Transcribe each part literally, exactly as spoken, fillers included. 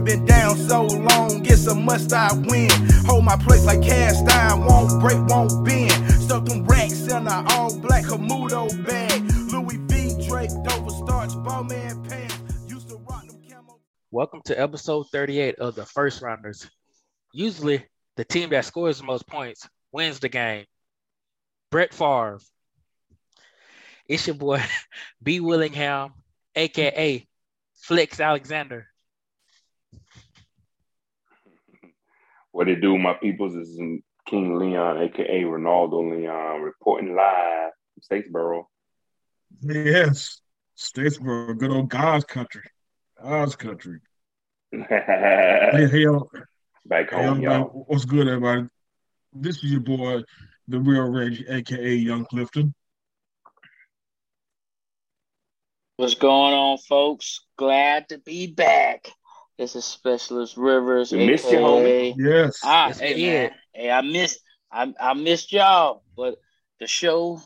Never been down so long, it's a must I win. Hold my place like cast iron, won't break, won't bend. Stuck them racks in an all black Camudo bag. Louis V, Drake, Dover Starch, Bowman pants. Used to rock them camo. Welcome to episode thirty-eight of the First Rounders. Usually, the team that scores the most points wins the game. Brett Favre. It's your boy, B. Willingham, a k a. Flex Alexander. What it do, my peoples? This is King Leon, a k a. Ronaldo Leon, reporting live from Statesboro. Yes, Statesboro, good old God's country. God's country. hey, hey, Back home, hey, y'all. What's good, everybody? This is your boy, the real Reggie, a k a. Young Clifton. What's going on, folks? Glad to be back. This is Specialist Rivers. We missed you, homie. Yes. Ah, yes, hey, man. Hey, I missed I, I missed y'all, but the show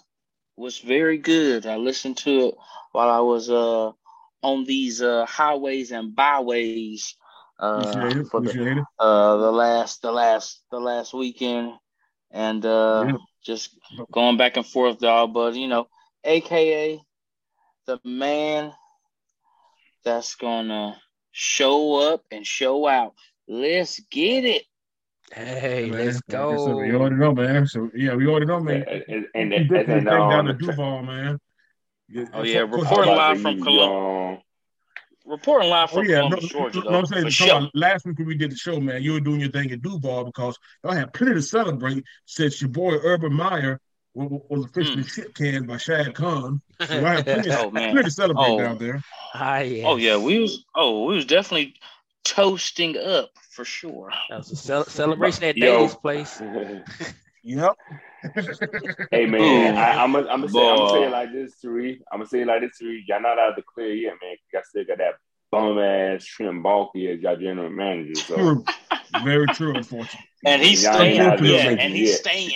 was very good. I listened to it while I was uh, on these uh, highways and byways uh, for the, uh, the last the last the last weekend, and uh, yeah. just going back and forth, y'all. But you know, a k a. the man that's going to show up and show out. Let's get it. Hey, man, let's go. So we already know, man. So, yeah, we already know, man. And, and, and, and, and um, down to Duval, man. Yeah, oh, yeah, reporting live from Columbia. Reporting live from oh, yeah. Columbia, no, Georgia. No, no, I'm saying, sure. Last week when we did the show, man, you were doing your thing at Duval because I had plenty to celebrate since your boy Urban Meyer was officially mm. shit canned by Shad Khan. So I had plenty, oh, man. plenty to celebrate oh. down there. Ah, yes. Oh yeah, we was oh we was definitely toasting up for sure. That was a ce- celebration at Daly's place. Yep. Hey man, I, I'm gonna I'm gonna say I'm gonna say it like this, Tariq. I'm gonna say it like this, Tariq. Y'all not out of the clear yet, man. Y'all still got that bum ass trim bulky as y'all general manager. So. True. Very true, unfortunately. And he's y'all staying. Out there, yeah, and he's yet. staying.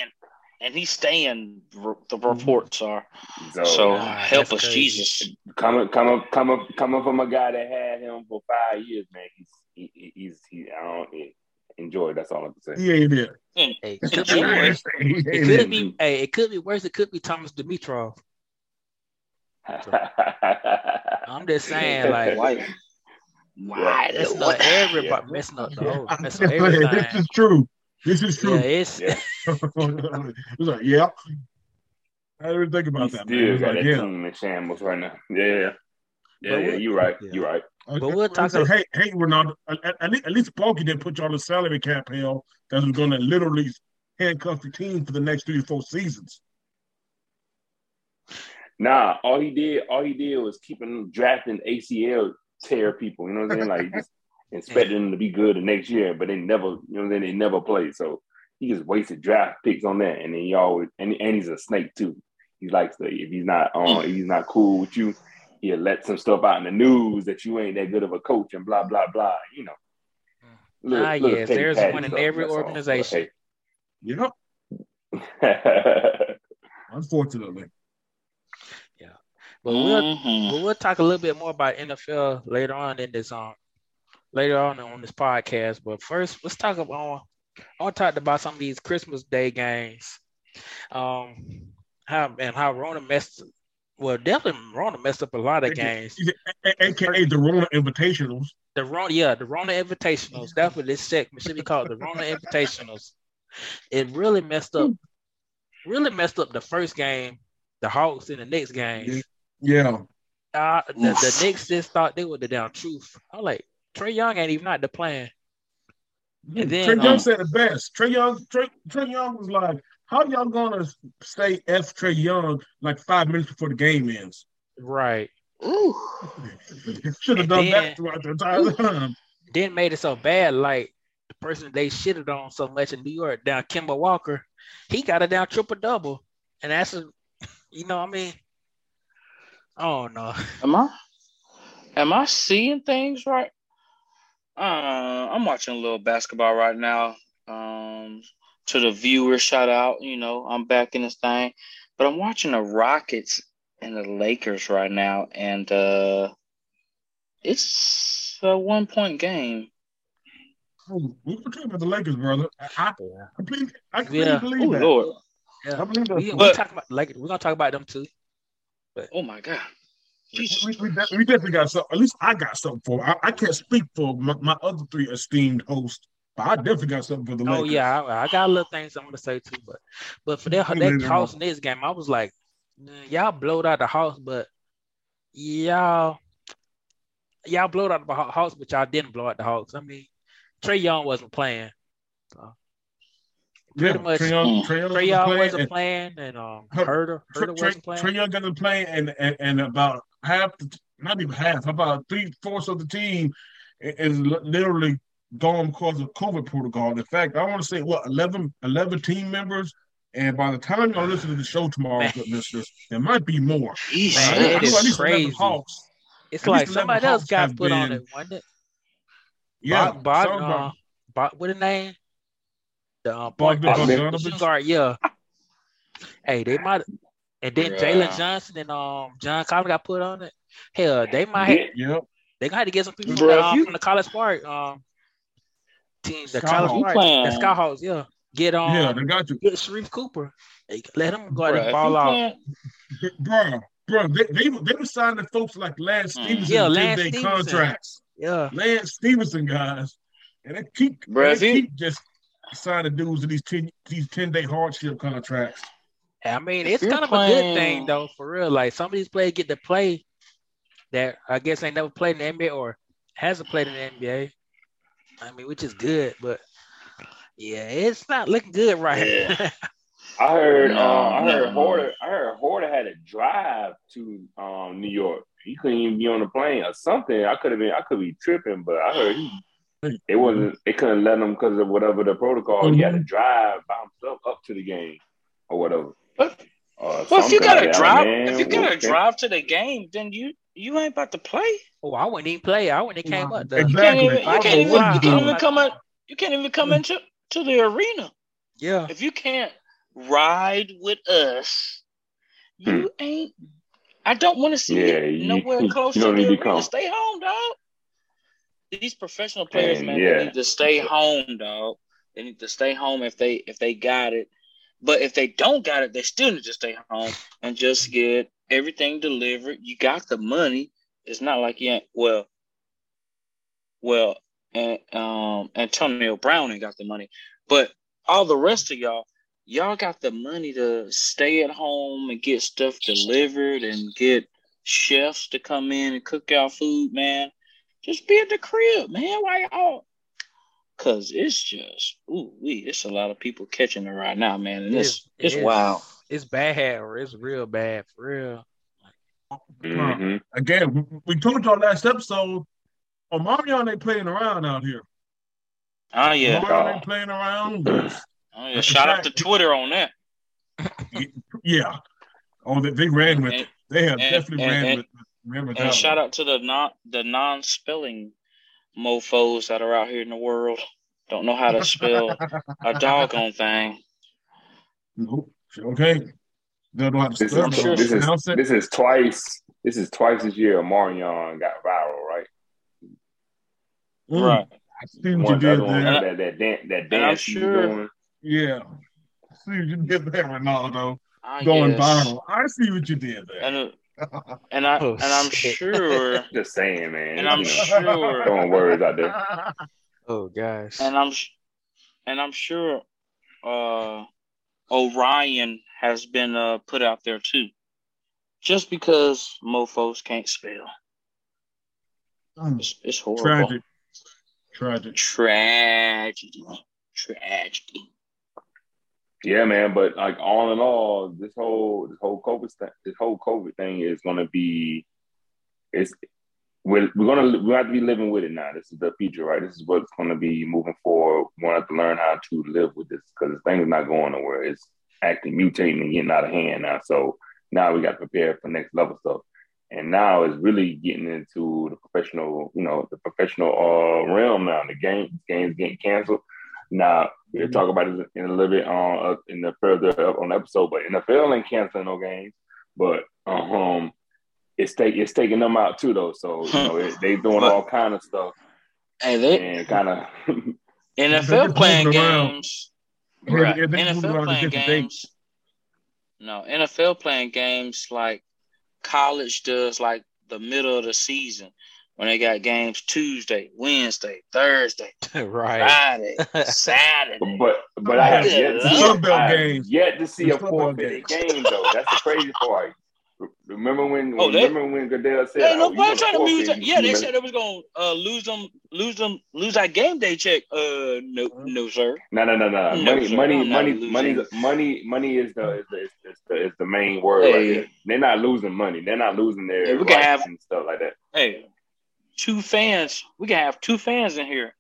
And he's staying. The reports are so. so uh, help us, crazy. Jesus! Coming, coming, coming, coming from a guy that had him for five years, man. He's, he, he's, he. I don't he, enjoy. That's all I'm saying. Yeah, he did. Hey, it could be worse. It could be. Hey, it could be worse. It could be Thomas Dimitrov. So, I'm just saying, like, why? Why? That's not everybody yeah. messing up the whole. Messing up everything. This is true. This is true. Yeah, it's yeah. like, yeah. I didn't think about you that. Still man. Got like, that yeah. team in shambles right now. Yeah, yeah, yeah. You're right. Yeah. You're right. Okay. But we'll talk. So, hey, hey, Ronaldo. At, at least Bulky didn't put you on the salary cap hell that was going to literally handcuff the team for the next three or four seasons. Nah, all he did, all he did was keeping drafting A C L tear people. You know what I'm saying? Like. Just, expecting them to be good the next year, but they never, you know, then they never played. So he just wasted draft picks on that. And then he always, and, and he's a snake too. He likes to, if he's not on, um, if he's not cool with you, he'll let some stuff out in the news that you ain't that good of a coach and blah blah blah. You know. Little, ah little yes, there's one in every organization. All. Hey. Yep. Unfortunately. Yeah, but mm-hmm. we'll we'll talk a little bit more about N F L later on in this um. Later on on this podcast, but first let's talk about I want to talk about some of these Christmas Day games, um, how and how Rona messed. Well, definitely Rona messed up a lot of games, aka the Rona Invitationals. The Rona, yeah, the Rona Invitationals. That's what this segment should be called, the Rona Invitationals. It really messed up, really messed up the first game, the Hawks in the Knicks game. Yeah, uh, the, the Knicks just thought they were the damn truth. I'm like. Trae Young ain't even out the plan. And then, Trae Young um, said it best. Trae Young, Trae, Trae Young was like, "How y'all gonna say F Trae Young like five minutes before the game ends?" Right. Ooh. Should have done then, that throughout the entire time. Then made it so bad, like the person they shitted on so much in New York, down Kemba Walker, he got it down triple double, and that's a, you know, what I mean, oh no, am I, am I seeing things right? Uh, I'm watching a little basketball right now. Um, to the viewers, shout out. You know, I'm back in this thing. But I'm watching the Rockets and the Lakers right now, and uh, it's a one-point game. we were talking about the Lakers, brother. I completely, I completely yeah. believe Ooh, that. Lord. Yeah. I believe that. We, but, talk about Lakers. We're gonna talk about them too. But, oh my God. We, we, we, we definitely got something. At least I got something for them. I, I can't speak for my, my other three esteemed hosts, but I definitely got something for the Lakers. Oh yeah, I, I got a little things I'm gonna say too, but but for that that Hawks Knicks game, I was like, y'all blowed out the Hawks, but y'all y'all blowed out the Hawks, but y'all didn't blow out the Hawks. I mean, Trae Young wasn't playing. So. Yeah, Trae Young, Trae Young wasn't playing, and um, Horta wasn't playing. Trae Young wasn't playing, and and and about half, the, not even half, about three fourths of the team is literally gone because of COVID protocol. In fact, I want to say what eleven, eleven team members, and by the time y'all listen to the show tomorrow, listeners, there might be more. Jeez, right? It I is know, crazy. Hawks, it's like somebody else got put been, on it, wasn't it? Yeah, Bob, Bob, uh, Bob, what his name? Uh, Bob, Bob, Bob, Bob, yeah. Hey, they might, and then yeah. Jalen Johnson and um John Collins got put on it. Hell, they might. Yeah. They got to get some people Bro, from, the, you, from the College Park um team, the Scott College Park, the Skyhawks. Yeah, get on. Um, yeah, they got you. Get Sharif Cooper. They, let him go ahead and ball out. Bro, bro, they they, they were signing folks like Lance Stevenson. Yeah, Lance Stevenson. Contracts. Yeah, Lance Stevenson guys, and they keep, Bro, they keep just. Sign the dudes to these ten these ten day hardship contracts. I mean, it's You're kind of playing. a good thing though, for real. Like some of these players get to play that I guess ain't never played in the N B A or hasn't played in the N B A. I mean, which is good, but yeah, it's not looking good right yeah. now. I heard, um, I heard Horta, I heard Horta had to drive to um New York. He couldn't even be on the plane or something. I could have been, I could be tripping, but I heard he. It wasn't. They couldn't let him because of whatever the protocol. Mm-hmm. He had to drive by himself up to the game, or whatever. But, uh, well, if you gotta drive, man, if you gotta okay. drive to the game, then you you ain't about to play. Oh, I wouldn't even play. I wouldn't even came up. Though. Exactly. You can't even, you can't even, you can't even come in, You can't even come into to the arena. Yeah. If you can't ride with us, you ain't. I don't want to see yeah, you nowhere you, close you to the arena. Stay home, dog. These professional players, and, man, yeah. they need to stay home, dog. They need to stay home if they if they got it. But if they don't got it, they still need to stay home and just get everything delivered. You got the money. It's not like you ain't well. Well, and, um, Antonio Brown ain't got the money, but all the rest of y'all, y'all got the money to stay at home and get stuff delivered and get chefs to come in and cook y'all food, man. Just be at the crib, man. Why y'all? Because it's just, ooh, wee, it's a lot of people catching it right now, man. And it's, it's, it's wild. It's bad, or it's real bad, for real. Mm-hmm. Uh, again, we, we told y'all last episode, Omarion ain't playing around out here. Oh, yeah. Omarion ain't playing around. Oh, yeah. Shout out to Twitter on that. yeah. Oh, they, they ran with and, it. They have and, definitely and, ran and, with it. And one. Shout out to the non the non spelling mofos that are out here in the world. Don't know how to spell a doggone thing. Nope. Okay. Don't know how to spell this, is, this, is, this is twice. This is twice this year. Omarion got viral, right? Mm. Right. I see what One you did there. That, that, dan- that dance you sure. doing. Yeah. I see what you did there, Ronaldo. I going guess. viral. I see what you did there. And, uh, And I oh, and I'm shit. sure just saying, man. And I'm sure throwing words out there. Oh gosh. And I'm and I'm sure uh, Orion has been uh, put out there too, just because mofos can't spell. Mm. It's, it's horrible. Tragic. Tragic. Tragedy. Tragedy. Yeah, man, but like all in all, this whole this whole COVID st- this whole COVID thing is gonna be, it's we're we're gonna we have to be living with it now. This is the future, right? This is what's gonna be moving forward. We're gonna have to learn how to live with this because this thing is not going nowhere. It's acting, mutating, and getting out of hand now. So now we got to prepare for next level stuff, and now it's really getting into the professional, you know, the professional uh, realm now. The game game's getting canceled. Now, we'll talk about it in a little bit on uh, in the further up on the episode, but N F L ain't canceling no games, but um, it's, take, it's taking them out too, though. So, you know, it, they doing all kind of stuff. Hey, they, and kind of N F L playing games. Right. N F L playing games. No, N F L playing games like college does, like the middle of the season when they got games Tuesday, Wednesday, Thursday, right. Friday, Saturday. But but I have yet to see, I have yet to see a four-minute game though. That's the crazy part. Remember when? Oh, they, remember when Goodell said, hey, oh, nobody trying to lose that. Yeah, they said they was gonna uh, lose them, lose them, lose our game day check. Uh, no, no, sir. No, no, no, no. Money, no, money, money, money, money, money, money is the is the, is the, is the, is the main word. Hey. Right there. They're not losing money. They're not losing their. Hey, we can have and stuff like that. Hey, two fans. We can have two fans in here.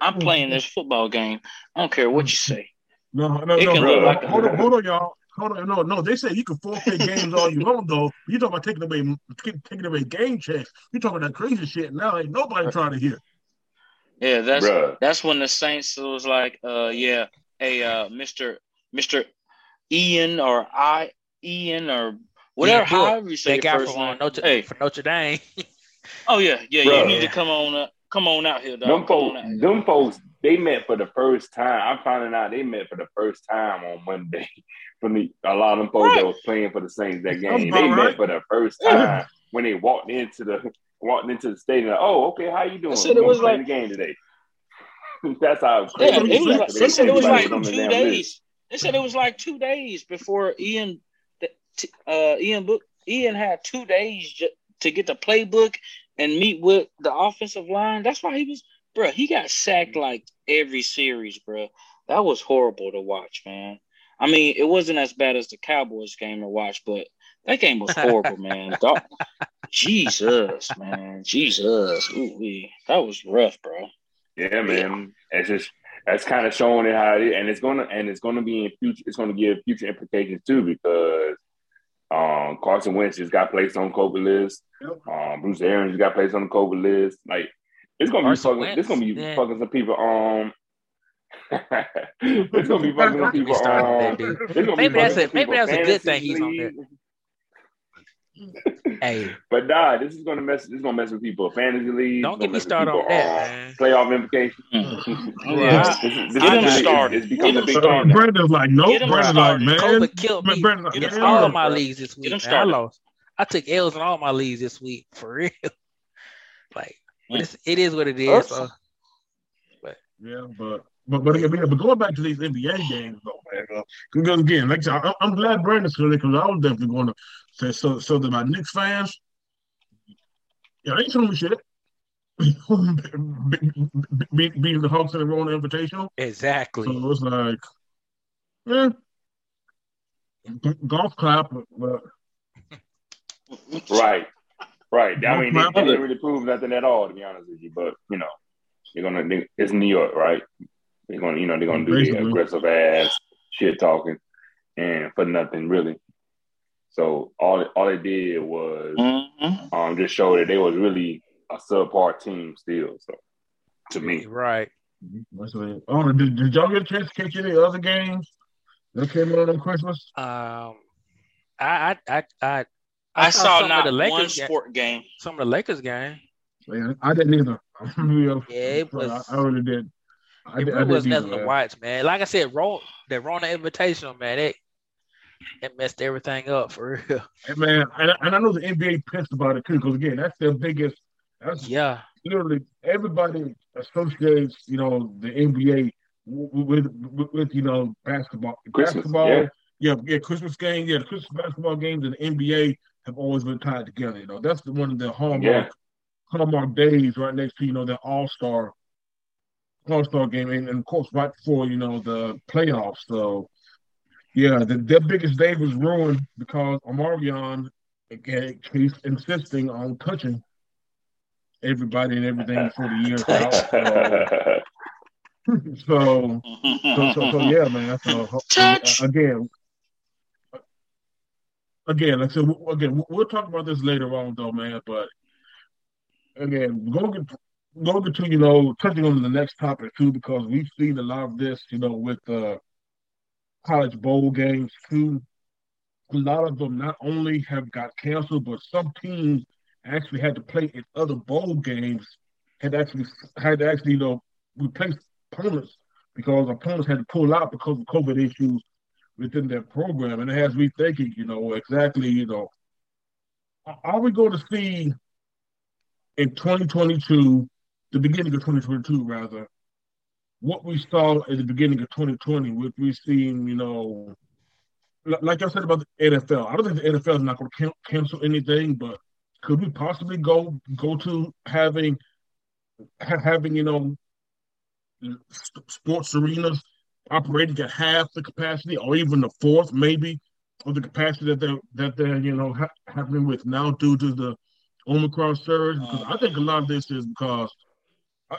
I'm playing this football game. I don't care what you say. No, no, it no. Can look like a, hold on, hold on, y'all. Hold on, no, no. They said you can forfeit games all you want, though. You talking about taking away, taking away game checks. You talking that crazy shit now? Ain't nobody trying to hear. Yeah, that's Bruh. that's when the Saints was like, uh, yeah, hey, uh, Mister Mister Ian or I Ian or whatever, yeah, however you say that for Notre, hey. for Notre Dame. oh yeah, yeah, Bruh. You need to come on, uh, come on out here, dog. Them folks, them folks, they met for the first time. I'm finding out they met for the first time on Monday. From the, a lot of them folks right. that was playing for the Saints that game, they right. met for the first time when they walked into the walked into the stadium. Like, oh, okay, how you doing? They said it was like the game today. That's how crazy. Yeah, it was like, they, they said it was like two days. They said it was like two days before Ian. Uh, Ian book Ian had two days j- to get the playbook and meet with the offensive line. That's why he was, bro. He got sacked like every series, bro. That was horrible to watch, man. I mean, it wasn't as bad as the Cowboys game to watch, but that game was horrible, man. Dog, Jesus, man, Jesus, ooh, that was rough, bro. Yeah, man. It's just that's kind of showing it how it is, and it's gonna and it's gonna be in future. It's gonna give future implications too, because um, Carson Wentz just got placed on COVID list. Um, Bruce Arians just got placed on the COVID list. Like it's gonna Carson be fucking. Wentz, it's gonna be yeah. fucking some people on. Um, it's gonna be fucking people. Um, that, maybe that's a maybe that's a good thing he's on there. Hey, but nah, this is gonna mess. This is gonna mess with people. Fantasy league. Don't get me started on that. Um, man. Playoff implications. yeah. This is, this get is, him started. It's Brandon's like, nope. Brandon's like, man. COVID killed me. Like, in all of my leagues this week, man, I lost. I took L's in all my leagues this week for real. Like, but it's, it is what it is. So. But yeah, but. But but, but going back to these N B A games, though, man, because again, like I said, I'm glad Brandon's here because I was definitely going to say so. So that my Knicks fans, yeah, they ain't showing me shit. Beating the Hawks in the wrong invitational, exactly. So it's like, yeah, golf clap, but... right, right. I mean, they didn't really prove nothing at all, to be honest with you. But you know, you're gonna. It's New York, right? They're gonna, you know, they're gonna do Basically. the aggressive ass shit talking, and for nothing really. So all all they did was mm-hmm. um just show that they was really a subpar team still. So to me, right. Oh, did, did y'all get a chance to catch any other games that came out on Christmas? Um, I I I I, I saw, saw not one sport game. game. Some of the Lakers game. Yeah, I didn't either. yeah, it was. I, I really did. I, it really was nothing that. to watch, man. Like I said, Ron, that Rona Invitational, man, it it messed everything up for real. Hey, man, and, and I know the N B A pissed about it too, because again, that's their biggest. That's yeah, literally everybody associates, you know, the N B A with with, with you know basketball, Christmas, basketball, yeah. yeah, yeah, Christmas game, yeah, the Christmas basketball games and the N B A have always been tied together. You know, that's the, one of the hallmark yeah. hallmark days right next to you know the All Star. All-Star game, and, and of course, right before you know the playoffs. So, yeah, the, their biggest day was ruined because Omarion again keeps insisting on touching everybody and everything for the year. So, so, so, so, so, yeah, man. So, Touch. again, again, like I said, again, we'll talk about this later on, though, man. But again, go get. Going to, you know, touching on the next topic, too, because we've seen a lot of this, you know, with uh, college bowl games, too. A lot of them not only have got canceled, but some teams actually had to play in other bowl games, had actually, had to actually, you know, replace opponents because opponents had to pull out because of COVID issues within their program. And it has me thinking, you know, exactly, you know, are we going to see in twenty twenty-two, the beginning of twenty twenty-two, rather, what we saw at the beginning of twenty twenty, which we've seen, you know, like I said about the N F L, I don't think the N F L is not going to cancel anything, but could we possibly go go to having, having you know, sports arenas operating at half the capacity or even a fourth maybe of the capacity that they're, that they're you know, ha- happening with now due to the Omicron surge? Because I think a lot of this is because, I,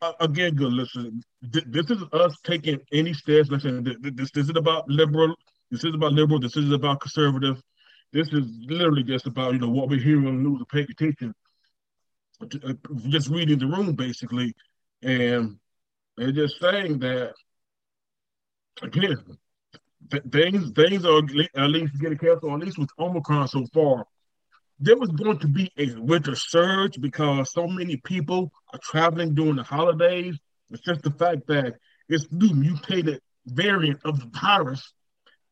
I, again, good listen, this is us taking any steps. Listen, this isn't about liberal. This is about liberal. This is about conservative. This is literally just about, you know, what we hear on the news and paying attention. Just reading the room, basically. And they're just saying that, again, th- things things are at least getting canceled, at least with Omicron so far. There was going to be a winter surge because so many people are traveling during the holidays. It's just the fact that this new mutated variant of the virus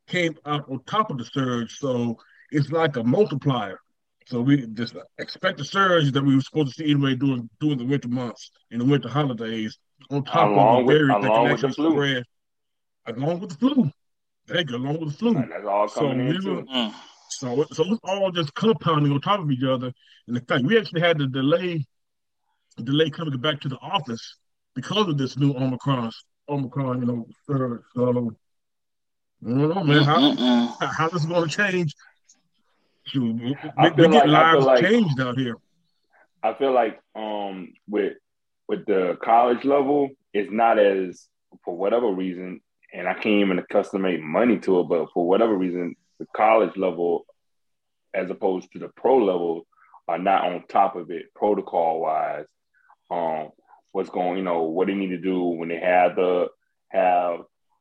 came up on top of the surge, so it's like a multiplier. So we just expect the surge that we were supposed to see anyway during during the winter months and the winter holidays on top along of the variant that can actually spread along with the flu. There you go, along with the flu. And that's all coming so, we were, so, so it's all just compounding on top of each other. And in fact, we actually had to delay delay coming back to the office because of this new Omicron, Omicron, you know, surge. So, I don't know, man. How, how's this going to change? Dude, we, I feel we get like, lives I feel changed like, out here. I feel like um, with with the college level, it's not as, for whatever reason, and I can't even accustomate money to it, but for whatever reason, the college level, as opposed to the pro level, are not on top of it protocol-wise. Um, what's going, you know, what they need to do when they have the, have,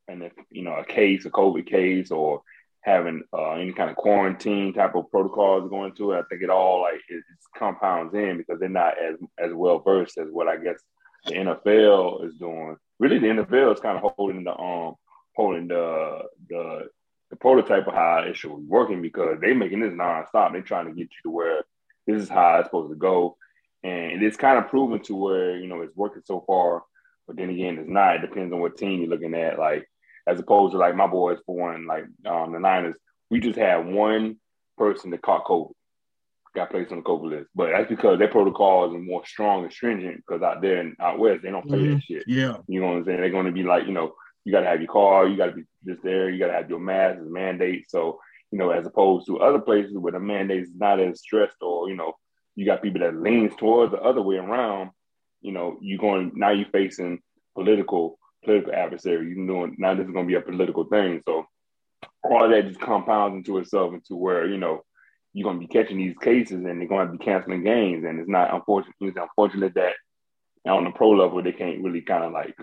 and if, you know, a case, a COVID case, or having uh, any kind of quarantine type of protocols going to it, I think it all like it, it compounds in because they're not as as well versed as what I guess the N F L is doing. Really, the N F L is kind of holding the um holding the the, the prototype of how it should be working because they're making this nonstop. They're trying to get you to where this is how it's supposed to go, and it's kind of proven to where you know it's working so far. But then again, it's not. It depends on what team you're looking at, like. As opposed to like my boys for one, like um, the Niners, we just had one person that caught COVID, got placed on the COVID list. But that's because their protocols are more strong and stringent because out there and out west, they don't play mm, that shit. Yeah. You know what I'm saying? They're going to be like, you know, you got to have your car, you got to be just there, you got to have your mask as a mandate. So, you know, as opposed to other places where the mandate is not as stressed or, you know, you got people that leans towards the other way around, you know, you're going, now you're facing political political adversary. You know, now this is going to be a political thing. So all of that just compounds into itself into where, you know, you're going to be catching these cases and they're going to be canceling games. And it's not unfortunate. It's unfortunate that on the pro level, they can't really kind of like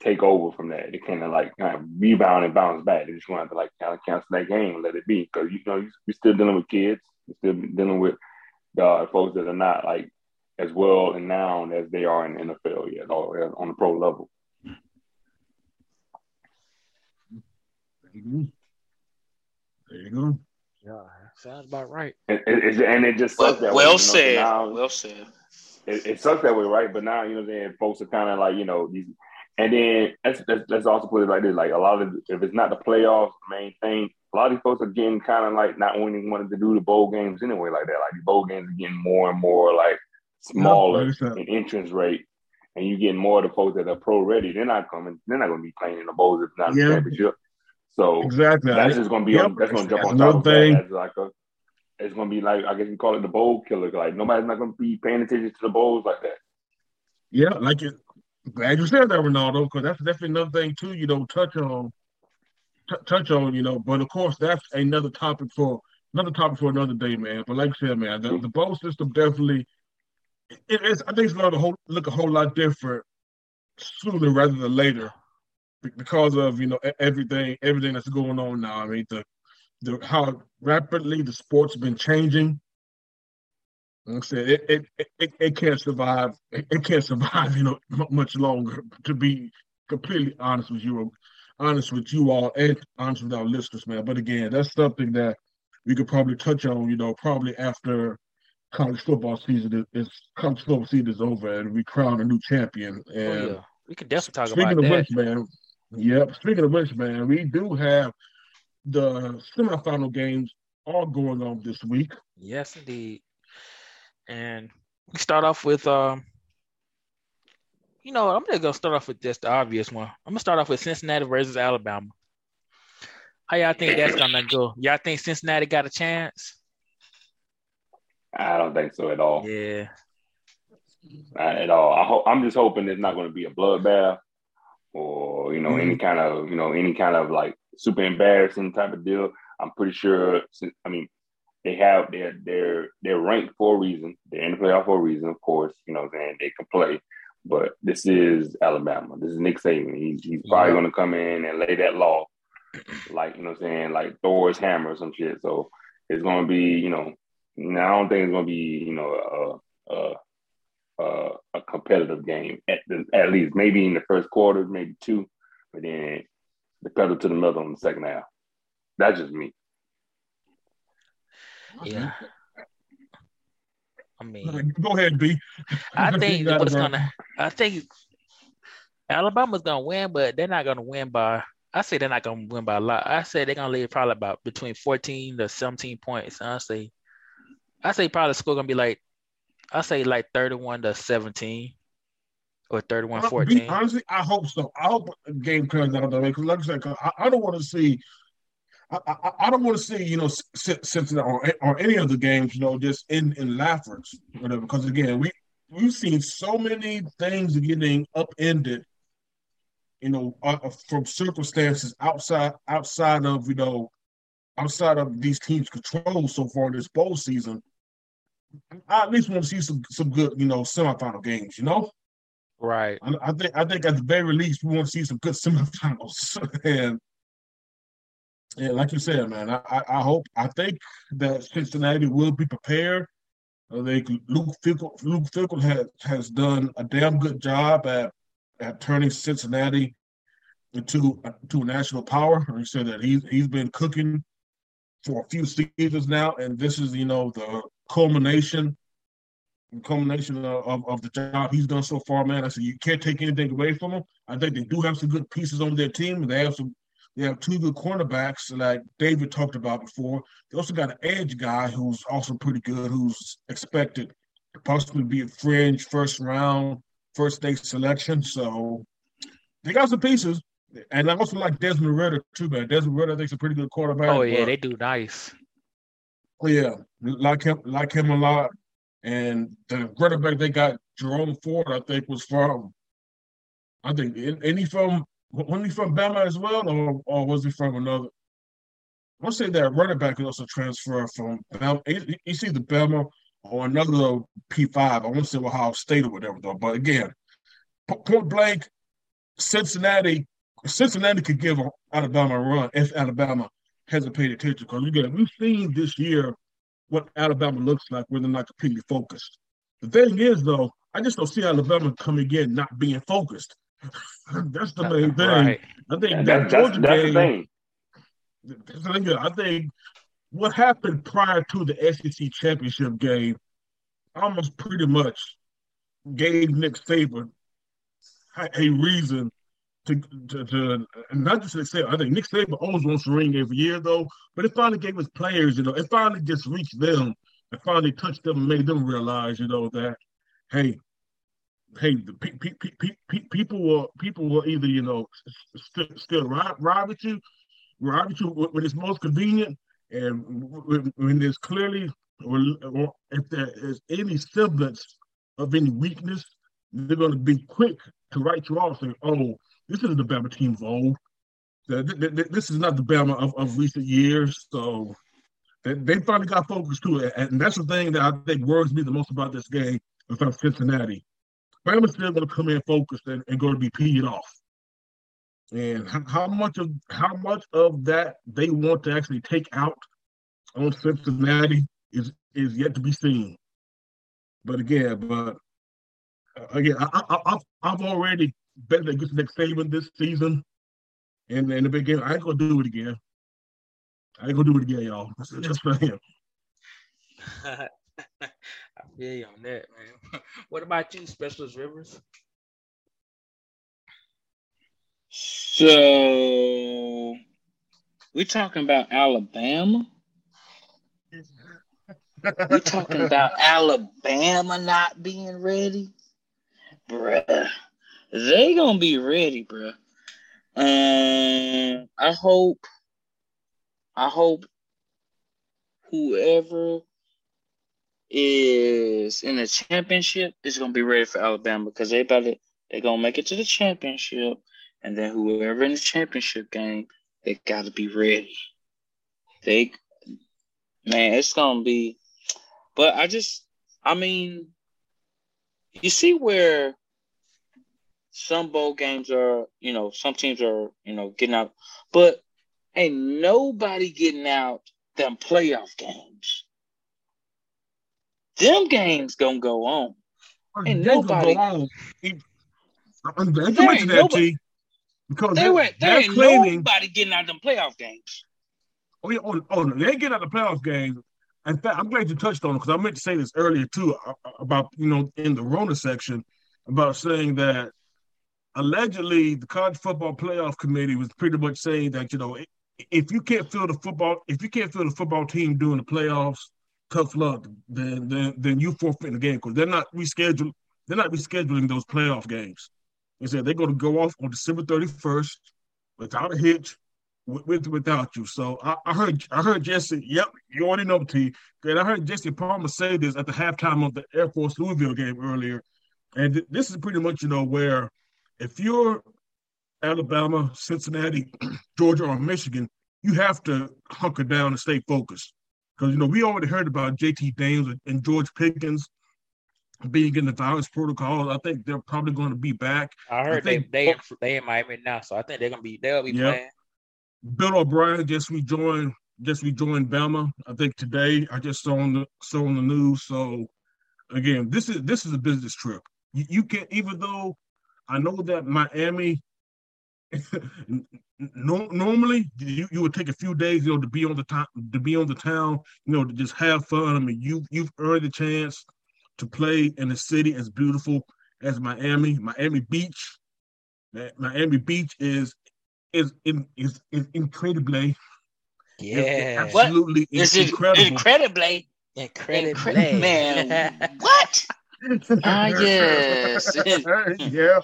take over from that. They kind of like kind of rebound and bounce back. They just want to like kind of cancel that game and let it be. Because, you know, you're still dealing with kids. You're still dealing with uh, folks that are not like as well renowned as they are in the N F L yet or on the pro level. Mm-hmm. There you go. Yeah, sounds about right. It, it, it, and it just sucks well, that well way. You know, said. Now, well said. It, it sucks that way, right? But now, you know, then folks are kind of like, you know, these, and then let's, let's, let's also put it like this: like a lot of, if it's not the playoffs, the main thing, a lot of these folks are getting kind of like not only wanting to do the bowl games anyway, like that. Like the bowl games are getting more and more like smaller no, in entrance rate. And you get more of the folks that are pro ready. They're not coming. They're not going to be playing in the bowls if not yeah. the championship. So exactly. that's just going to be yep. on, that's going to jump on top of that. Like a, it's going to be like, I guess you call it the bowl killer. Like nobody's not going to be paying attention to the bowls like that. Yeah, like it. Glad you said that, Ronaldo, because that's definitely another thing too. You don't touch on, t- touch on, you know. But of course, that's another topic for another topic for another day, man. But like I said, man, the, the bowl system definitely. It is. I think it's going to look a whole lot different sooner rather than later. Because of you know everything, everything that's going on now. I mean, the, the how rapidly the sport's been changing. I'm saying it it, it it can't survive. It can't survive, you know, much longer. To be completely honest with you, honest with you all, and honest with our listeners, man. But again, that's something that we could probably touch on, you know, probably after college football season is college football season is over and we crown a new champion. And oh, yeah. we could definitely talk about that. Speaking of which, man. Yep. Speaking of which, man, we do have the semifinal games all going on this week. Yes, indeed. And we start off with, um, you know, I'm just going to start off with just the obvious one. I'm going to start off with Cincinnati versus Alabama. How y'all think that's going to go? Y'all think Cincinnati got a chance? I don't think so at all. Yeah. Not at all. I ho- I'm just hoping it's not going to be a bloodbath or, you know, mm-hmm. any kind of, you know, any kind of like super embarrassing type of deal. I'm pretty sure, I mean, They have their their they're ranked for a reason. They're in the playoff for a reason, of course. You know what I'm saying? They can play. But this is Alabama. This is Nick Saban. He's he's probably yeah. gonna come in and lay that law. Like, you know what I'm saying, like Thor's hammer or some shit. So it's gonna be, you know, I don't think it's gonna be, you know, a a a, a competitive game at the, at least maybe in the first quarter, maybe two, but then the pedal to the metal in the second half. That's just me. Yeah, I mean, go ahead, B. I think what's gonna. I think Alabama's gonna win, but they're not gonna win by. I say they're not gonna win by a lot. I say they're gonna leave probably about between fourteen to seventeen points. Honestly, I say probably the score gonna be like. I say like thirty-one to seventeen, or thirty-one fourteen. Honestly, I hope so. I hope the game comes out of the way because, like I said, I, I don't want to see. I, I, I don't want to see, you know, Cincinnati or, or any of the games, you know, just in, in Lafferts, whatever. Because again, we we've seen so many things getting upended, you know, uh, from circumstances outside outside of you know, outside of these teams' control so far this bowl season. I at least want to see some some good, you know, semifinal games, you know. Right. I, I think I think at the very least we want to see some good semifinals and. Yeah, like you said, man, I, I, I hope, I think that Cincinnati will be prepared. Uh, they, Luke Fickell, Luke Fickell has, has done a damn good job at, at turning Cincinnati into uh, to a national power. He said that he's, he's been cooking for a few seasons now, and this is, you know, the culmination culmination of, of, of the job he's done so far, man. I said you can't take anything away from him. I think they do have some good pieces on their team. They have some They have two good cornerbacks, like David talked about before. They also got an edge guy who's also pretty good, who's expected to possibly be a fringe first round, first day selection. So they got some pieces. And I also like Desmond Ridder, too, man. Desmond Ridder, I think, is a pretty good quarterback. Oh, yeah, they do nice. Yeah, like him, like him a lot. And the quarterback they got, Jerome Ford, I think, was from, I think, any from, wasn't he from Bama as well, or, or was he from another? I want to say that running back is also transferred from Bama. He's either Bama or another P five. I want to say Ohio State or whatever, though. But again, point blank, Cincinnati Cincinnati could give Alabama a run if Alabama hasn't paid attention. Because again, we've seen this year what Alabama looks like when they're not completely focused. The thing is, though, I just don't see Alabama coming in not being focused. That's the main thing. Right. I think that, that that's, Georgia that's game, the thing. I think what happened prior to the S E C championship game almost pretty much gave Nick Saban a reason to to, to not just Nick Saban. I think Nick Saban always wants to ring every year, though. But it finally gave his players, you know, it finally just reached them, it finally touched them, and made them realize, you know, that hey. Hey, the pe- pe- pe- pe- pe- people will people will either you know st- still ride, ride with you, ride with you when it's most convenient, and when, when there's clearly or, or if there is any semblance of any weakness, they're going to be quick to write you off and oh, this isn't the Bama team of old. This is not the Bama of, of recent years. So they, they finally got focused to it, and that's the thing that I think worries me the most about this game about Cincinnati. Bama's still going to come in focused and, and going to be peed off. And how, how much of how much of that they want to actually take out on Cincinnati is, is yet to be seen. But again, but uh, again, I, I, I've I've already bet against Nick Saban this season, and in the big game, I ain't gonna do it again. I ain't gonna do it again, y'all. Just for him. I feel you on that, man. What about you, Specialist Rivers? So we're talking about Alabama. We're talking about Alabama not being ready, bruh. They gonna be ready, bruh. Um, I hope. I hope whoever is in the championship is gonna be ready for Alabama, because they about to, they're gonna make it to the championship, and then whoever in the championship game, they gotta be ready. They, man, it's gonna be. But I just, I mean, you see where some bowl games are, you know, some teams are, you know, getting out. But ain't nobody getting out them playoff games. Them games gonna go on. Ain't nobody. On. He, I ain't nobody. That, because they were, there ain't claiming, nobody getting out them playoff games. Oh, yeah, oh, oh no, they get out the playoff games. In fact, I'm glad you touched on it, because I meant to say this earlier too, about, you know, in the Rona section, about saying that allegedly the college football playoff committee was pretty much saying that, you know, if you can't field the football, if you can't field the football team during the playoffs, tough luck, then then then you forfeit the game, because they're not rescheduling they're not rescheduling those playoff games. They said they're going to go off on December thirty-first without a hitch. With without you, so I, I heard I heard Jesse. Yep, you already know, T. And I heard Jesse Palmer say this at the halftime of the Air Force Louisville game earlier. And th- this is pretty much, you know, where if you're Alabama, Cincinnati, Georgia, or Michigan, you have to hunker down and stay focused, because, you know, we already heard about J T Dames and George Pickens being in the virus protocol. I think they're probably going to be back. I heard I think, they they they in Miami now, so I think they're gonna be they'll be yep. playing. Bill O'Brien just rejoined, just rejoined Bama. I think today I just saw on the saw on the news. So again, this is this is a business trip. You, you can, even though I know that Miami no, normally you, you would take a few days, you know, to be on the time to be on the town, you know, to just have fun. I mean, you you've earned the chance to play in a city as beautiful as Miami. Miami Beach, Miami Beach is. Is in is is incredibly, yeah, it's absolutely, it's incredible, incredibly, incredibly, Incredi- man. What? Ah, uh, yes, yeah.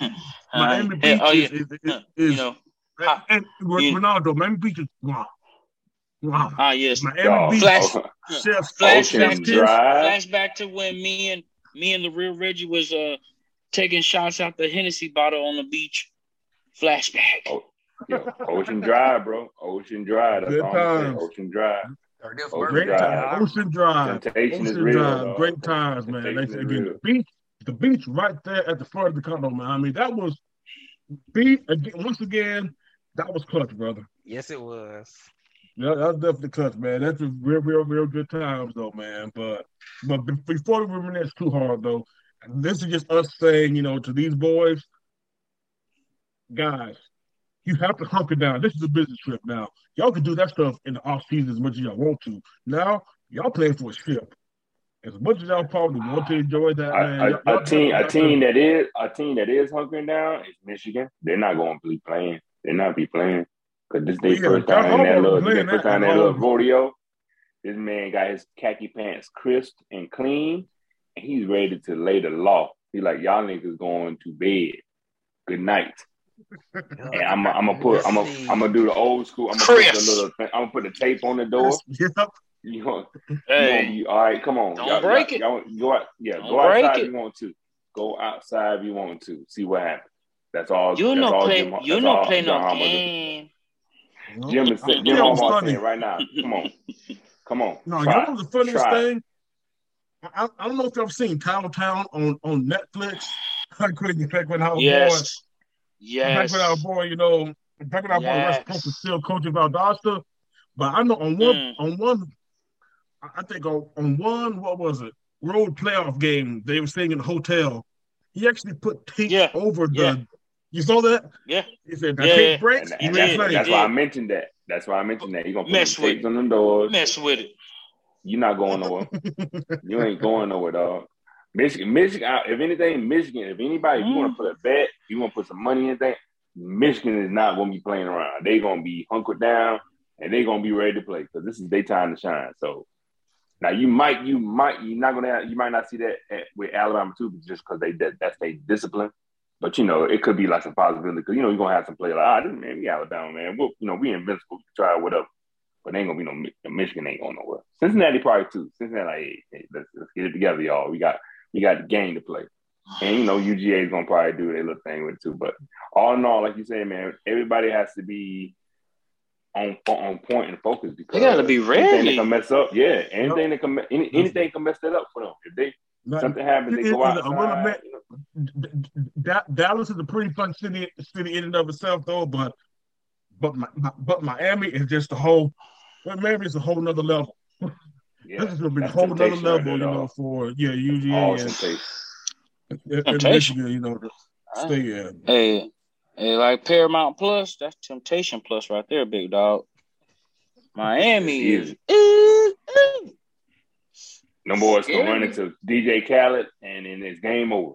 Miami uh, Beach, oh, yeah. is, is, is, is you know, and, and you, Ronaldo, Miami Beach is wow, wow. Ah, uh, yes, Miami oh, Beach. Flash, flashback, to, flashback to when me and me and the real Reggie was uh taking shots out the Hennessy bottle on the beach. Flashback. Oh. Yo, Ocean Drive, bro. Ocean Drive. That's all I'm Ocean Drive. Ocean Great Drive. Time. Ocean Drive. Temptation Ocean is real, Drive. Great times, man. Like, again, the beach, the beach right there at the front of the condo, man. I mean, that was beat again. Once again, that was clutch, brother. Yes, it was. Yeah, that was definitely clutch, man. That's a real, real, real good times, though, man. But but before we reminisce too hard, though, this is just us saying, you know, to these boys, guys, you have to hunker down. This is a business trip now. Y'all can do that stuff in the off season as much as y'all want to. Now, y'all playing for a ship. As much as y'all probably want to enjoy that, I, man. Y'all, a, y'all a, team, a, team that is, a team that is hunkering down is Michigan. They're not going to be playing. They're not be playing. Because this is yeah, first time in that little, that, first time that little rodeo. This man got his khaki pants crisp and clean, and he's ready to lay the law. He's like, y'all niggas going to bed. Good night. And I'm, I'm gonna put, I'm gonna, I'm gonna do the old school. I'm gonna put the little, I'm gonna put the tape on the door. You know, hey, you know, you, all right, come on, don't y'all, break y'all, it. Y'all, go out, yeah, don't go outside if you want to. Go outside if you want to. See what happens. That's all. You no play. You no play no game. Jim is saying right now. Come on, come on. No, try, you know the funniest try. thing. I, I don't know if y'all seen Titletown on on Netflix. I couldn't think when I was yes. born. Yes. Back with our boy, you know, back with our yes. boy, West is still coaching Valdosta. But I know on one, mm. on one, I think on, on one, what was it? road playoff game, they were staying in a hotel. He actually put tape yeah. over the. Yeah. You saw that? Yeah. He said, "I yeah. take breaks." And, and that's, that's why I mentioned that. That's why I mentioned that. You're gonna put tapes it. on them doors. Mess with it. You're not going nowhere. You ain't going nowhere, dog. Michigan, Michigan. If anything, Michigan. If anybody, mm. you want to put a bet, you want to put some money in things. Michigan is not going to be playing around. They're going to be hunkered down, and they're going to be ready to play because this is their time to shine. So now you might, you might, you're not going to, you might not see that at, with Alabama too, just because they that, that's their discipline. But you know, it could be like some possibility because you know you're going to have some players like, ah, this man, we Alabama, man. We'll, you know, we invincible. Try whatever. But they ain't going to be no Michigan. Ain't going nowhere. Cincinnati probably too. Cincinnati, like, hey, hey, let's, let's get it together, y'all. We got. You got the game to play. And, you know, U G A is going to probably do their little thing with it, too. But all in all, like you said, man, everybody has to be on on point and focused. Because they got to be ready. Anything that can mess up, yeah. Anything nope. that can, any, anything can mess that up for them. If they Not, something happens, they it, go out. You know. Dallas is a pretty fun city, city in and of itself, though. But but my, my, but Miami is just a whole well, – Miami is a whole nother level. Yeah, this is going to be a whole other level, you know, for, yeah, U G A and, and, and Michigan, you know, to stay in. Hey, hey, like Paramount Plus, that's Temptation Plus right there, big dog. Miami is. Them boys can run into D J Khaled, and then it's game over.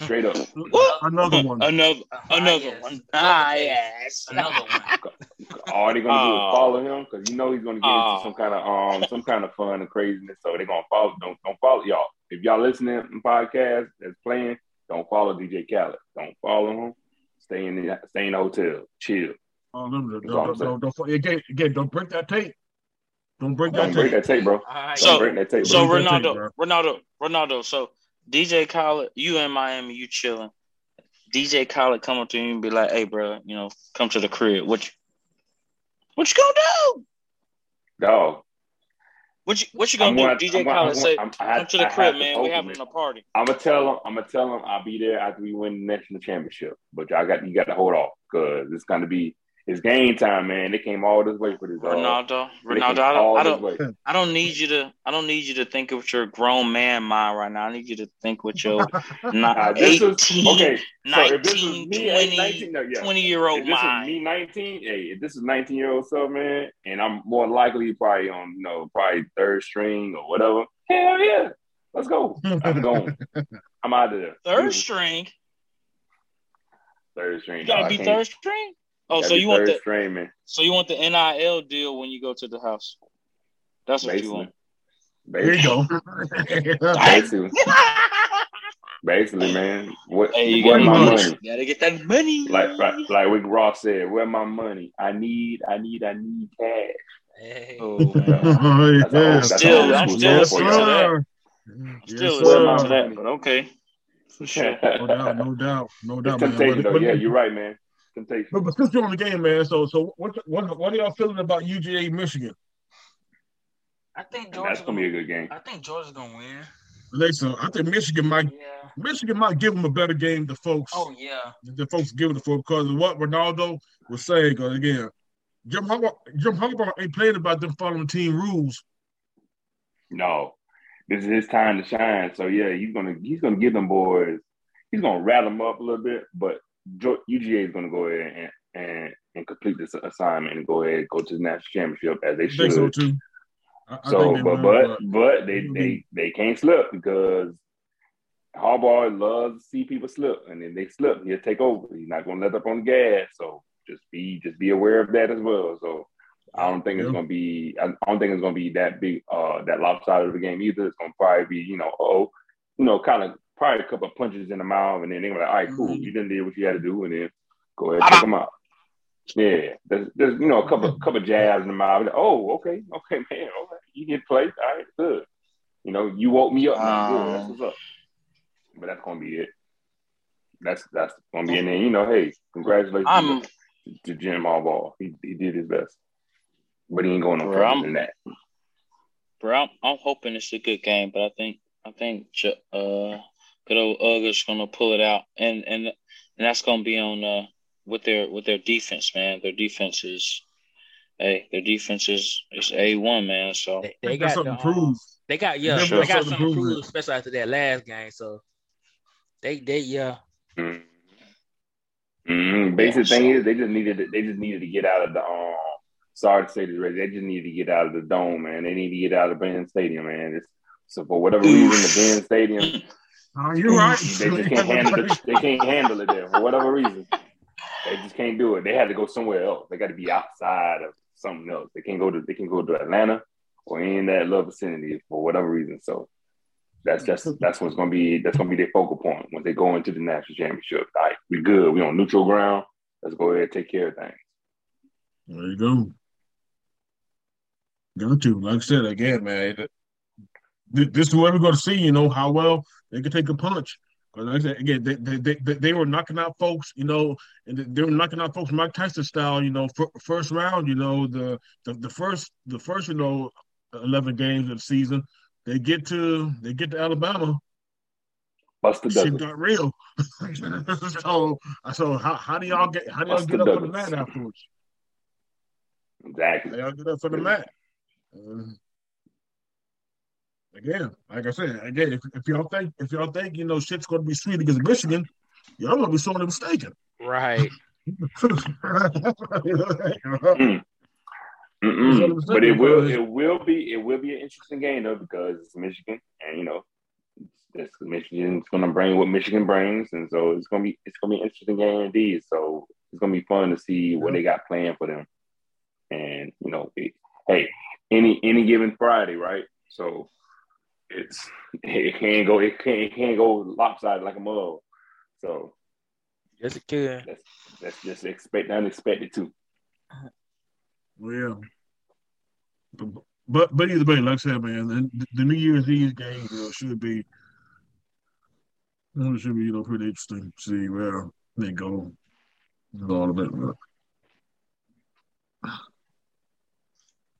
Straight up. What? Another one. Another another ah, one. Yes. Ah, yes. Another one. All they're going to do is follow him because you know he's going to get oh. into some kind of um some kind of fun and craziness. So they're going to follow. Don't don't follow y'all. If y'all listening to podcast that's playing, don't follow D J Khaled. Don't follow him. Stay in the, stay in the hotel. Chill. Oh, no, don't, don't, don't, again, again, don't break that tape. Don't break that don't tape. Break that tape, bro. Right. So, don't break that tape, bro. So, Ronaldo, tape, bro. Ronaldo, Ronaldo, Ronaldo, so, D J Khaled, you in Miami, you chilling. D J Khaled come up to you and be like, "Hey, bro, you know, come to the crib. What you, what you gonna do? Dog. What you, what you gonna I'm do? Gonna, D J I'm Khaled gonna, say, I'm, I, come to the I crib, man. We having it. a party. I'm gonna tell him. I'm gonna tell him I'll be there after we win the national championship. But y'all got you got to hold off because it's gonna be it's game time, man. They came all this way for this. Ronaldo, Ronaldo, I don't, I don't, I don't need you to. I don't need you to think with your grown man mind right now. I need you to think with your nineteen, twenty-year-old mind. Me nineteen, hey, if this is nineteen-year-old self, man, and I'm more likely probably on, you know, probably third string or whatever. Hell yeah, let's go. I'm going. I'm out of there. Third string. Third string. You gotta be third string. Oh, so you want the streaming. So you want the N I L deal when you go to the house? That's what Basically. you want. Basically. Here you go. Basically. Basically, man. What, hey, you where my money? money? You gotta get that money. Like, like, like what Ross said, where my money? I need, I need, I need cash. Hey. Oh, oh, yeah. old, still, I'm still yes, listening to that. Still listening to that, but okay. For sure. No doubt, no doubt, no doubt. Man. But, yeah, you're right, man. But, but since you're on the game, man, so so what what what are y'all feeling about U G A Michigan? I think Georgia's gonna be a good game. I think Georgia's gonna win. Listen, I think Michigan might yeah. Michigan might give them a better game to folks. Oh yeah, the folks give it for because of what Ronaldo was saying. Because again, Jim Harbaugh, Jim Harbaugh ain't playing about them following team rules. No, this is his time to shine. So yeah, he's gonna he's gonna give them boys. He's gonna rattle them up a little bit, but. U G A is going to go ahead and, and, and complete this assignment and go ahead and go to the national championship as they should. I think so, too. I, I so think they but, but, but but they, they, they can't slip because Harbaugh loves to see people slip, and then they slip, he'll take over. He's not going to let up on the gas, so just be just be aware of that as well. So I don't think yeah. it's going to be I don't think it's going to be that big uh, that lopsided of the game either. It's going to probably be you know oh you know kind of. Probably a couple of punches in the mouth, and then they were like, "All right, cool, you done did what you had to do," and then go ahead and take them out. Yeah, there's, there's you know a couple, couple jabs in the mouth. Oh, okay, okay, man, okay, you did play. All right, good. You know, you woke me up. Um, good. That's what's up. But that's gonna be it. That's that's gonna be it. And then you know, hey, congratulations I'm, to Jim Harbaugh. He he did his best, but he ain't going no further than that. Bro, I'm, I'm hoping it's a good game, but I think I think. Uh, Good old Ugger's gonna pull it out, and and and that's gonna be on uh with their with their defense, man. Their defense is hey, their defense is is A one, man. So they, they got something to prove. They got yeah, they, they got something to prove, especially after that last game. So they they yeah. Mm. Mm-hmm. Basic yeah, thing so. is they just needed to, they just needed to get out of the um. Sorry to say this, they just needed to get out of the dome, man. They need to get out of Ben Stadium, man. It's, so for whatever reason, the Ben Stadium. Oh, you're right. They just can't handle it. They can't handle it there for whatever reason. They just can't do it. They had to go somewhere else. They got to be outside of something else. They can't go to. They can go to Atlanta or in that little vicinity for whatever reason. So that's that's that's what's gonna be. That's gonna be their focal point when they go into the national championship. All right, we good. We on neutral ground. Let's go ahead and take care of things. There you go. Got you. Like I said again, man. This is where we're going to see, you know, how well they can take a punch. Because like I said, again, they, they they they were knocking out folks, you know, and they were knocking out folks Mike Tyson style, you know, f- first round, you know, the, the the first the first you know eleven games of the season. They get to they get to Alabama. Buster Douglas. Shit got real. so so how how do y'all get how do y'all Buster get up Douglas. for the mat afterwards? Exactly. How do y'all get up for the mat? Uh, Again, like I said, again, if, if y'all think if y'all think you know shit's gonna be sweet against Michigan, y'all gonna be sorely mistaken. Right. Mm. But it will it will be it will be an interesting game though, because it's Michigan, and you know this Michigan's gonna bring what Michigan brings, and so it's gonna be it's gonna be an interesting game indeed. So it's gonna be fun to see what they got planned for them. And you know, it, hey, any any given Friday, right? So It's it can't go it can't it can't go lopsided like a mug. So yes, it can. That's, that's just expect unexpected too. Well, but but, but either way, like I said, man, the, the New Year's Eve game you know, should be it should be you know pretty interesting to see where they go and all of that.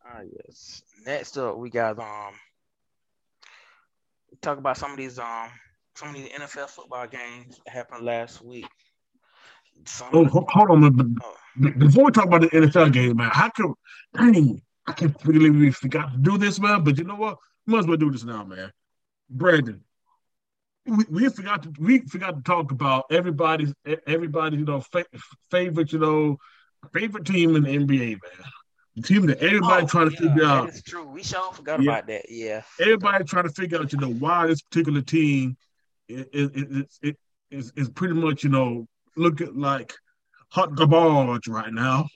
Ah yes. Next up, we got um. talk about some of these um some of these N F L football games that happened last week. Some oh, hold, hold on, oh. Before we talk about the N F L game, man, how come dang, I can't believe we forgot to do this, man? But you know what? We might as well do this now, man. Brandon, we, we forgot to we forgot to talk about everybody's everybody's you know fa- favorite you know favorite team in the N B A, man. The team that everybody oh, trying to yeah, figure out. That's true. We sure forgot yeah. about that. Yeah. Everybody trying to figure out, you know, why this particular team is it, it, it, it, it, pretty much, you know, looking like hot garbage right now.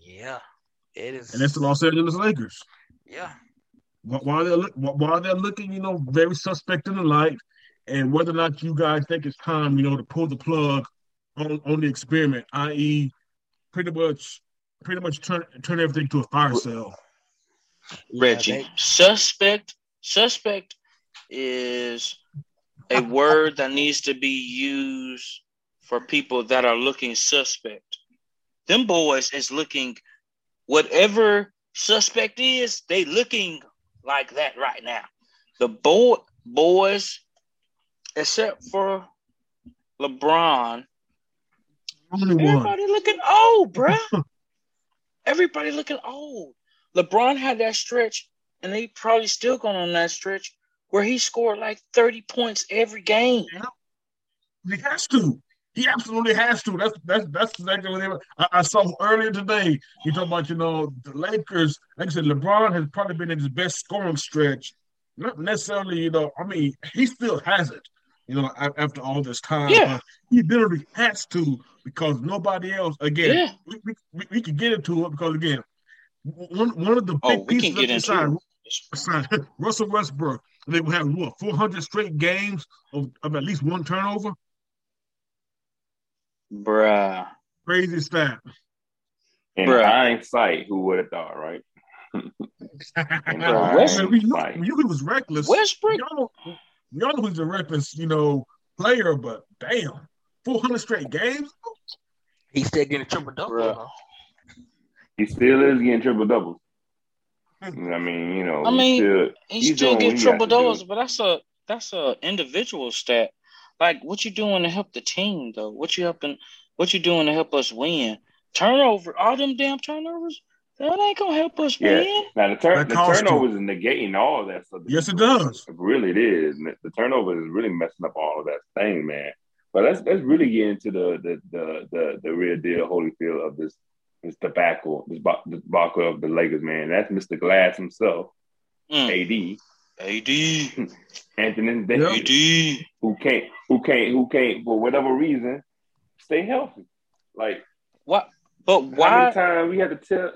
Yeah, it is. And it's the Los Angeles Lakers. Yeah. While they're while they're looking, you know, very suspect in the light, and whether or not you guys think it's time, you know, to pull the plug on on the experiment, that is, pretty much. Pretty much turn turn everything to a fire sale. Reggie, yeah, they... suspect suspect is a word that needs to be used for people that are looking suspect. Them boys is looking whatever suspect is. They looking like that right now. The bo- boys, except for LeBron, everybody looking old, bruh. Everybody looking old. LeBron had that stretch, and they probably still going on that stretch where he scored like thirty points every game. He has to. He absolutely has to. That's that's that's exactly what they were. I, I saw earlier today. You talking about you know the Lakers? Like I said, LeBron has probably been in his best scoring stretch. Not necessarily, you know. I mean, he still has it. You know, after all this time, yeah. he literally has to because nobody else. Again, yeah. we, we we can get into it because again, one one of the big oh, pieces of the sign, Russell Westbrook. They will have what four hundred straight games of, of at least one turnover. Bruh, crazy stat. And Bruh. I ain't sight. Who would have thought, right? Westbrook, you know, he was reckless. Westbrook. Y'all, Y'all know who's a reckless, you know, player, but damn, four hundred straight games? He's still getting triple-double. He still is getting triple-doubles. I mean, you know. I mean, still, he still, still getting triple-doubles, but that's a that's a individual stat. Like, what you doing to help the team, though? What you helping? What you doing to help us win? Turnover, all them damn turnovers? That ain't gonna help us yeah. win. Now the, tur- the turnover is negating all of that stuff. Yes, it does. It really, it is. The turnover is really messing up all of that thing, man. But let's let's really get into the the the the, the real deal, Holyfield, of this this debacle, this debacle of the Lakers, man. That's Mister Glass himself, mm. A D, A D, Anthony Davis, yep. who can't, who can't, who can't, for whatever reason, stay healthy. Like what? But why? How many times we had to tell?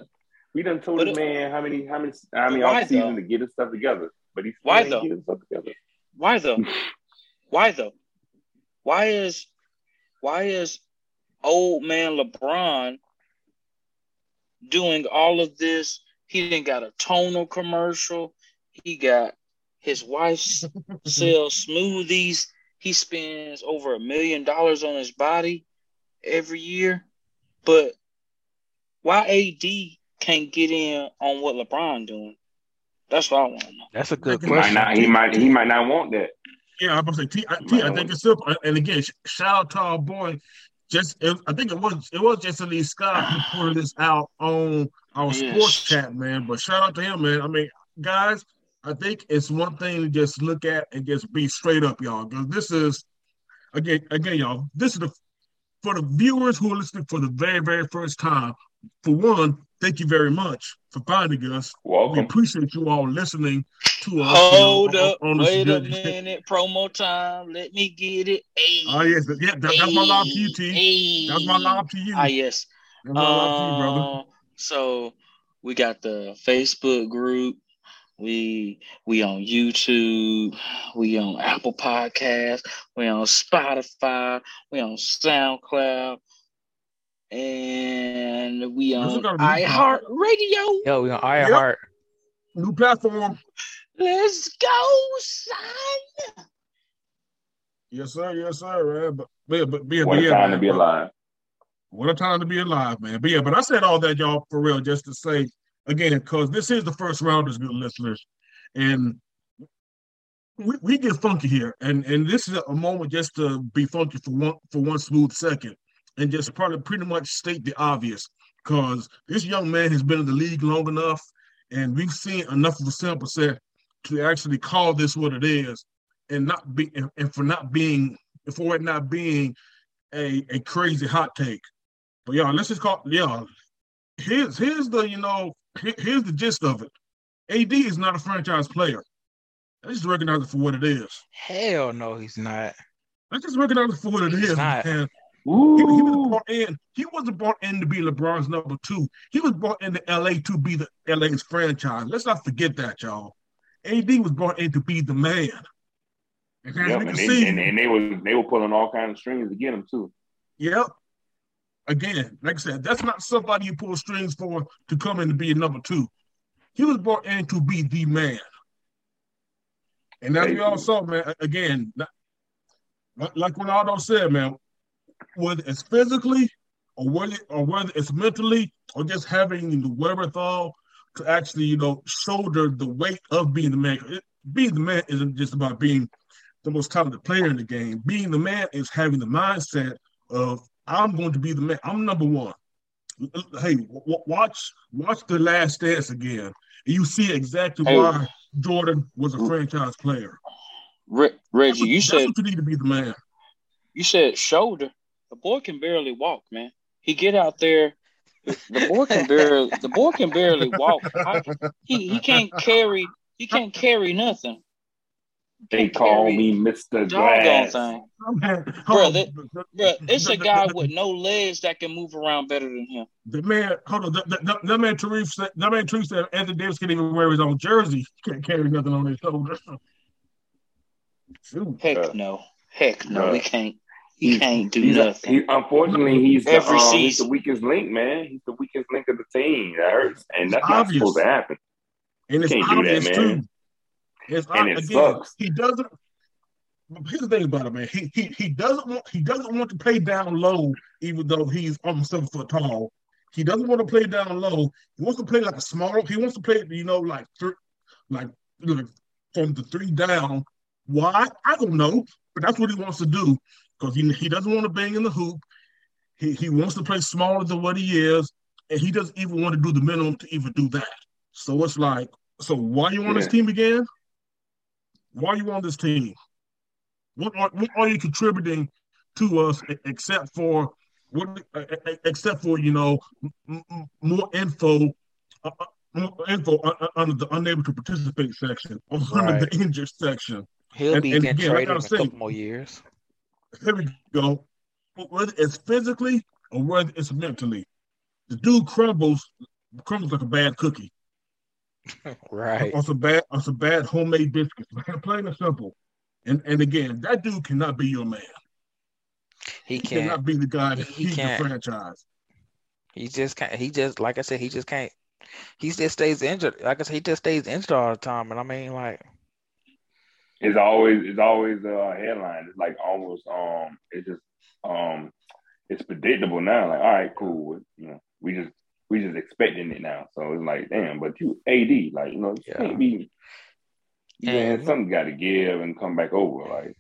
We done told the man how many, how many, how many off season to get his stuff together, but he's why though? Get his stuff together. Why though? Why though? Why is, why is, old man LeBron doing all of this? He didn't got a tonal commercial. He got his wife sells smoothies. He spends over a million dollars on his body every year, but why A D can't get in on what LeBron doing? That's what I want to know. That's a good question. Might not, he might he might not want that. Yeah, I'm gonna say T. I, T, I think it's simple. And again, shout out to our boy. Just it, I think it was it was Jason Lee Scott who pointed this out on our yes. sports chat, man. But shout out to him, man. I mean, guys, I think it's one thing to just look at and just be straight up, y'all. Because this is again, again, y'all. This is the for the viewers who are listening for the very, very first time. For one, thank you very much for finding us. Welcome. We appreciate you all listening to us. Hold on, up. On Wait a minute. Promo time. Let me get it. Ay. Oh, yes. Yeah, that, that's my love to you, T. Ay. That's my love to you. Ah, yes. That's my uh, love to you, brother. So we got the Facebook group. We we on YouTube, we on Apple Podcasts, we on Spotify, we on SoundCloud, and we on iHeartRadio. Yo, we on iHeart. Yep. New platform. Let's go, son. Yes, sir. Yes, sir. Right? But, but, but, but, what a yeah, time man, to be bro. alive. What a time to be alive, man. But yeah, but I said all that, y'all, for real, just to say. Again, because this is the first rounders, good listeners, and we, we get funky here, and and this is a moment just to be funky for one for one smooth second, and just probably pretty much state the obvious, because this young man has been in the league long enough, and we've seen enough of a sample set to actually call this what it is, and not be and, and for not being for it not being a a crazy hot take, but y'all, let's just call y'all. Here's here's the you know. Here's the gist of it. A D is not a franchise player. Let's just recognize it for what it is. Hell no, he's not. Let's just recognize it for what it he's is. Not. And Ooh. He, he was brought in. He wasn't brought in to be LeBron's number two. He was brought into L A to be the L A's franchise. Let's not forget that, y'all. A D was brought in to be the man. And, yep, and, they, and, and they were they were pulling all kinds of strings to get him too. Yep. Again, like I said, that's not somebody you pull strings for to come in to be number two. He was brought in to be the man. And as we all saw, man, again, like Ronaldo said, man, whether it's physically or whether, or whether it's mentally or just having the wherewithal to actually, you know, shoulder the weight of being the man. It, being the man isn't just about being the most talented player in the game. Being the man is having the mindset of, I'm going to be the man. I'm number one. Hey, w- watch watch The Last Dance again. And you see exactly hey. why Jordan was a franchise player. Re- Reggie, what, you said you need to be the man. You said shoulder. The boy can barely walk, man. He get out there. The boy can barely. the boy can barely walk. I, he he can't carry. He can't carry nothing. They call me Mister Glass. Thing. Bro, that, bro, it's a guy with no legs that can move around better than him. The man, hold on, the, the, the man Tariq said, the man Tariq said, Anthony Davis can't even wear his own jersey. He can't carry nothing on his shoulder. Shoot. Heck no, heck no, he can't. He can't do he's nothing. He, unfortunately, he's every the, um, he's the weakest link, man. He's the weakest link of the team. That hurts, and that's it's not obvious. Supposed to happen. And it's can't obvious do that, man. Too. It's, and it again, sucks. He doesn't. Here's the thing about it, man. He he he doesn't want he doesn't want to play down low, even though he's almost seven foot tall. He doesn't want to play down low. He wants to play like a small. He wants to play, you know, like th- like, like from the three down. Why? I don't know, but that's what he wants to do because he he doesn't want to bang in the hoop. He he wants to play smaller than what he is. and he doesn't even want to do the minimum to even do that. So it's like, so why you on yeah. this team again? Why are you on this team? What are, what are you contributing to us except for what? Except for you know more info, uh, more info under the unable to participate section, or right. under the injured section. He'll and, be and getting again, traded like I was in a saying, couple more years. Here we go. Whether it's physically or whether it's mentally, the dude crumbles, crumbles like a bad cookie. Right. Or some bad, or some bad homemade biscuits. Plain and simple. And and again, that dude cannot be your man. He, he can't. cannot be the guy that he, he can't the franchise. He just can't. He just like I said. He just can't. He just stays injured. Like I said, he just stays injured all the time. And I mean, like. It's always it's always a headline. It's like almost um it's just um it's predictable now. Like, all right, cool. You know, we just we just expecting it now. So it's like, damn, but you A D, like, you know, you yeah. can't be yeah, something gotta give and come back over, like.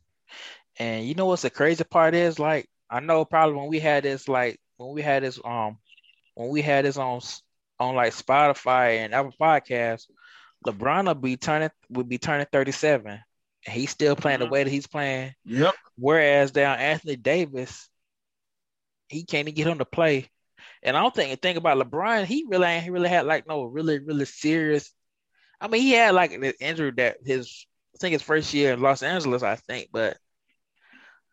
And you know what's the crazy part is, like, I know probably when we had this like when we had this um when we had this on on like Spotify and Apple Podcasts, LeBron would be turning would be turning thirty-seven. He's still playing the way that he's playing. Yep. Whereas down Anthony Davis, he can't even get him to play. And I don't think think about LeBron. He really ain't. He really had like no really really serious. I mean, he had like an injury that his I think his first year in Los Angeles, I think. But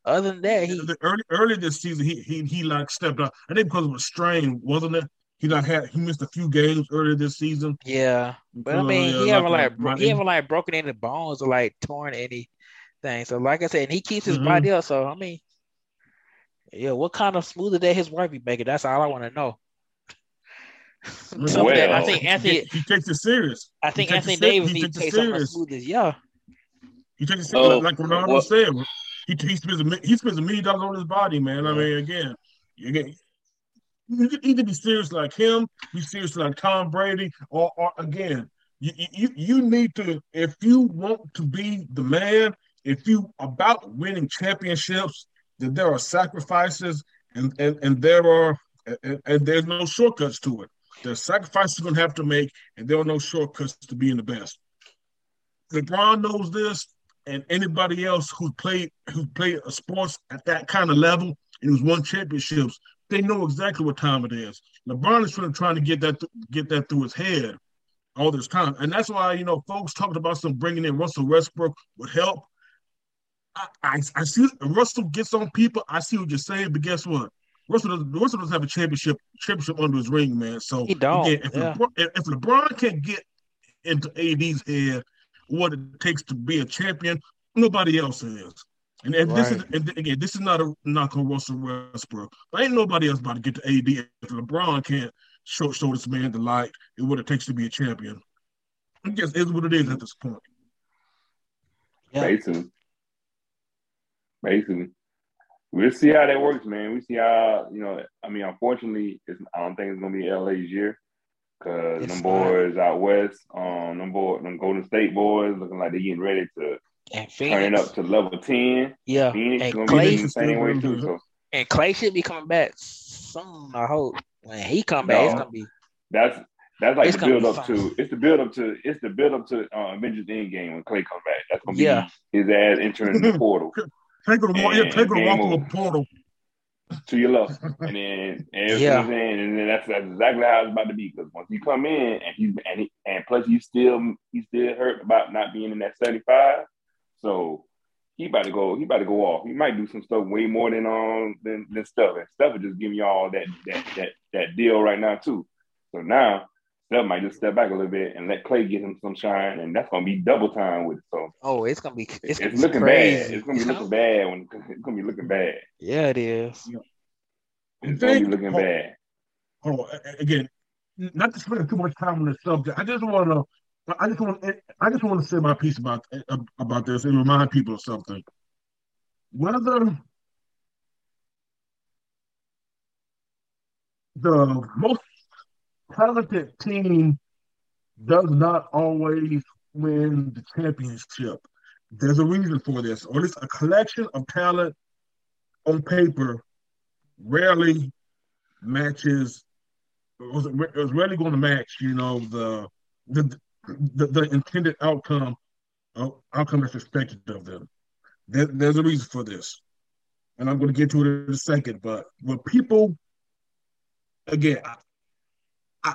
other than that, he early early this season he he he like stepped up. I think because of a strain, wasn't it? He like had he missed a few games earlier this season. Yeah, but I mean, uh, he haven't like, like he haven't like broken any bones or like torn anything. So like I said, and he keeps his mm-hmm. body up. So I mean, yeah, what kind of smoother that his wife be making? That's all I want to know. Well, I think Anthony he, he takes it serious. I think Anthony Davis he takes it serious. Yeah, he takes it serious. Oh, like, like Ronaldo well, said. He he spends a, he spends a million dollars on his body, man. I mean, again, you get. You can either be serious like him, be serious like Tom Brady, or, or again, you, you you need to, if you want to be the man, if you about winning championships, then there are sacrifices and, and, and there are and, and there's no shortcuts to it. There's sacrifices you're gonna have to make, and there are no shortcuts to being the best. LeBron knows this, and anybody else who played who played a sports at that kind of level and who's won championships. They know exactly what time it is. LeBron is trying, trying to get that th- get that through his head all this time. And that's why, you know, folks talked about some bringing in Russell Westbrook would help. I, I, I see Russell gets on people. I see what you're saying, but guess what? Russell doesn't, Russell doesn't have a championship championship under his ring, man. So he don't. Again, if, yeah. LeBron, if LeBron can't get into A D's head what it takes to be a champion, nobody else is. And, and right. this is and again, this is not a knock on Russell Westbrook. But ain't nobody else about to get to A D if LeBron can't show show this man the light and what it takes to be a champion. I guess it's what it is at this point. Yeah. Basically, basically, we'll see how that works, man. We see how you know. I mean, unfortunately, it's, I don't think it's gonna be L A's year because them boys out west, um, them boy, them Golden State boys looking like they're getting ready to. And Phoenix. Turn up to level ten. Yeah. Phoenix and, Clay, be the same way too, so. And Clay should be coming back soon, I hope. When he come back, no, it's gonna be that's that's like the build up to it's the build up to it's the build up to uh, Avengers Endgame when Clay comes back. That's gonna be yeah. his ass entering the portal. Take her to walk, yeah, take her to walk through a portal. To your left. And then and, yeah. in, and then that's, that's exactly how it's about to be. Because once you come in and he's and he, and plus he's still he's still hurt about not being in that seventy-five. So he about to go. He about to go off. He might do some stuff way more than um than, than stuff. And stuff is just giving y'all that that that that deal right now too. So now stuff might just step back a little bit and let Clay get him some shine, and that's gonna be double time with it. So oh, it's gonna be it's, it's looking crazy. bad. It's gonna be looking bad when it's gonna be looking bad. Yeah, it is. Yeah. It's gonna be looking hold, bad. Hold on again. Not to spend too much time on this subject. I just want to. I just want I just want to say my piece about about this and remind people of something. Whether the most talented team does not always win the championship, there's a reason for this. Or at least a collection of talent on paper rarely matches was, was really going to match, you know, the the the, the intended outcome uh, outcome that's expected of them. There, there's a reason for this, and I'm going to get to it in a second. But when people, again, I,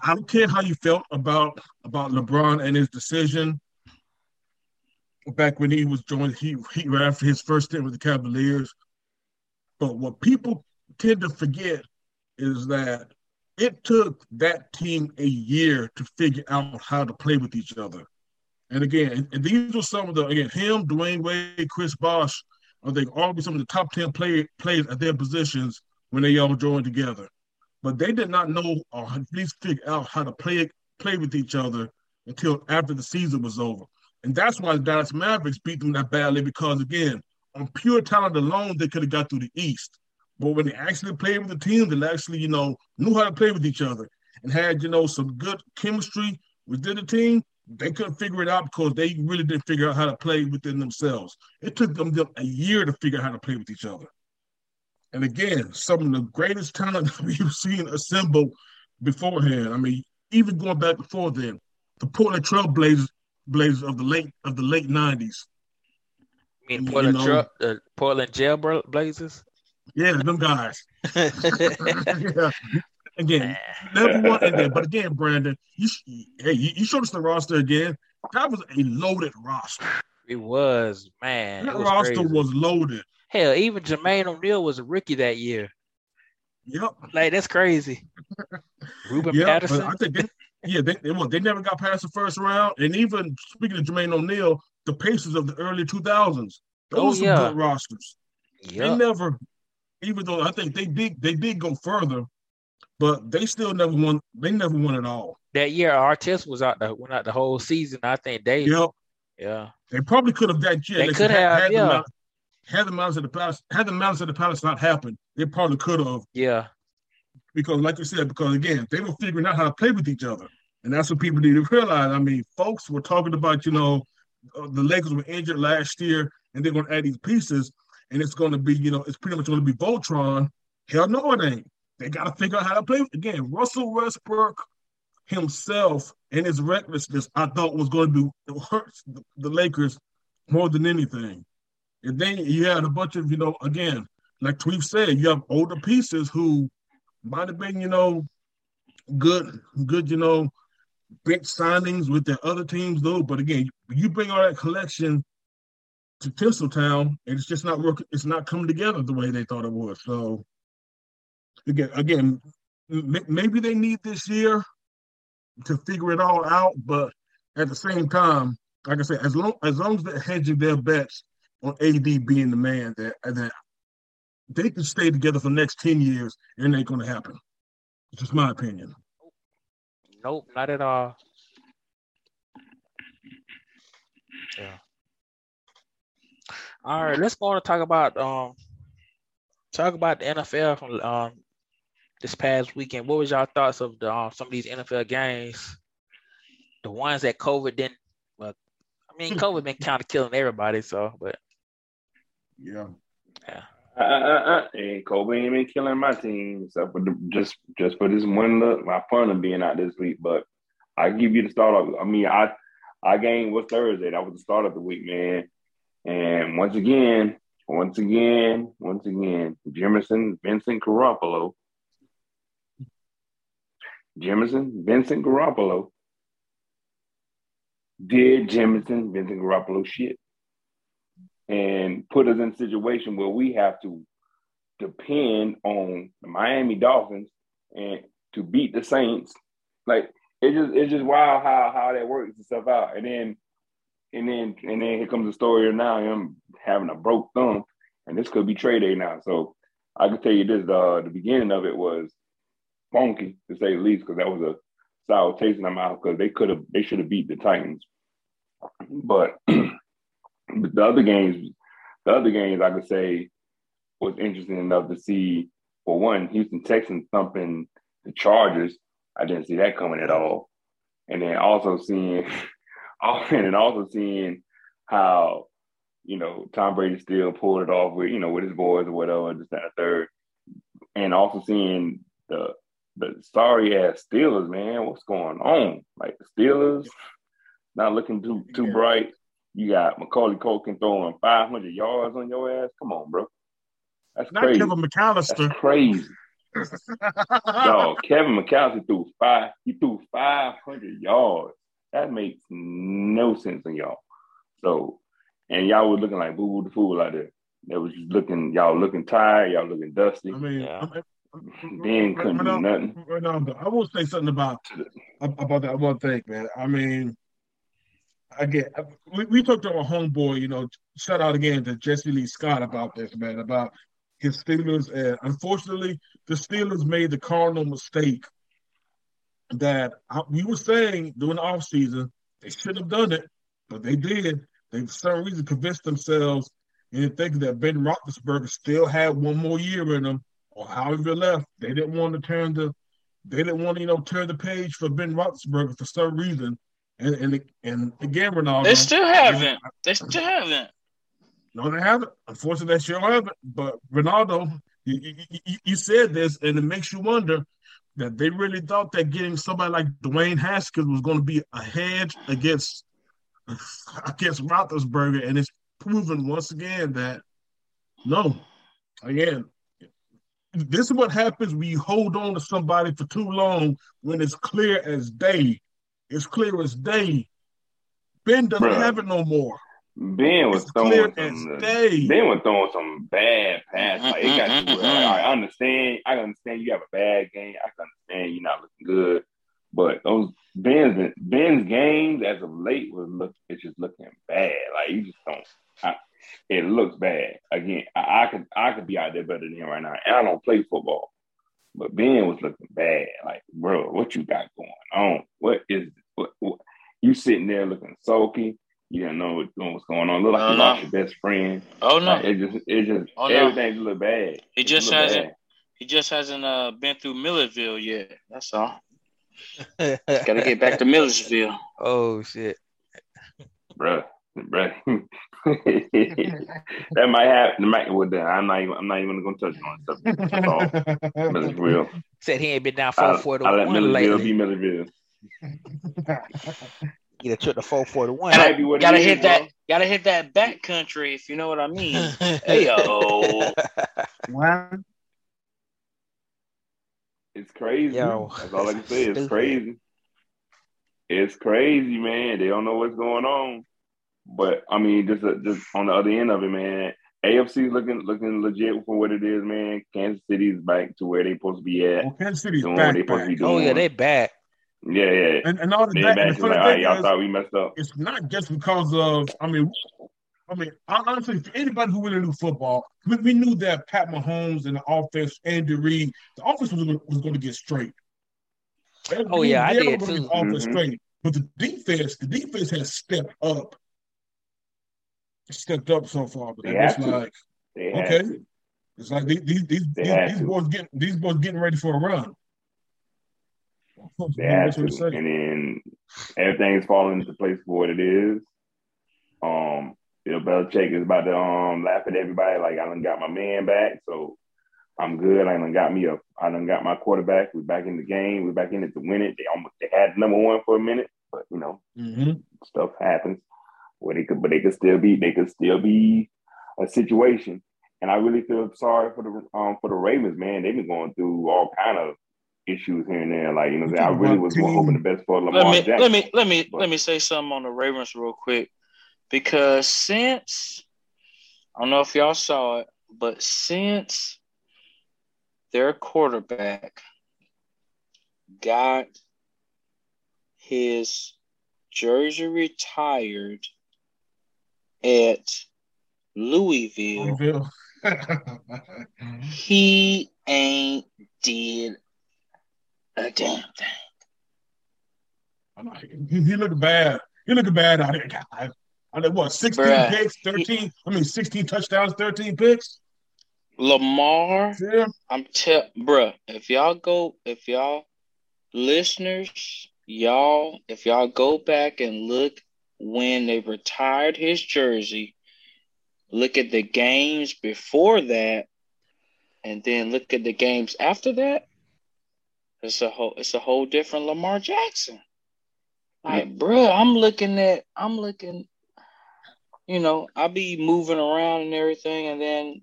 I don't care how you felt about about LeBron and his decision back when he was joined, he, he right after his first stint with the Cavaliers. But what people tend to forget is that it took that team a year to figure out how to play with each other. And again, and these are some of the, again, him, Dwayne Wade, Chris Bosh, I think all be some of the top ten play, players at their positions when they all joined together. But they did not know or at least figure out how to play play with each other until after the season was over. And that's why the Dallas Mavericks beat them that badly because, again, on pure talent alone, they could have got through the East. But when they actually played with the team, they actually, you know, knew how to play with each other and had, you know, some good chemistry within the team, they couldn't figure it out because they really didn't figure out how to play within themselves. It took them a year to figure out how to play with each other. And again, some of the greatest talent that we've seen assembled beforehand. I mean, even going back before then, the Portland Trail Blazers, Blazers of the late of the late nineties. You mean Portland, you know, tra- uh, Portland Jail Blazers? Yeah, them guys. Yeah. Again, never won in there. But again, Brandon, you hey, you, you showed us the roster again. That was a loaded roster. It was, man. That was roster crazy. was loaded. Hell, even Jermaine O'Neal was a rookie that year. Yep. Like, that's crazy. Ruben yep. Patterson. I think they, yeah, they, they, well, they never got past the first round. And even, speaking of Jermaine O'Neal, the Pacers of the early two thousands. Those oh, yeah. were good rosters. Yep. They never... Even though I think they did, they did go further, but they still never won. They never won at all. That year, Artest was out the went out the whole season. I think they, yep. yeah, they probably could have that year. They, they could have, had, yeah. Had the Mountains of the Palace, had the Mountains of the Palace not happened, they probably could have. Yeah, because like you said, because again, they were figuring out how to play with each other, and that's what people need to realize. I mean, folks were talking about, you know, the Lakers were injured last year, and they're going to add these pieces. And it's going to be, you know, it's pretty much going to be Voltron. Hell no, it ain't. They got to figure out how to play. Again, Russell Westbrook himself and his recklessness, I thought was going to be, hurt the Lakers more than anything. And then you had a bunch of, you know, again, like Tweef said, you have older pieces who might have been, you know, good, good, you know, bench signings with the other teams, though. But again, you bring all that collection to Tinseltown, and it's just not working. It's not coming together the way they thought it would. So, again, again, maybe they need this year to figure it all out. But at the same time, like I said, as long as long as they're hedging their bets on A D being the man, that that they can stay together for the next ten years, and it ain't going to happen. It's just my opinion. Nope, not at all. Yeah. All right, let's go on and talk about um, talk about the N F L from um, this past weekend. What was y'all thoughts of the, um, some of these N F L games? The ones that COVID didn't. Well, I mean, COVID been kind of killing everybody. So, but yeah, yeah. I, I, I, and COVID ain't been killing my team, so for the, just just for this one look, my fun of being out this week. But I give you the start of. I mean, I I game was Thursday. That was the start of the week, man. And once again, once again, once again, Jemison, Vincent Garoppolo. Jemison, Vincent Garoppolo. Did Jemison, Vincent Garoppolo shit. And put us in a situation where we have to depend on the Miami Dolphins and to beat the Saints. Like, it just it's just wild how, how that works and stuff out. And then And then and then here comes the story of now him having a broke thumb, and this could be trade day now. So I can tell you this, uh, the beginning of it was funky, to say the least, because that was a sour taste in my mouth because they could have they should have beat the Titans. But, but the other games, the other games I could say was interesting enough to see, for one, Houston Texans thumping the Chargers. I didn't see that coming at all. And then also seeing And also seeing how, you know, Tom Brady still pulled it off with, you know, with his boys or whatever, just that third. And also seeing the But sorry ass Steelers, man, what's going on? Like, the Steelers not looking too too yeah. bright. You got Macaulay Culkin throwing five hundred yards on your ass. Come on, bro. That's not crazy. Kevin McAllister. That's crazy. Dog, Kevin McAllister threw five. He threw five hundred yards. That makes no sense in y'all. So, and y'all were looking like boo boo the fool out there. They was just looking. Y'all looking tired. Y'all looking dusty. I mean, yeah. I mean Ben couldn't do nothing. Ronaldo, I will say something about about that one thing, man. I mean. Again, we, we talked to our homeboy, you know, shout out again to Jesse Lee Scott about this, man, about his Steelers. And unfortunately, the Steelers made the cardinal mistake that I, we were saying during the offseason they should have done it, but they did. They, for some reason, convinced themselves into thinking that Ben Roethlisberger still had one more year in him, or however left. They didn't want to turn the, they didn't want to, you know, turn the page for Ben Roethlisberger for some reason. And, and and again, Ronaldo. They still haven't. They still haven't. No, they haven't. Unfortunately, they still haven't. But Ronaldo, you, you, you said this, and it makes you wonder that they really thought that getting somebody like Dwayne Haskins was going to be a hedge against against Roethlisberger, and it's proven once again that no. Again, this is what happens when you hold on to somebody for too long when it's clear as day. It's clear as day. Ben doesn't Bruh. have it no more. Ben was it's throwing some, day. Ben was throwing some bad passes. Like, it got you. I, I understand. I understand you have a bad game. I can understand you're not looking good. But those Ben's Ben's games as of late was look. It's just looking bad. Like, you just don't. I, it looks bad. Again, I, I could I could be out there better than him right now. And I don't play football. But Ben was looking bad. Like, bro, what you got going on? What is what, what? You sitting there looking sulky? You don't know what's going on. Look like oh, you lost no. your best friend. Oh no! Like, it just, it just oh, everything no. look bad. He it just hasn't. Bad. He just hasn't uh, been through Millersville yet. That's all. Gotta get back to Millersville. Oh shit, bro, bro. That might happen. Might, well, I'm not even. I'm not even going to touch on stuff. That's all. But it's real. Said he ain't been down four four to one. I let Millersville be Millersville. Get a trip to four four to one. Gotta hit that. Gotta hit that back country if you know what I mean. Hey yo. Wow. It's crazy. Yo. That's all I can say. It's crazy. It's crazy, man. They don't know what's going on. But I mean, just uh, just on the other end of it, man. A F C looking looking legit for what it is, man. Kansas City is back to where they supposed to be at. Well, Kansas City's back, they back. Be oh yeah, they back. Yeah, yeah. And, and all the back. back the like, all right, y'all is, thought we messed up. It's not just because of. I mean, I mean, honestly, for anybody who really knew football, we, we knew that Pat Mahomes and the offense, Andy Reid, the offense was was going to get straight. They, oh yeah, I did too. Get offense mm-hmm. straight, but the defense, the defense has stepped up. Stepped up so far, but it's like they okay. To. It's like these these these, these boys getting these boys getting ready for a run. They had to. And then everything's falling into place for what it is. Um, Bill Belichick is about to um laugh at everybody like I done got my man back, so I'm good. I done got me a I done got my quarterback. We're back in the game. We're back in it to win it. They almost they had number one for a minute, but you know mm-hmm. stuff happens. Where they could, but they could still be, they could still be a situation. And I really feel sorry for the um for the Ravens, man. They've been going through all kind of issues here and there. Like you know, I really was hoping the best for Lamar let me, Jackson. Let me let me but, let me say something on the Ravens real quick, because since I don't know if y'all saw it, but since their quarterback got his jersey retired at Louisville, Louisville. He ain't did a damn thing. He, he looked bad. He looked bad out here. I, I mean, what, sixteen Bruh, picks, thirteen? He, I mean, sixteen touchdowns, thirteen picks. Lamar, yeah. I'm tell, bruh. If y'all go, if y'all listeners, y'all, if y'all go back and look. When they retired his jersey, look at the games before that, and then look at the games after that. It's a whole it's a whole different Lamar Jackson. Like, bro, I'm looking at I'm looking, you know, I be moving around and everything, and then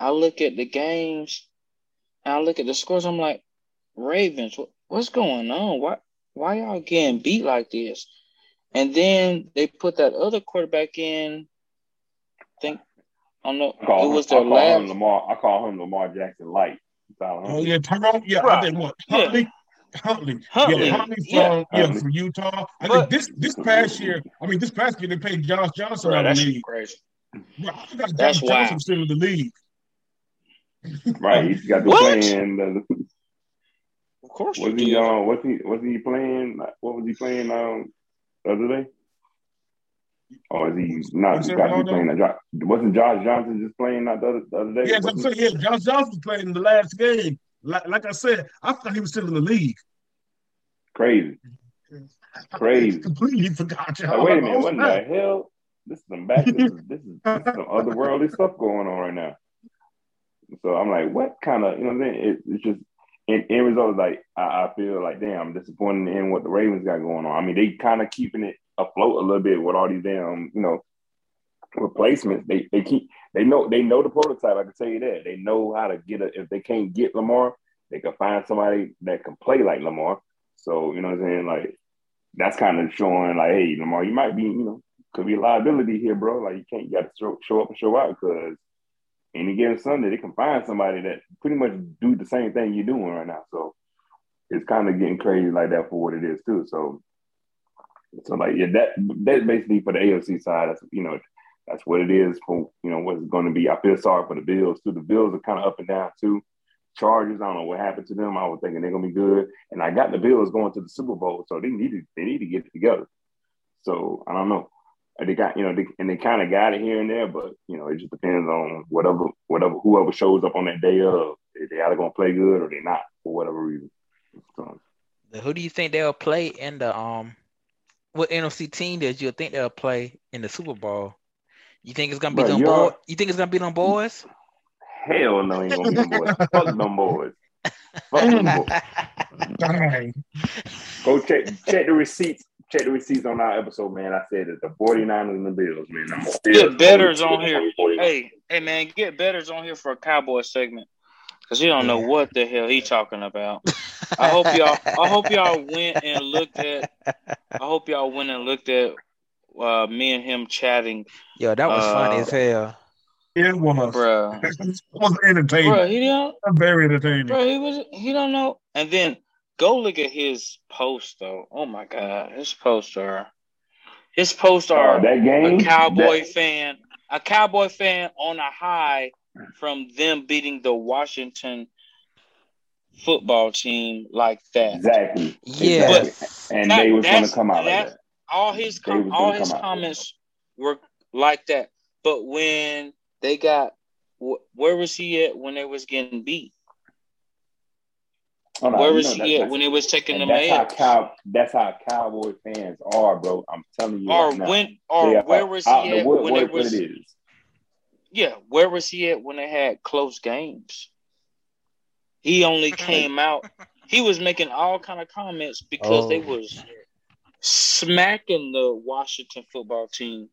I look at the games and I look at the scores. I'm like, Ravens, what, what's going on? Why why y'all getting beat like this? And then they put that other quarterback in. I think I don't know. I call it was him, their I call last. Him Lamar. I call him Lamar Jackson Light. Oh yeah, Tyrone. Yeah, right. I think what Huntley, yeah. Huntley, Huntley, yeah, Huntley from yeah, yeah from Utah. I but, think this this past year, I mean this past year they paid Josh Johnson out of the league. Crazy. Bro, I think that's Josh wild. Johnson still in the league. Right, he's got to play in the. Of course, was he on? Uh, what's he? What's he playing? What was he playing um the other day? Or is he not is got to be playing that? Wasn't Josh Johnson just playing that the other, the other day? Yes, I'm saying, yeah, Josh Johnson played in the last game. Like, like I said, I thought he was still in the league. Crazy. Crazy. I completely forgot y'all. Now, wait a minute, what the hell? This is some back, this is, this is, this is some otherworldly stuff going on right now. So I'm like, what kind of, you know what I'm saying? It, it's just, in end result, like, I, I feel like, damn, I'm disappointed in what the Ravens got going on. I mean, they kind of keeping it afloat a little bit with all these damn, you know, replacements. They they keep they know they know the prototype. I can tell you that they know how to get a. If they can't get Lamar, they can find somebody that can play like Lamar. So you know what I'm saying? Like that's kind of showing like, hey, Lamar, you might be, you know, could be a liability here, bro. Like you can't you got to show, show up and show out because any given Sunday they can find somebody that pretty much do the same thing you're doing right now. So it's kind of getting crazy like that for what it is too. So. So like yeah, that that's basically for the A F C side. That's you know, that's what it is for you know what's going to be. I feel sorry for the Bills too. The Bills are kind of up and down too. Chargers, I don't know what happened to them. I was thinking they're gonna be good, and I got the Bills going to the Super Bowl, so they need to they need to get it together. So I don't know. They got you know, they, and they kind of got it here and there, but you know, it just depends on whatever whatever whoever shows up on that day of. They either gonna play good or they not for whatever reason. So, who do you think they'll play in the um? What N F C team that you think they'll play in the Super Bowl? You think it's gonna be them boys? You think it's gonna be them boys? Hell no, ain't gonna be them boys. Fuck them boys. Fuck them boys. Dang. Go check check the receipts. Check the receipts on our episode, man. I said that the 49ers and the Bills, man. I'm get betters on here. Hey, hey, man, get betters on here for a Cowboy segment because you don't know yeah. what the hell he talking about. I hope y'all. I hope y'all went and looked at. I hope y'all went and looked at uh, me and him chatting. Yo, that was uh, funny as hell. It was, bro. It was entertaining. Bro, he don't. Very entertaining. Bro, he was. He don't know. And then go look at his post though. Oh my God, his posts are. His posts are uh, that game. A Cowboy that... fan. A Cowboy fan on a high from them beating the Washington football team like that. Exactly. Yeah. Exactly. And that, they was going to come out that, like that. All his, com- all his comments were like that. But when they got – where was he at when they was getting beat? Oh, no, where was know, he at like, when it was taking them that's out? How cow, that's how Cowboy fans are, bro. I'm telling you. Or, right when, or where like, was he at what, when what, it was – yeah, where was he at when they had close games? He only came out. He was making all kind of comments because oh. they was smacking the Washington football team.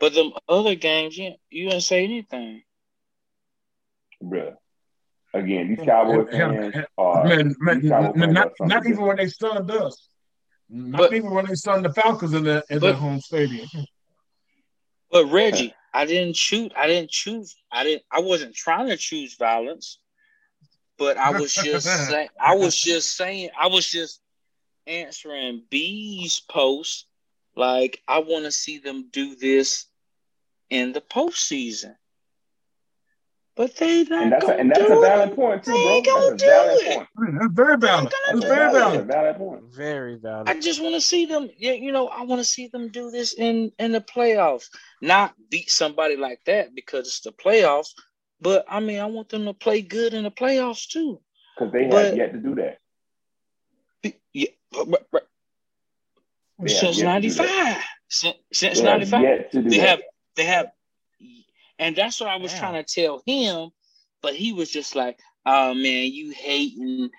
But them other games, you, you didn't say anything. Bruh. Again, these Cowboy fans are... Man, man, Cowboy man, not, are not even when they stunned us. Not but, even when they stunned the Falcons in the, in but, their home stadium. But Reggie, I didn't shoot. I didn't choose. I didn't. I wasn't trying to choose violence. But I was just saying, I was just saying, I was just answering B's post. Like I want to see them do this in the postseason, but they not. And that's, gonna a, and that's do a valid it. Point too, they bro. That's a valid it. Point. That's very valid. That's very valid. Valid point. Very valid. I just want to see them. Yeah, you know, I want to see them do this in in the playoffs, not beat somebody like that because it's the playoffs. But, I mean, I want them to play good in the playoffs, too. Because they but, have yet to do that. Yeah, but, but, but, since ninety-five. Since, since they ninety-five. Have they, have, they have. And that's what I was Damn. trying to tell him. But he was just like, oh, man, you hating.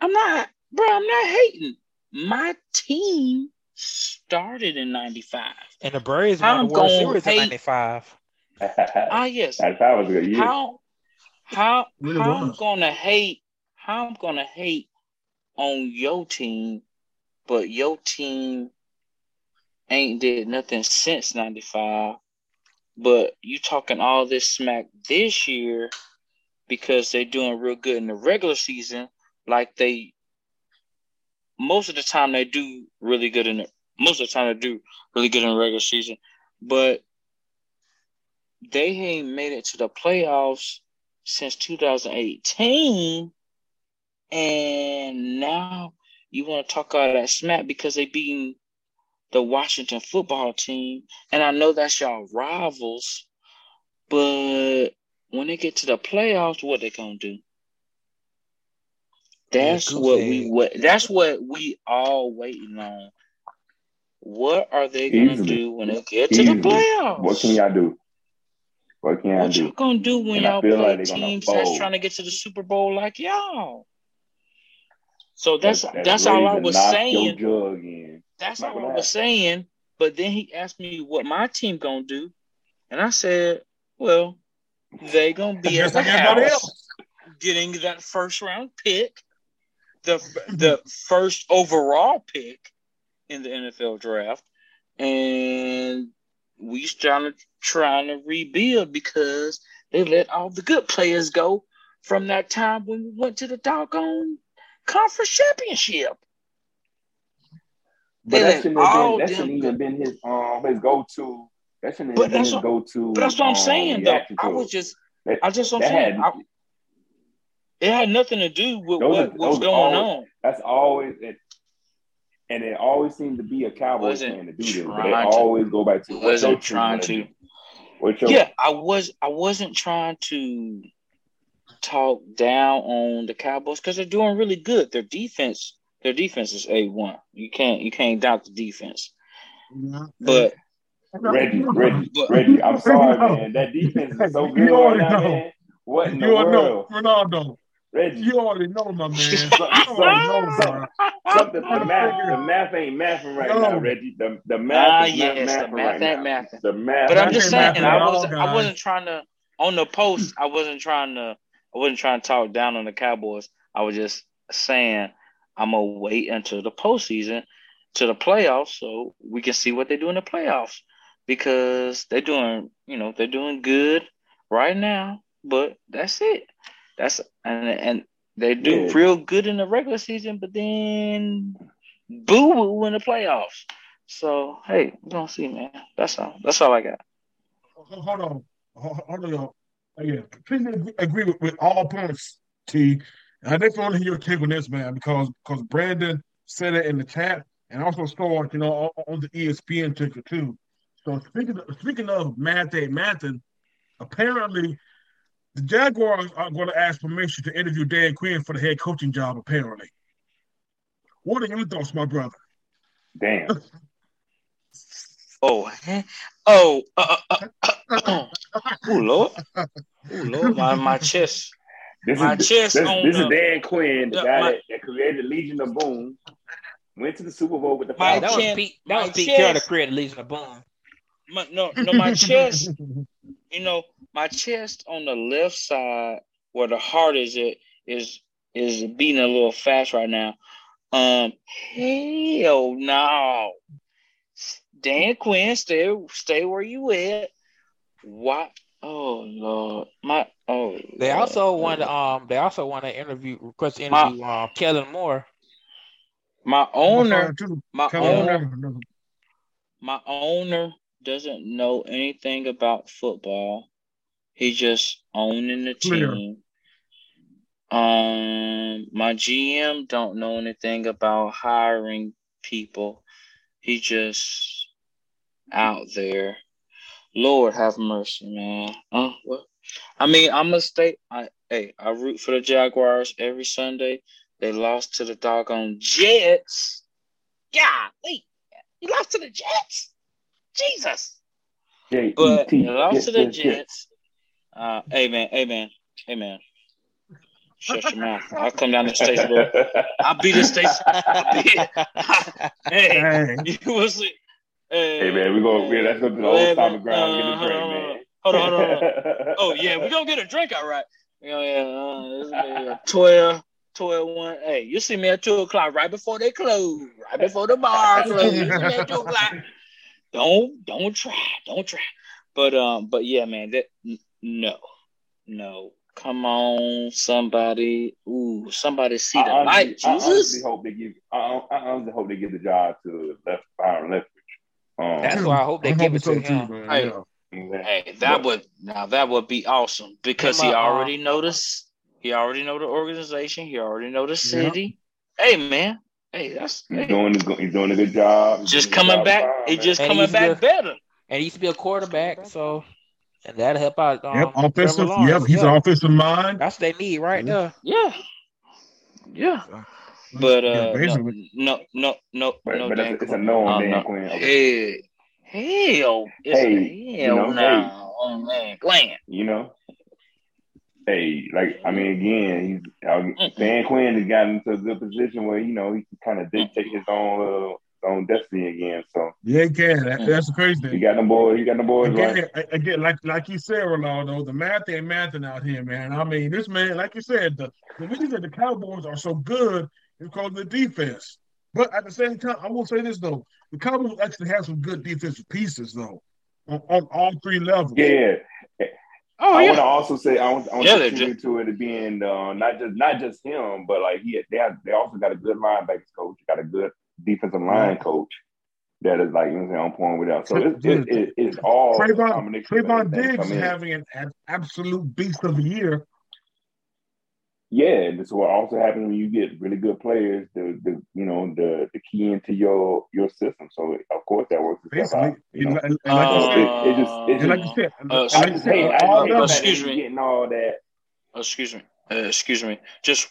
I'm not, bro, I'm not hating. My team started in ninety-five. And the Braves won the World Series in ninety-five. Ah, yes. ninety-five was a good year. How, how, really how I'm going to hate, how I'm going to hate on your team, but your team ain't did nothing since ninety-five. But you talking all this smack this year because they're doing real good in the regular season, like they most of the time they do really good in the most of the time they do really good in the regular season, but they ain't made it to the playoffs since two thousand eighteen, and now you want to talk all that smack because they beating the Washington football team, and I know that's y'all rivals, but when they get to the playoffs, what they gonna do? That's what we what that's what we all waiting on. What are they gonna Easily. do when they get Easily. to the playoffs? What can y'all do? What can y'all what do? What y'all gonna do when and y'all play like teams that's trying to get to the Super Bowl like y'all? So that's that's, that's, that's all I was saying. That's all I was saying. But then he asked me what my team gonna do, and I said, "Well, they gonna be at the house, getting that first round pick, the the first overall pick in the N F L draft, and we trying to trying to rebuild because they let all the good players go from that time when we went to the doggone conference championship." But that shouldn't, been, that shouldn't even been his um his go to. That shouldn't even been his go to. But that's what I'm um, saying though. I was just, that, I just what I'm saying. Had, I, it had nothing to do with those, what was going always, on. That's always, it, and it always seemed to be a Cowboys fan to do this. But they always to, go back to wasn't trying to. Your, yeah, I was. I wasn't trying to talk down on the Cowboys because they're doing really good. Their defense. Their defense is A one. You can't you can't doubt the defense. But Reggie, Reggie, but, Reggie, I'm sorry, man. That defense is so good. You already right now, know. Man. What in you the already world? Know. Ronaldo. Reggie. You already know, my man. Something, something, something, the, math, the math ain't mathing right no. now, Reggie. The, the math ah, is yes, not mathing right ain't now. Mathing. The math but I'm just saying, I wasn't, I wasn't trying to, on the post, I wasn't trying to, I wasn't trying to talk down on the Cowboys. I was just saying, I'm going to wait until the postseason, to the playoffs, so we can see what they do in the playoffs because they're doing, you know, they're doing good right now, but that's it. That's and and they do yeah. real good in the regular season, but then boo-woo in the playoffs. So, hey, we're going to see, man. That's all. That's all I got. Hold on. Hold on. Yeah. Please agree with, with all points, T. I definitely want to hear your take on this, man, because because Brandon said it in the chat, and also saw it, you know, on the E S P N ticker too. So speaking of, speaking of math, ain't mathin', apparently the Jaguars are going to ask permission to interview Dan Quinn for the head coaching job. Apparently, what are your thoughts, my brother? Damn. oh, oh, uh, uh, uh, uh, oh, Lord, oh, Lord, my my chest. This my is chest this, on this the, is Dan Quinn, the yeah, guy my, that, that created Legion of Boom, went to the Super Bowl with the Falcons. That was Pete, that was Pete Carroll that created Legion of Boom. My, no, no, my chest. You know, my chest on the left side, where the heart is, it is is beating a little fast right now. Um, hell no, Dan Quinn, stay stay where you at. Why? Oh Lord, my oh. They Lord. also want to um. They also want to interview request to interview my, um Kellen Moore. My owner, my Kellen owner, Moore. my owner doesn't know anything about football. He's just owning the team. Clear. Um, my G M don't know anything about hiring people. He just out there. Lord have mercy, man. Uh, well, I mean, I'm a state. I hey, I root for the Jaguars every Sunday. They lost to the doggone Jets. God, wait, you lost to the Jets? Jesus. J E T But you lost to the Jets. Uh, amen, amen, amen. Shut your mouth. I'll come down to Statesboro. I'll be the Statesboro. Hey, you will see. Hey, hey man, we're going to – that's going to be the whole time of ground. Uh, get a drink, man. Hold on, hold on, hold on. Oh, yeah, we're going to get a drink, all right. Oh, yeah, uh, this is twelve, twelve, one. Hey, you see me at two o'clock right before they close, right before the bar closes. You see me at two o'clock. Don't, don't try, don't try. But, um, but yeah, man, that n- no, no. Come on, somebody. Ooh, somebody see the light, Jesus. I honestly hope they give, I, I honestly hope they give the job to left, Byron Leftwich. Um, That's why I hope they I give hope it to him. Too, man. I, Hey, that would now that would be awesome because he already noticed. He already know the organization. He already know the city. Yeah. Hey, man. Hey, that's he's hey. doing. He's doing a good job. He's just coming job back. He's just and coming he's back still, better. And he's still a quarterback, so and that'll help out. Um, yep, offensive. Yep, he's yeah. an offensive mind. That's what they need right yeah. there. Yeah, yeah. But uh, yeah, no, no, no, but, no. But Dan it's, it's a no on Dan Quinn. Okay. Yeah. Hell, it's hey, hell you know, no, hey, oh man, Glenn. You know, hey, like I mean, again, he's mm-hmm. Dan Quinn has gotten into a good position where you know he can kind of dictate his own little uh, own destiny again. So yeah, he can. That, that's the crazy thing. He got the boys. He got the boys again, right. Again, like like you said, Ronaldo, the math ain't mathing out here, man. I mean, this man, like you said, the the reason that the Cowboys are so good is because of the defense. But at the same time, I will say this though: the Cowboys actually have some good defensive pieces though, on, on all three levels. Yeah. Oh, I yeah. want to also say I want, I want yeah, to contribute to it being uh, not just not just him, but like he they have, they also got a good linebackers coach, got a good defensive line yeah. coach that is like you know on point with that. So it's it, it, it's all Trayvon, Trayvon Diggs is having an, an absolute beast of a year. Yeah, this is what also happens when you get really good players. The, the you know the, the key into your your system. So of course that works. Basically, like you said, uh, like you said, hey, all hey, excuse me, getting all that. Excuse me, uh, excuse me. Just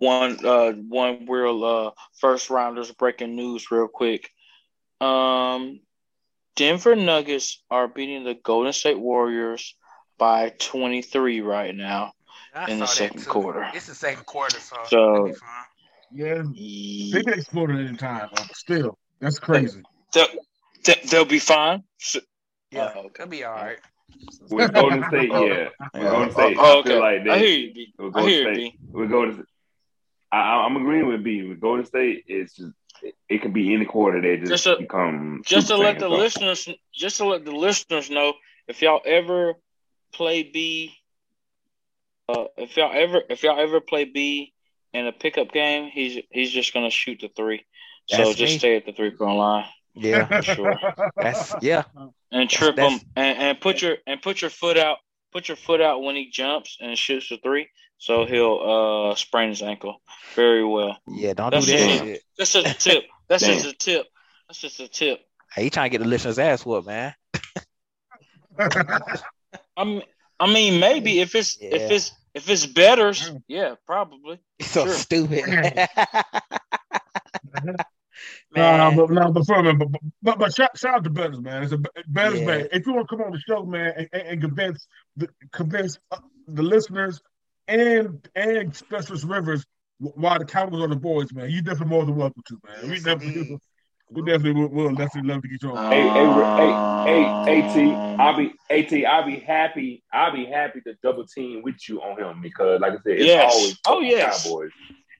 one uh, one real uh, first rounders breaking news real quick. Um, Denver Nuggets are beating the Golden State Warriors by twenty-three right now. I in the second quarter. It's the second quarter, so, so yeah, they can explode it in time. But still, that's crazy. They'll, they'll be fine. Yeah, uh, okay. They'll be all right. We're Golden State, yeah. We're Golden State. Oh, okay. I, like I hear you, B. I hear you, B. We're Golden. I, I'm agreeing with B. With Golden State, it's just it, it can be any quarter. They just, just a, become just to let the listeners, just to let the listeners know if y'all ever play B. Uh, if y'all ever if y'all ever play B in a pickup game, he's he's just gonna shoot the three. That's so just me. Stay at the three point line. Yeah, sure. That's yeah. And trip that's, him that's, and, and put your and put your foot out. Put your foot out when he jumps and shoots the three. So he'll uh, sprain his ankle very well. Yeah, don't that's do that. Just, that's just a tip. That's just a tip. That's just a tip. Hey, you trying to get the listener's ass whooped, man? I'm. I mean, maybe if it's yeah. if it's if it's better, yeah, probably. It's so sure. stupid. No, but no, but for me, but but, but shout, shout out to Betters, man. It's a Betters, yeah. man. If you want to come on the show, man, and, and, and convince the convince the listeners and and Specialist Rivers why the Cowboys are the boys, man, you definitely more than welcome to, man. We definitely, we definitely will, we'll definitely love to get you on. Hey, hey, hey, hey, AT, I'll be AT, I'll be happy, I'll be happy to double team with you on him because, like I said, it's yes. always oh yes, Cowboys,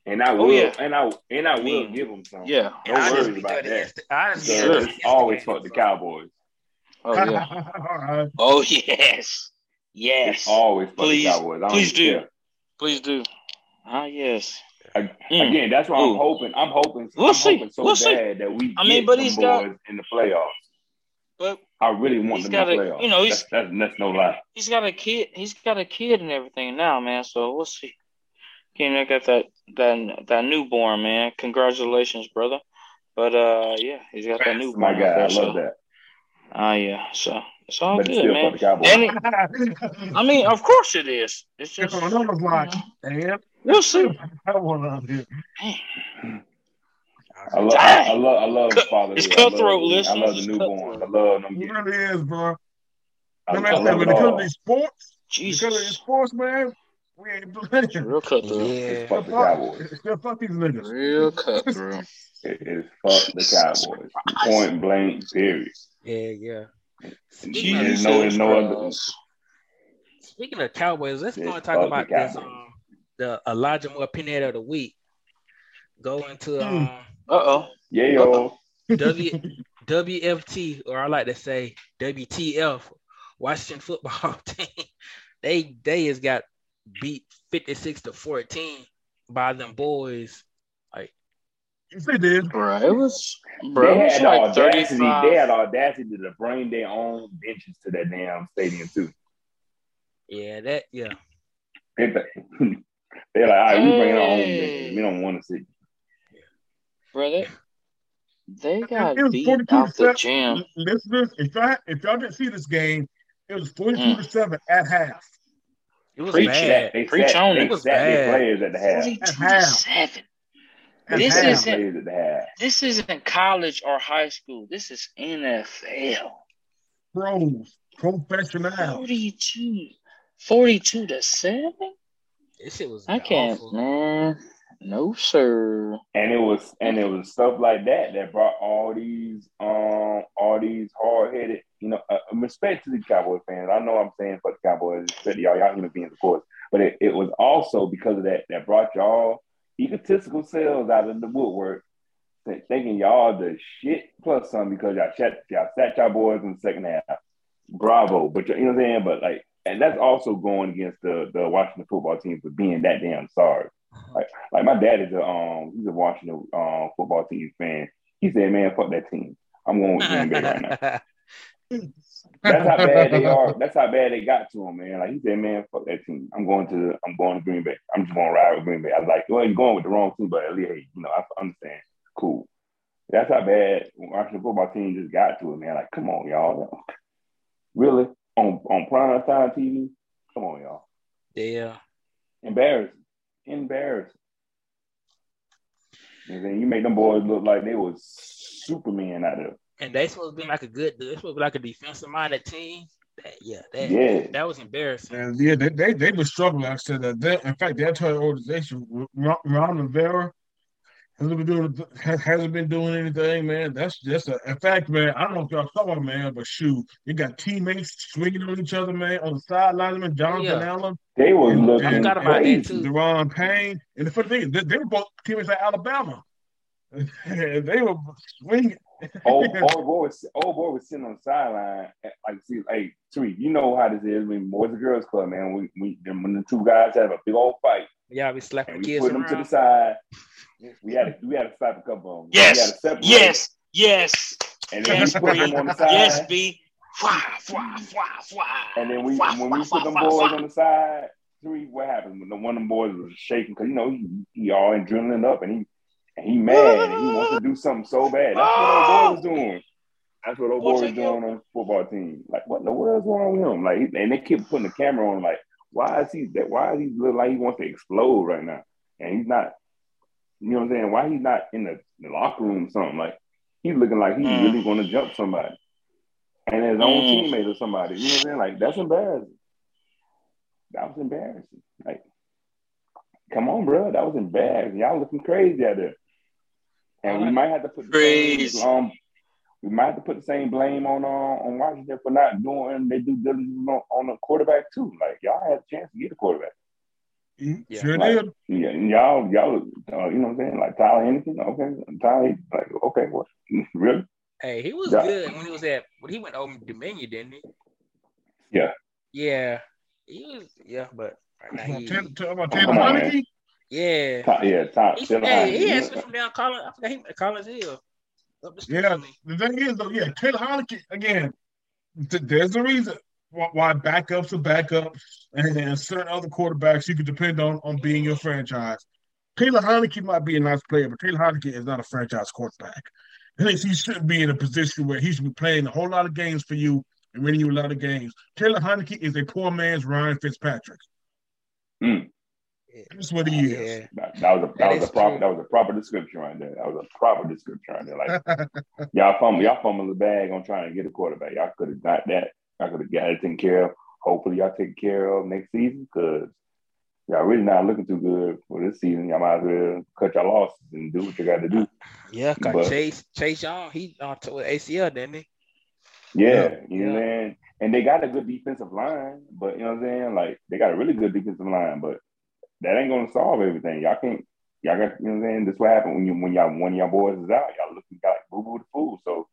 and I will, oh, yeah. and I and I will yeah. give him some. Yeah, no worries about that. Insta- sure. It's always fuck the Cowboys. Oh yeah. oh yes, yes. It's always fuck the Cowboys. I please do, care. please do. Ah yes. I, mm. Again, that's why I'm Ooh. hoping. I'm hoping. We'll I'm see. Hoping so we'll bad see. That we I mean, get but he's boys got, in the playoffs. But I really want them got in the playoffs. You know, he's, that's, that's, that's no lie. He's got a kid. He's got a kid and everything now, man. So we'll see. King, I got that that that newborn, man. Congratulations, brother. But uh, yeah, he's got that newborn. My God, I love so. that. Ah, uh, yeah. So it's all but good, it's man. It, I mean, of course it is. It's just. I don't know Damn. We'll see. I don't want to. I love, I, I love, I love Cut, father. It's cutthroat, listen. I love the newborn. I love them. It really is, bro. I, I, I love when it comes to sports, Jesus. When it comes to sports, man, We ain't blitzing. Real cutthroat. Yeah. Fuck the Cowboys. Still fuck these niggas. Real cutthroat. It is fuck the Cowboys. Point blank, period. Yeah, yeah. Speaking she didn't know there's no other. Speaking of Cowboys, let's go and talk about this. Um, the Elijah Moore Pinhead of the Week. Go into um, uh oh, yeah, yo, W WFT, or I like to say W T F, Washington Football Team. They they has got beat fifty-six to fourteen by them boys. Like they did, bro. It was, bro. They had, like audacity, they had audacity to bring their own benches to that damn stadium too. Yeah, that yeah. They're like, all right, we bring our own benches. We don't want to sit. Brother, they got beat off the jam. Listeners, if y'all, if y'all didn't see this game, it was forty-two to seven at half. It was Preach bad. They Preach sat, on they it. Was bad. Players at the half. forty-two to seven. This isn't, this isn't college or high school. This is N F L. Pros. Professional. forty-two to seven? This shit was I can't, awful. man. No, sir. And it was and it was stuff like that that brought all these um all these hard headed, you know, uh, respect to the Cowboy fans. I know I'm saying fuck the Cowboys, respect to y'all, y'all human beings, of course. But it, it was also because of that that brought y'all egotistical selves out of the woodwork, thinking y'all the shit plus some because y'all sat y'all sat y'all boys in the second half. Bravo, but you know what I'm saying. But like, and that's also going against the the Washington football team for being that damn sorry. Like, like my dad is a um, he's a Washington um football team fan. He said, "Man, fuck that team. I'm going with Green Bay right now." That's how bad they are. That's how bad they got to him, man. Like he said, "Man, fuck that team. I'm going to I'm going to Green Bay. I'm just going to ride with Green Bay." I was like, "Well, you're going with the wrong team, but at least, hey, you know, I understand. Cool." That's how bad Washington football team just got to it, man. Like, come on, y'all. Really on on prime time T V? Come on, y'all. Yeah. Embarrassing. Embarrassing. And then you make them boys look like they was Superman out there. And they supposed to be like a good, they supposed to be like a defensive minded team. That, yeah, that, yeah, that was embarrassing. And yeah, they they, they were struggling. I said that. They, in fact, that entire organization, Ron Rivera, hasn't been doing hasn't been doing anything, man. That's just a. In fact, man, I don't know if y'all saw it, man, but shoot, you got teammates swinging on each other, man, on the sideline. Man, Jonathan yeah. Allen. They were looking crazy. Deron Payne. And the funny thing is, they, they were both teammates at Alabama. And they were swinging. old, old, boy was, old boy was sitting on the sideline. Like, see, hey, Tariq, you know how this is. When Boys and Girls Club, man, we, we, when the two guys have a big old fight. Yeah, we slapping we kids put them around. To the side. We had to, we had to slap a couple of them. Yes, yes, yes. And then yes, we put them on the side. Yes, B. Fly, fly, fly, fly. And then we fly, when fly, we fly, put them fly, boys fly. on the side, three. What happened when the one of them boys was shaking? Because you know he, he all adrenaline up and he and he mad and he wants to do something so bad. That's oh. what old boy was doing. That's what old boy was doing on the football team. Like what in the world's going on with him? Like and they kept putting the camera on. Like why is he that? Why is he look like he wants to explode right now? And he's not. You know what I'm saying? Why he's not in the, the locker room or something? Like he's looking like he's mm. really going to jump somebody. And his own mm. teammate or somebody, you know what I'm saying? Like, that's embarrassing. That was embarrassing. Like, come on, bro. That was embarrassing. Y'all looking crazy out there. And we might have to put the crazy. same, um, we might have to put the same blame on uh, on Washington for not doing they do diligence on, on the quarterback too. Like, y'all had a chance to get a quarterback. Mm-hmm. Yeah. Sure like, did. Yeah, y'all, y'all, uh, you know what I'm saying? Like Tyler Henderson, okay, Tyler, like, okay, what? Really? Hey, he was yeah. good when he was at when he went over Dominion, didn't he? Yeah. Yeah. He was yeah, but right now he, ten, ten, about ten on, on, yeah. Top, yeah, top. He, hey, he had switched from down Collins. I forgot he Collins Hill. Up the yeah. The thing is though, yeah, Taylor Heineke again. Th- there's a reason why, why backups are backups, and, and certain other quarterbacks you can depend on on being your franchise. Taylor Heineke might be a nice player, but Taylor Heineke is not a franchise quarterback. He shouldn't be in a position where he should be playing a whole lot of games for you and winning you a lot of games. Taylor Heineke is a poor man's Ryan Fitzpatrick. Mm. That's what he oh, is. Yeah. That, that was a that, that was a proper true. that was a proper description right there. That was a proper description right there. Like y'all fumble y'all fumble the bag on trying to get a quarterback. Y'all could have got that. Y'all could have got it taken care of. Hopefully y'all take care of next season because y'all really not looking too good for this season. Y'all might as well cut your losses and do what you got to do. Yeah, because Chase, Chase Young, he uh, tore A C L, didn't he? Yeah, yeah, you know what I'm saying? And they got a good defensive line, but you know what I'm saying? Like, they got a really good defensive line, but that ain't going to solve everything. Y'all can't, y'all got, you know what I'm saying? This is what happened when you when y'all one of y'all boys is out. Y'all looking like boo-boo the fool. So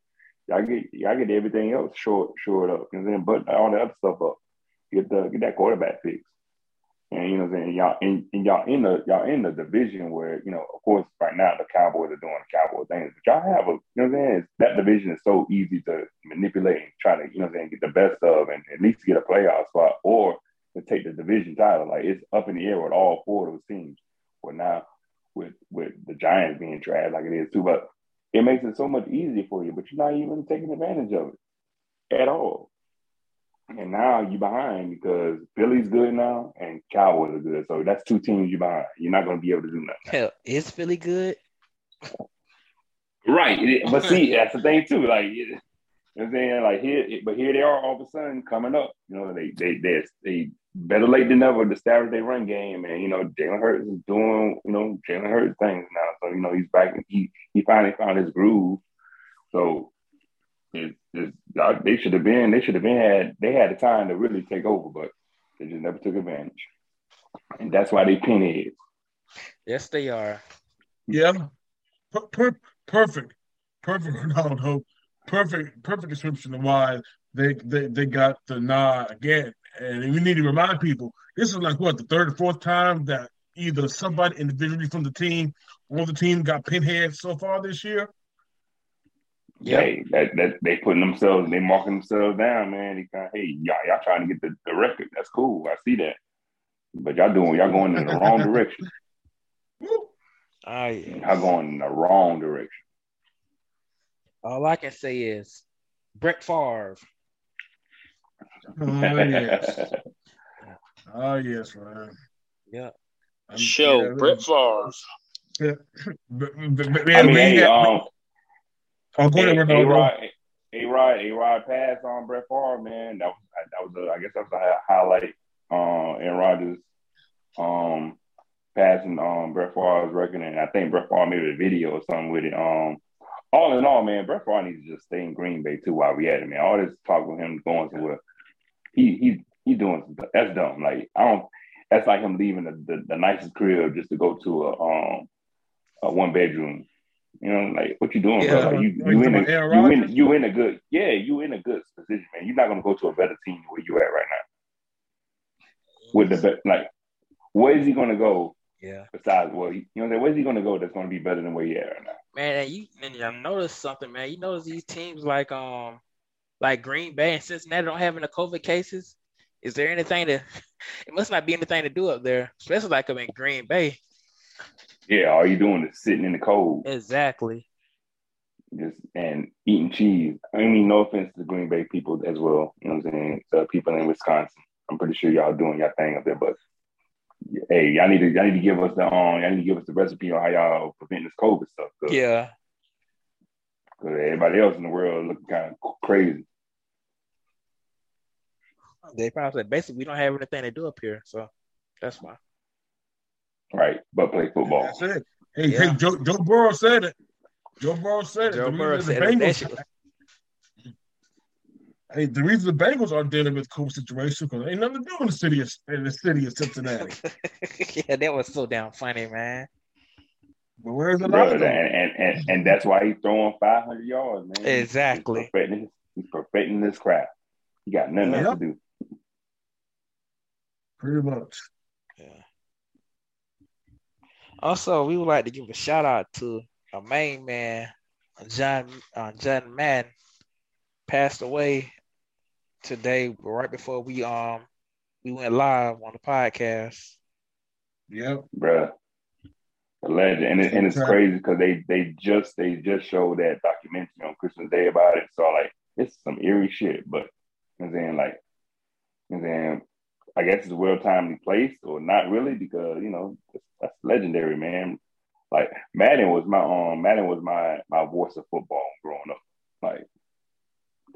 y'all get y'all get everything else short short up, you know what I'm saying? But all the other stuff up. Get the get that quarterback fixed. And you know what I'm saying? Y'all in and y'all in the y'all in the division where, you know, of course right now the Cowboys are doing the Cowboy things, but y'all have a, you know what I'm saying? That division is so easy to manipulate and try to, you know what I'm saying, get the best of and at least get a playoff spot or to take the division title. Like, it's up in the air with all four of those teams. Well, now with with the Giants being trash like it is too, but it makes it so much easier for you, but you're not even taking advantage of it at all. And now you're behind because Philly's good now and Cowboys are good. So that's two teams you're behind. You're not going to be able to do nothing. Hell, is Philly good? Right. But see, that's the thing too. Like, you know what I'm saying? Like, here, but here they are all of a sudden coming up. You know, they they they they better late than never to establish their run game. And, you know, Jalen Hurts is doing, you know, Jalen Hurts things now. So, you know, he's back. He, he finally found his groove. So, It, it, they should have been. They should have been had. They had the time to really take over, but they just never took advantage, and that's why they pinheads. Yes, they are. Yeah, per, per, perfect, perfect Ronaldo. Perfect, perfect description of why they, they they got the nod again. And we need to remind people: this is like what the third or fourth time that either somebody individually from the team or the team got pinheads so far this year. Yeah, hey, that, that they putting themselves, they marking themselves down, man. They kind of, hey, y'all, y'all trying to get the, the record. That's cool. I see that, but y'all doing, y'all going in the wrong direction. Ah, yes. Y'all going in the wrong direction. All I can say is, Brett Favre. Oh yes, oh yes, man. Yeah, I'm, show yeah, Brett Favre. Yeah, but, but, but, man, I mean, hey, got, um. Oh, go ahead, A Rod, A Rod, A Rod pass on Brett Favre, man. That was, that was, a, I guess, that was a highlight. Uh, Aaron Rodgers, um, passing on um, Brett Favre's record, and I think Brett Favre made a video or something with it. Um, all in all, man, Brett Favre needs to just stay in Green Bay too. While we had him, man, all this talk with him going somewhere, he he he doing some, that's dumb. Like, I don't. That's like him leaving the, the, the nicest crib just to go to a um a one bedroom. You know, like, what you doing, yeah, bro? Like, you, you, in a, you, in, you in a good, yeah, you in a good position, man. You're not going to go to a better team where you at right now. With the best, like, where is he going to go? Yeah. Besides, well, you know, where is he going to go that's going to be better than where you at right now? Man, and you, and I noticed something, man. You notice these teams like, um, like Green Bay and Cincinnati don't have any COVID cases. Is there anything to? It must not be anything to do up there, especially like I'm in Green Bay. Yeah, all you doing is sitting in the cold. Exactly. Just and eating cheese. I mean, no offense to the Green Bay people as well. You know what I'm saying? The people in Wisconsin. I'm pretty sure y'all doing y'all thing up there, but hey, y'all need to y'all need to give us the um y'all need to give us the recipe on how y'all prevent this COVID stuff. Cause, yeah. Cause everybody else in the world looking kind of crazy. They probably said, basically, we don't have anything to do up here, so that's why. Right, but play football. That's it. Hey, yeah. hey Joe, Joe Burrow said it. Joe Burrow said Joe it. The Burrow said the Bengals, it. Hey, the reason the Bengals are dealing with COVID situation because ain't nothing to do in the city of in the city of Cincinnati. Yeah, that was so damn funny, man. But where's the brother? And, and and and that's why he's throwing five hundred yards, man. Exactly. He's perfecting, he's perfecting this crap. He got nothing yep. else to do. Pretty much. Yeah. Also, we would like to give a shout out to our main man, John uh, John Madden, passed away today right before we um we went live on the podcast. Yep, bruh, a legend, and, it, and it's crazy because they they just they just showed that documentary on Christmas Day about it. So like, it's some eerie shit, but I'm saying like, I'm saying I guess it's well timely placed or not really because you know. That's legendary, man. Like Madden was my um, Madden was my my voice of football growing up. Like,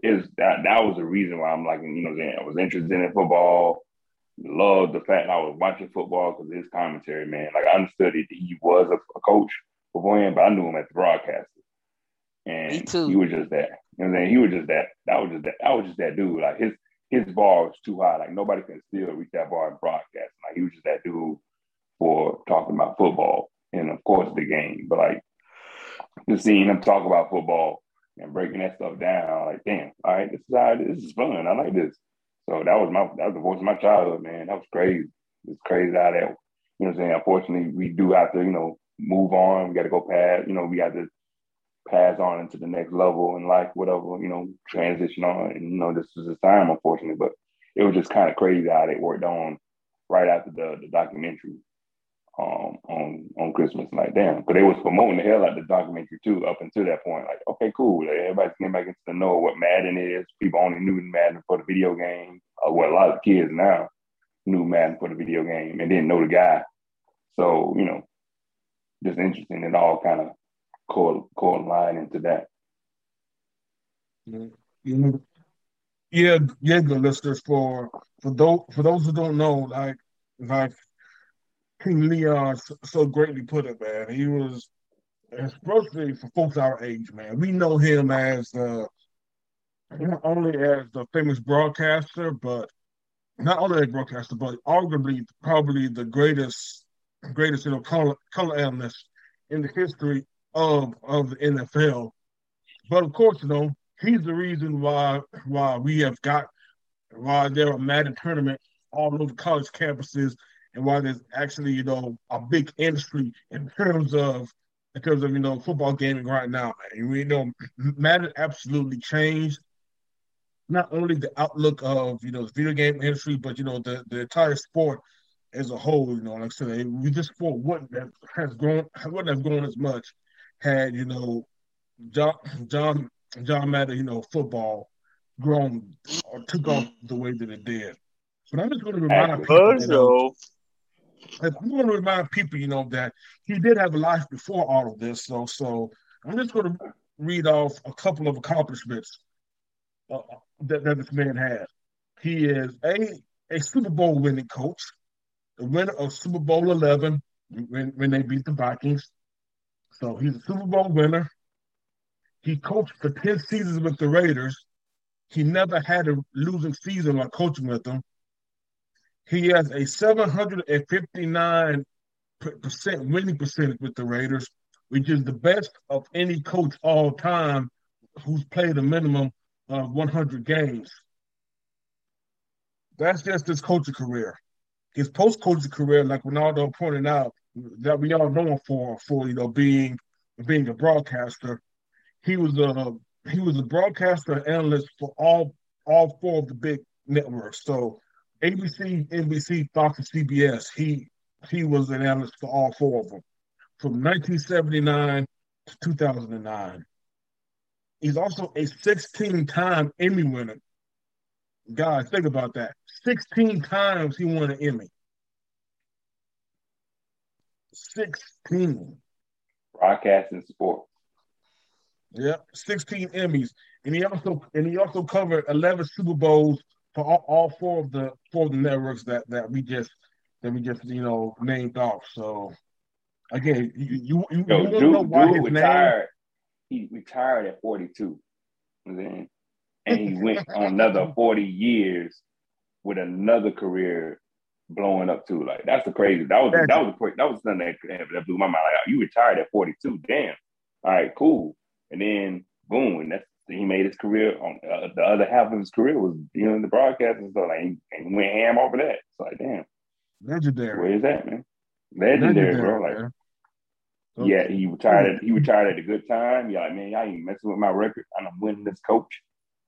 is that that was the reason why I'm like, you know, I was interested in football. loved the fact I was watching football because of his commentary, man. Like, I understood that he was a, a coach beforehand, but I knew him as a broadcaster. And Me too. he was just that. You know what I'm saying? He was just that. That was just that. That was just that dude. Like, his his bar was too high. Like, nobody can still reach that bar in broadcasting. Like, he was just that dude for talking about football and, of course, the game. But, like, just seeing him talk about football and breaking that stuff down, like, damn, all right, this is how it is. This is fun. I like this. So that was my that was the voice of my childhood, man. That was crazy. It's crazy how that, you know what I'm saying? Unfortunately, we do have to, you know, move on. We got to go past, you know, we got to pass on into the next level in life, whatever, you know, transition on. And, you know, this was his time, unfortunately. But it was just kind of crazy how they worked on right after the, the documentary um, on on Christmas. Like, damn. Because they was promoting the hell out of the documentary, too, up until that point. Like, okay, cool. Like, everybody's getting back into the know what Madden is. People only knew Madden for the video game. Uh, well, a lot of kids now knew Madden for the video game and didn't know the guy. So, you know, just interesting. It all kind of Call, call line into that. Yeah, yeah, yeah good listeners. For for those for those who don't know, like like King Leon so greatly put it, man. He was, especially for folks our age, man. We know him as the not only as the famous broadcaster, but not only a broadcaster, but arguably probably the greatest greatest you know color color analyst in the history of of the N F L. But of course, you know, he's the reason why why we have got why there are Madden tournaments all over college campuses, and why there's actually, you know, a big industry in terms of in terms of you know football gaming right now, man. You know, Madden absolutely changed not only the outlook of, you know, the video game industry, but, you know, the, the entire sport as a whole. You know, like I said, we just sport wouldn't have has grown wouldn't have grown as much had, you know, John John John Madden, you know, football grown or took off the way that it did. But I'm just going to remind people, you know, I'm going to remind people, you know, that he did have a life before all of this. So, so I'm just going to read off a couple of accomplishments uh, that, that this man had. He is a a Super Bowl winning coach, the winner of Super Bowl eleven when when they beat the Vikings. So he's a Super Bowl winner. He coached for ten seasons with the Raiders. He never had a losing season while coaching with them. He has a seven hundred fifty-nine percent winning percentage with the Raiders, which is the best of any coach all time who's played a minimum of one hundred games. That's just his coaching career. His post-coaching career, like Ronaldo pointed out, that we all know him for, for you know being being a broadcaster. He was a he was a broadcaster and analyst for all all four of the big networks. So A B C, N B C, Fox, and C B S. He he was an analyst for all four of them from nineteen seventy-nine to two thousand nine. He's also a sixteen-time Emmy winner. Guys, think about that. sixteen times he won an Emmy. sixteen. Broadcasting sports. Yeah, sixteen Emmys, and he also and he also covered eleven Super Bowls for all, all four of the four of the networks that, that we just that we just you know named off. So again, you you, you, Yo, you dude, know why dude his retired. Name? He retired at forty-two, and he went on another forty years with another career blowing up too. Like, that's the crazy. That was that was a, that was something that, that blew my mind. Like, you retired at forty-two. Damn. All right, cool. And then boom, and that's he made his career on uh, the other half of his career was, you know, in the broadcasting stuff. Like, and he went ham over that. It's like, damn, legendary. Where is that, man? Legendary, legendary bro. Like, man. Okay. Yeah, he retired. At, he retired at a good time. You're like, man, y'all ain't messing with my record. I'm winning this coach.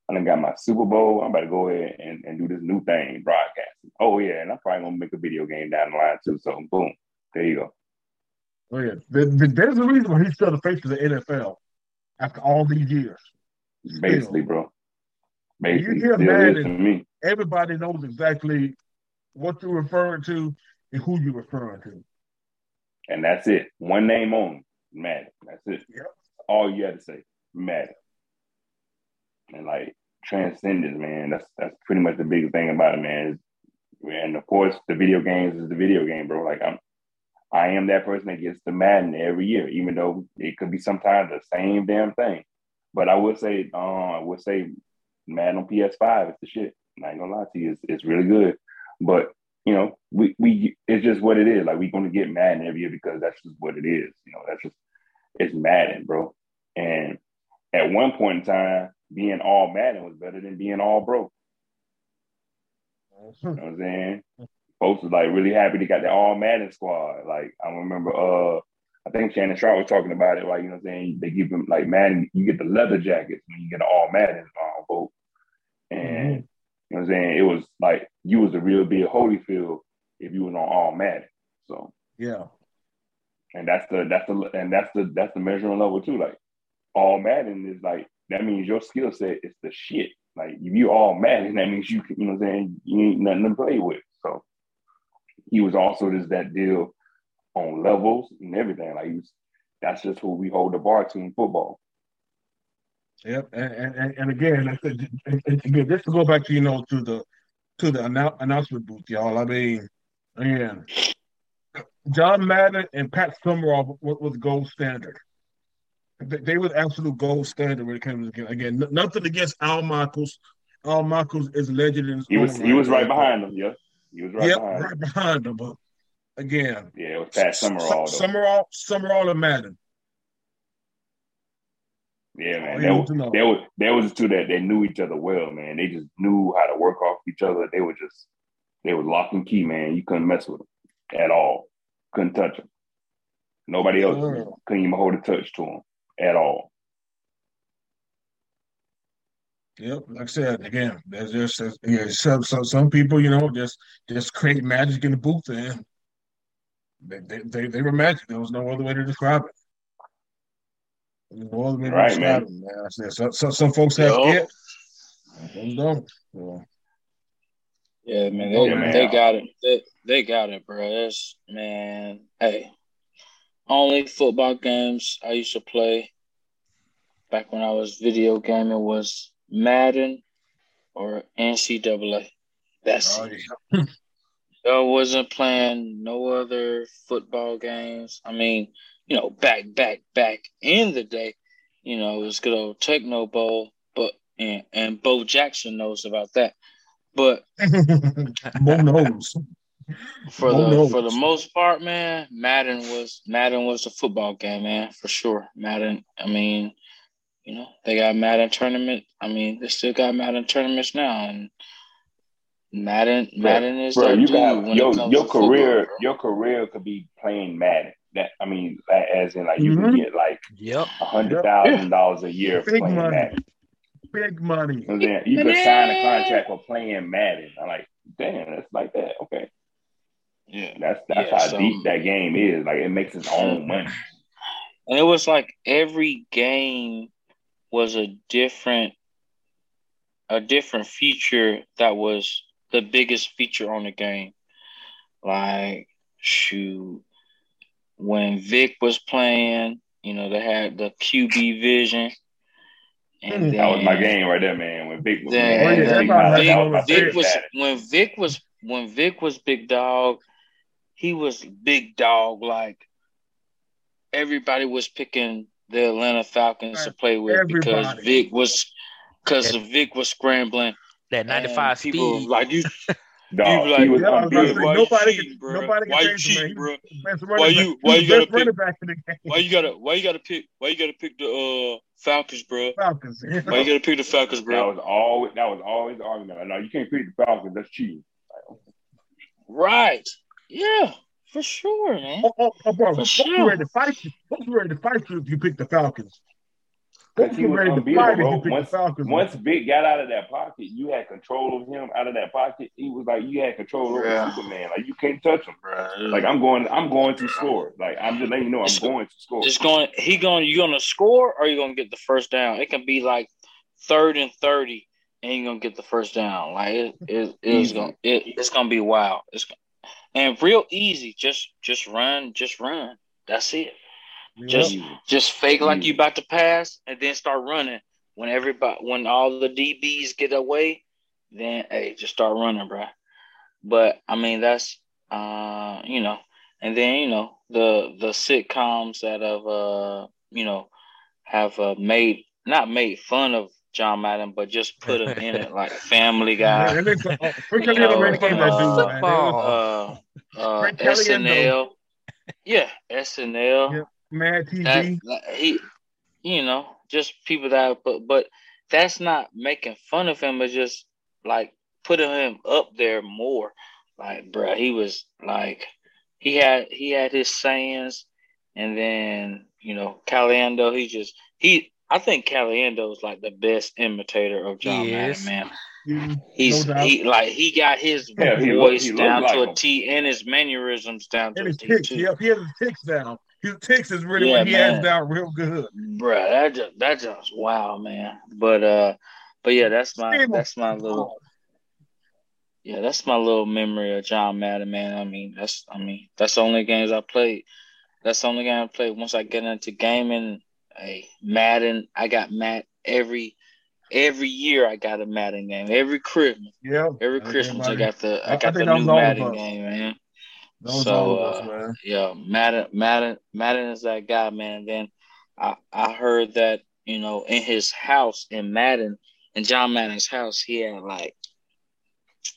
I done got my Super Bowl. I'm about to go ahead and, and do this new thing, broadcasting. Oh, yeah, and I'm probably going to make a video game down the line, too. So, boom, there you go. Oh, yeah. There's a reason why he's still the face of the N F L after all these years. Still. Basically, bro. Basically. You hear Madden, everybody knows exactly what you're referring to and who you're referring to. And that's it. One name only, Madden. That's it. Yep. All you had to say, Madden. And like transcendence, man. That's that's pretty much the biggest thing about it, man. Is And of course, the video games is the video game, bro. Like I'm, I am that person that gets the Madden every year, even though it could be sometimes the same damn thing. But I would say, uh, I would say, Madden on P S five is the shit. I'm not gonna lie to you, it's, it's really good. But you know, we we it's just what it is. Like we're gonna get Madden every year because that's just what it is. You know, that's just it's Madden, bro. And at one point in time, being all Madden was better than being all broke. You know what I'm saying? Folks was like really happy they got the all Madden squad. Like I remember, uh, I think Shannon Sharp was talking about it. Like you know, what I'm saying they give them like Madden. You get the leather jackets when you get an all Madden uh, vote. And you know, what I'm saying it was like you was a real big Holyfield if you was on all Madden. So yeah, and that's the that's the and that's the that's the measuring level too. Like all Madden is like that means your skill set is the shit. Like if you all Madden, that means you can, you know what I'm saying, you ain't nothing to play with. So he was also just that deal on levels and everything. Like he was, that's just who we hold the bar to in football. Yep, and and, and again, like I said, again, just to go back to you know to the to the annou- announcement booth, y'all. I mean, again, John Madden and Pat Summerall was, was gold standard. They were absolute gold standard when it came to the game. Again, nothing against Al Michaels. Al Michaels is a legend in his He was right he was right behind him, yeah. He was right yep, behind him. Right behind him, but again. Yeah, it was Pat Summerall. S- Summerall, Summerall and Madden. Yeah, man. There was, there was there was two that they knew each other well, man. They just knew how to work off each other. They were just they were lock and key, man. You couldn't mess with them at all. Couldn't touch them. Nobody else yeah. couldn't even hold a touch to them. At all. Yep, like I said again, there's just you know, some, some some people, you know, just just create magic in the booth, and they they, they, they were magic. There was no other way to describe it. There was no other way to right, describe man. it. Man. I said, so, so, some folks have no. it. Some don't. So. Yeah, man, they, yeah, man. they got it. They, they got it, bro. That's man. Hey. Only football games I used to play back when I was video gaming was Madden or N C double A. That's oh, yeah. it. I wasn't playing no other football games. I mean, you know, back, back, back in the day, you know, it was good old Techno Bowl, but and, and Bo Jackson knows about that. But Bo knows. For the oh, no. for the most part, man, Madden was Madden was the football game, man, for sure. Madden, I mean, you know, they got Madden tournament. I mean, they still got Madden tournaments now, and Madden, Madden bro, is bro, you got, when your, it comes your to career. Football, your career could be playing Madden. That I mean, as in like you mm-hmm. can get like a hundred thousand dollars a year for playing money. Madden. Big money. So then, you could sign a contract for playing Madden. I'm like, damn, that's like that. Okay. Yeah, that's that's yeah, how so, deep that game is. Like it makes its own money. And it was like every game was a different, a different feature that was the biggest feature on the game. Like shoot, when Vic was playing, you know they had the Q B vision. And that then, was my game right there, man. When Vic was when Vic was when Vic was big dog. He was big dog, like everybody was picking the Atlanta Falcons right. to play with everybody. because Vic was because Vic was scrambling. That ninety-five speed, people, like you, dog, like, he was unbeatable. Why nobody you cheating, bro? Why you cheating, bro? Why you why you gotta pick? Why you gotta why you gotta pick? Why you gotta pick the uh, Falcons, bro? Falcons. Yeah. Why you gotta pick the Falcons, bro? That was always that was always the argument. No, you can't pick the Falcons. That's cheating. Right. Yeah, for sure, man. Oh, oh, oh bro, for sure. You ready to fight you? Folks were ready to fight you if you picked the Falcons. Folks were ready to fight you if you picked once, the Falcons. Once Vic got out of that pocket, you had control of him. Out of that pocket, he was like you had control over yeah. Superman. Like you can't touch him, bro. Like I'm going, I'm going to score. Like I'm just letting you know I'm it's, going to score. It's going. He going. You gonna score or you gonna get the first down? It can be like third and thirty, and you gonna get the first down. Like it, it, it's gonna, it, it's gonna be wild. It's gonna, And real easy, just just run, just run. That's it. Just yeah. just fake like you about to pass, and then start running. When everybody, when all the D Bs get away, then hey, just start running, bro. But I mean, that's uh, you know, and then you know the the sitcoms that have uh, you know have uh, made not made fun of John Madden, but just put him in it, like Family Guy, you know, uh, uh, uh, S N L, yeah, S N L, yeah, Mad T V. That, he, you know, just people that, but but that's not making fun of him. It's just like putting him up there more. Like, bro, he was like, he had he had his sayings, and then you know, Caliendo, he just he. I think Caliendo is like the best imitator of John Madden, man. Mm, He's no he like he got his yeah, voice he looked, he down like to him. a T and his mannerisms down to and a T ticks, too. Yep, he has his ticks down. His ticks is really yeah, what he man. has down real good. Bruh, that just that just wow, man. But uh, but yeah, that's my that's my little yeah, that's my little memory of John Madden, man. I mean, that's I mean that's the only games I played. That's the only game I played. Once I get into gaming. Hey, Madden, I got Madden every every year. I got a Madden game every Christmas. Yeah, every Christmas I got the I got the new Madden game, man. So uh, yeah, Madden, Madden, Madden is that guy, man. And then I I heard that you know in his house in Madden, in John Madden's house, he had like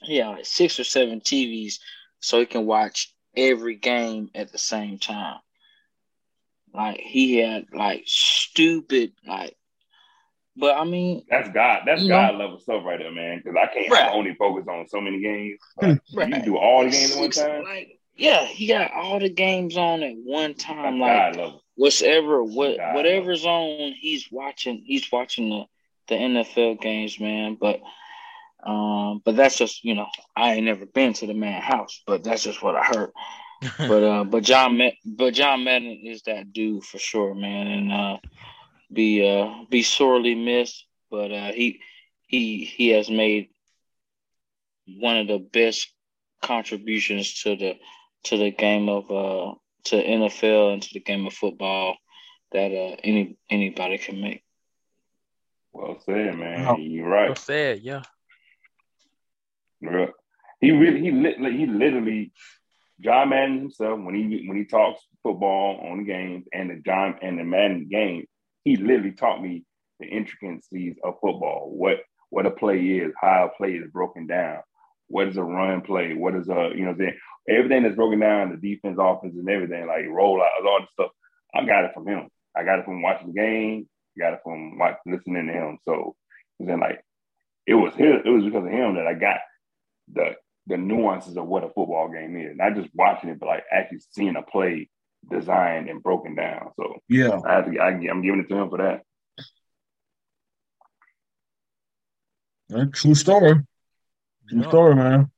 he had like six or seven T Vs, so he can watch every game at the same time. Like, he had, like, stupid, like, but, I mean. That's God. That's God-level stuff right there, man, because I can't right. only focus on so many games. Like, right. You do all the games at one time? Like, yeah, he got all the games on at one time. That's like, whatever, what, whatever's on, he's watching, he's watching the, the N F L games, man. But, um, but that's just, you know, I ain't never been to the man's house, but that's just what I heard. but uh, but John but John Madden is that dude for sure, man, and uh, be uh, be sorely missed. But uh, he he he has made one of the best contributions to the to the game of uh, to N F L and to the game of football that uh, any anybody can make. Well said, man. Oh, you're right. Well said, yeah. Yeah. He really he literally he literally. John Madden himself, when he when he talks football on the games and the John and the Madden game, he literally taught me the intricacies of football. What what a play is, how a play is broken down. What is a run play? What is a you know then everything that's broken down, the defense, offense, and everything like rollouts, all this stuff. I got it from him. I got it from watching the game. I got it from like listening to him. So then like it was his, it was because of him that I got the. the nuances of what a football game is. Not just watching it, but like actually seeing a play designed and broken down. So yeah, I have to, I, I'm giving it to him for that. Yeah, true story. True yeah. story, man.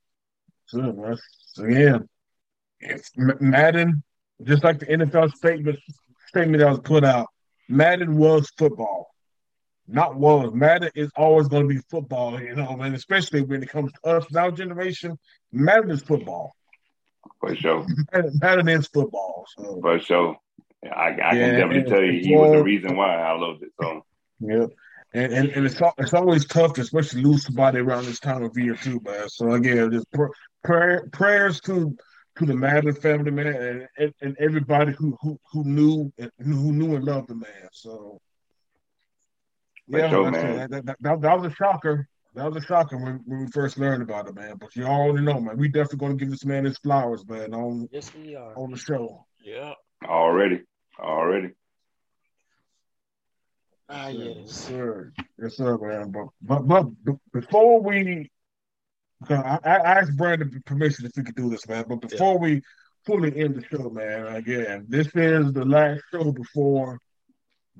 True, man. So yeah, it's Madden, just like the N F L statement, statement that was put out, Madden was football. Not was. Madden is always going to be football, you know, and especially when it comes to us, now generation, Madden is football. For sure. Madden, Madden is football. So. For sure. I, I yeah, can definitely and, tell you he was the reason why I loved it. So. Yeah. And, and, and it's it's always tough to especially lose somebody around this time of year, too, man. So, again, just pr- prayer, prayers to to the Madden family, man, and, and everybody who, who, who knew who knew and loved the man. So. Yeah, sure, man. That, that, that, that was a shocker. That was a shocker when, when we first learned about it, man. But you already know, man. We definitely going to give this man his flowers, man, on, yes, we are. on the show. Yeah. Already. Already. Ah, yes. Yes, sir. Yes, sir, man. But, but, but before we – I, I asked Brandon permission if we could do this, man. But before yeah. we fully end the show, man, again, this is the last show before –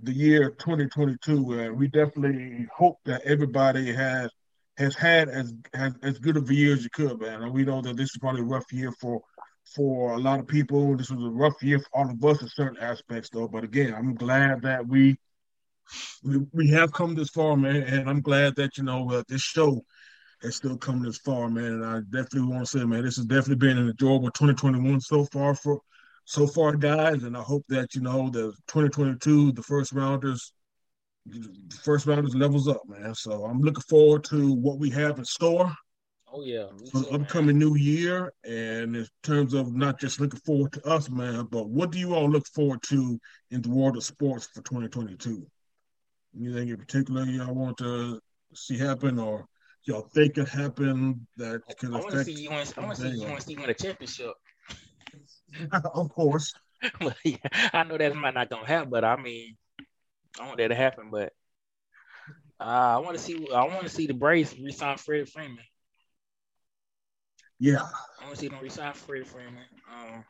the year twenty twenty-two, and uh, we definitely hope that everybody has has had as has, as good of a year as you could, man. And we know that this is probably a rough year for for a lot of people. This was a rough year for all of us in certain aspects, though. But again, I'm glad that we we, we have come this far, man. And I'm glad that you know uh, this show has still come this far, man. And I definitely want to say, man, this has definitely been an enjoyable twenty twenty-one so far for. So far, guys, and I hope that, you know, the twenty twenty-two, the first rounders, the first rounders levels up, man. So I'm looking forward to what we have in store Oh, yeah. So upcoming new year, and in terms of not just looking forward to us, man, but what do you all look forward to in the world of sports for twenty twenty-two? Anything in particular y'all want to see happen or y'all think could happen that could affect? I want to see you win, I want to see you win, see you win a championship. Of course. Well, yeah, I know that might not gonna happen, but I mean, I want that to happen. But uh, I want to see, I want to see the Braves resign Freddie Freeman. Yeah, I want to see them resign Freddie Freeman. Um,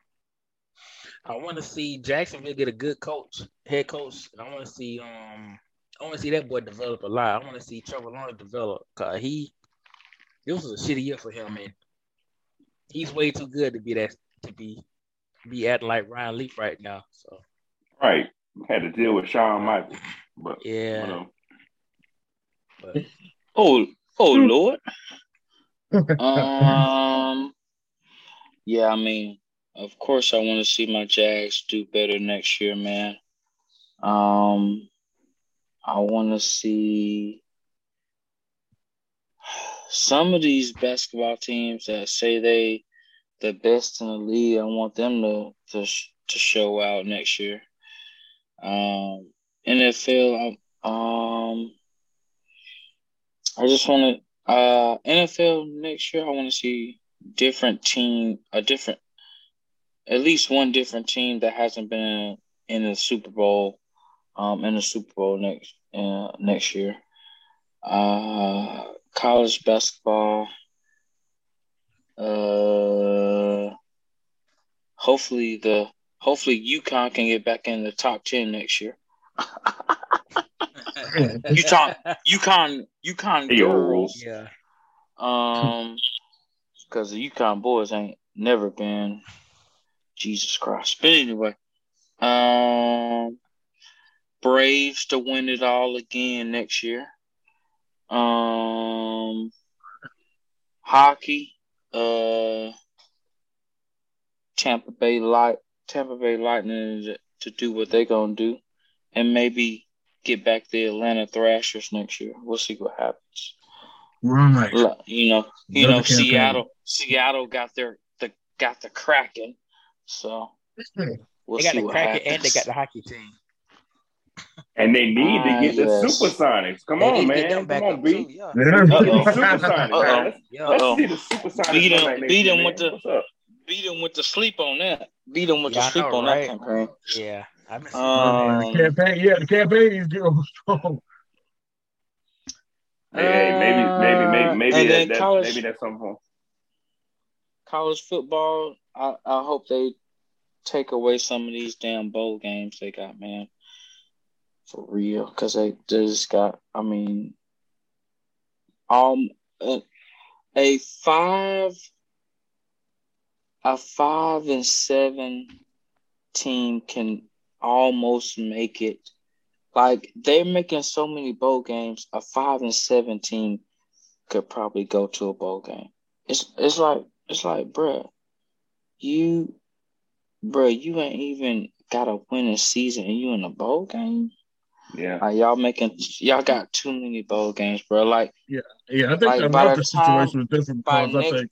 I want to see Jacksonville get a good coach, head coach. And I want to see, um, I want to see that boy develop a lot. I want to see Trevor Lawrence develop. Cause he, this was a shitty year for him, man. He's way too good to be that to be. Be acting like Ryan Leaf right now, so right had to deal with Shawn Michaels, but yeah, you know. But. oh, oh Lord, um, yeah, I mean, of course, I want to see my Jags do better next year, man. Um, I want to see some of these basketball teams that say they. The best in the league. I want them to to, to show out next year. Um, N F L. Um, I just want to uh, N F L next year. I want to see different team, a different, at least one different team that hasn't been in the Super Bowl, um, in the Super Bowl next uh, next year. Uh, college basketball. Uh, hopefully the hopefully UConn can get back in the top ten next year. UConn, UConn, UConn hey, girls, yeah. Um, because the UConn boys ain't never been. Jesus Christ! But anyway, um, Braves to win it all again next year. Um, hockey. Uh, Tampa Bay Light, Tampa Bay Lightning to, to do what they're gonna do, and maybe get back the Atlanta Thrashers next year. We'll see what happens. Right, you know, you know, Seattle, Seattle got their the got the Kraken, so we'll they got see the Kraken and they got the hockey team, and they need to get uh, the yes. Supersonics. Come they on, man! Come on, B. Yeah. Supersonics. Yeah. Let's see the Supersonics. Beat them, beat them with the, beat them with the sleep on that. Beat them with yeah, the sleep know, on right? that campaign. Yeah, I've been um, the campaign. Yeah, the campaign is going strong. Hey, maybe, maybe, maybe, maybe that, college, that, maybe that's something. College football. I, I hope they take away some of these damn bowl games they got, man. For real, because they just got, I mean, um, a, a five, a five and seven team can almost make it. Like, they're making so many bowl games, a five and seven team could probably go to a bowl game. It's it's like, it's like, bruh, you, bruh, you ain't even got a winning season and you in a bowl game? Yeah, uh, y'all making y'all got too many bowl games, bro. Like, yeah, yeah. I think like, another situation is different because next, I think,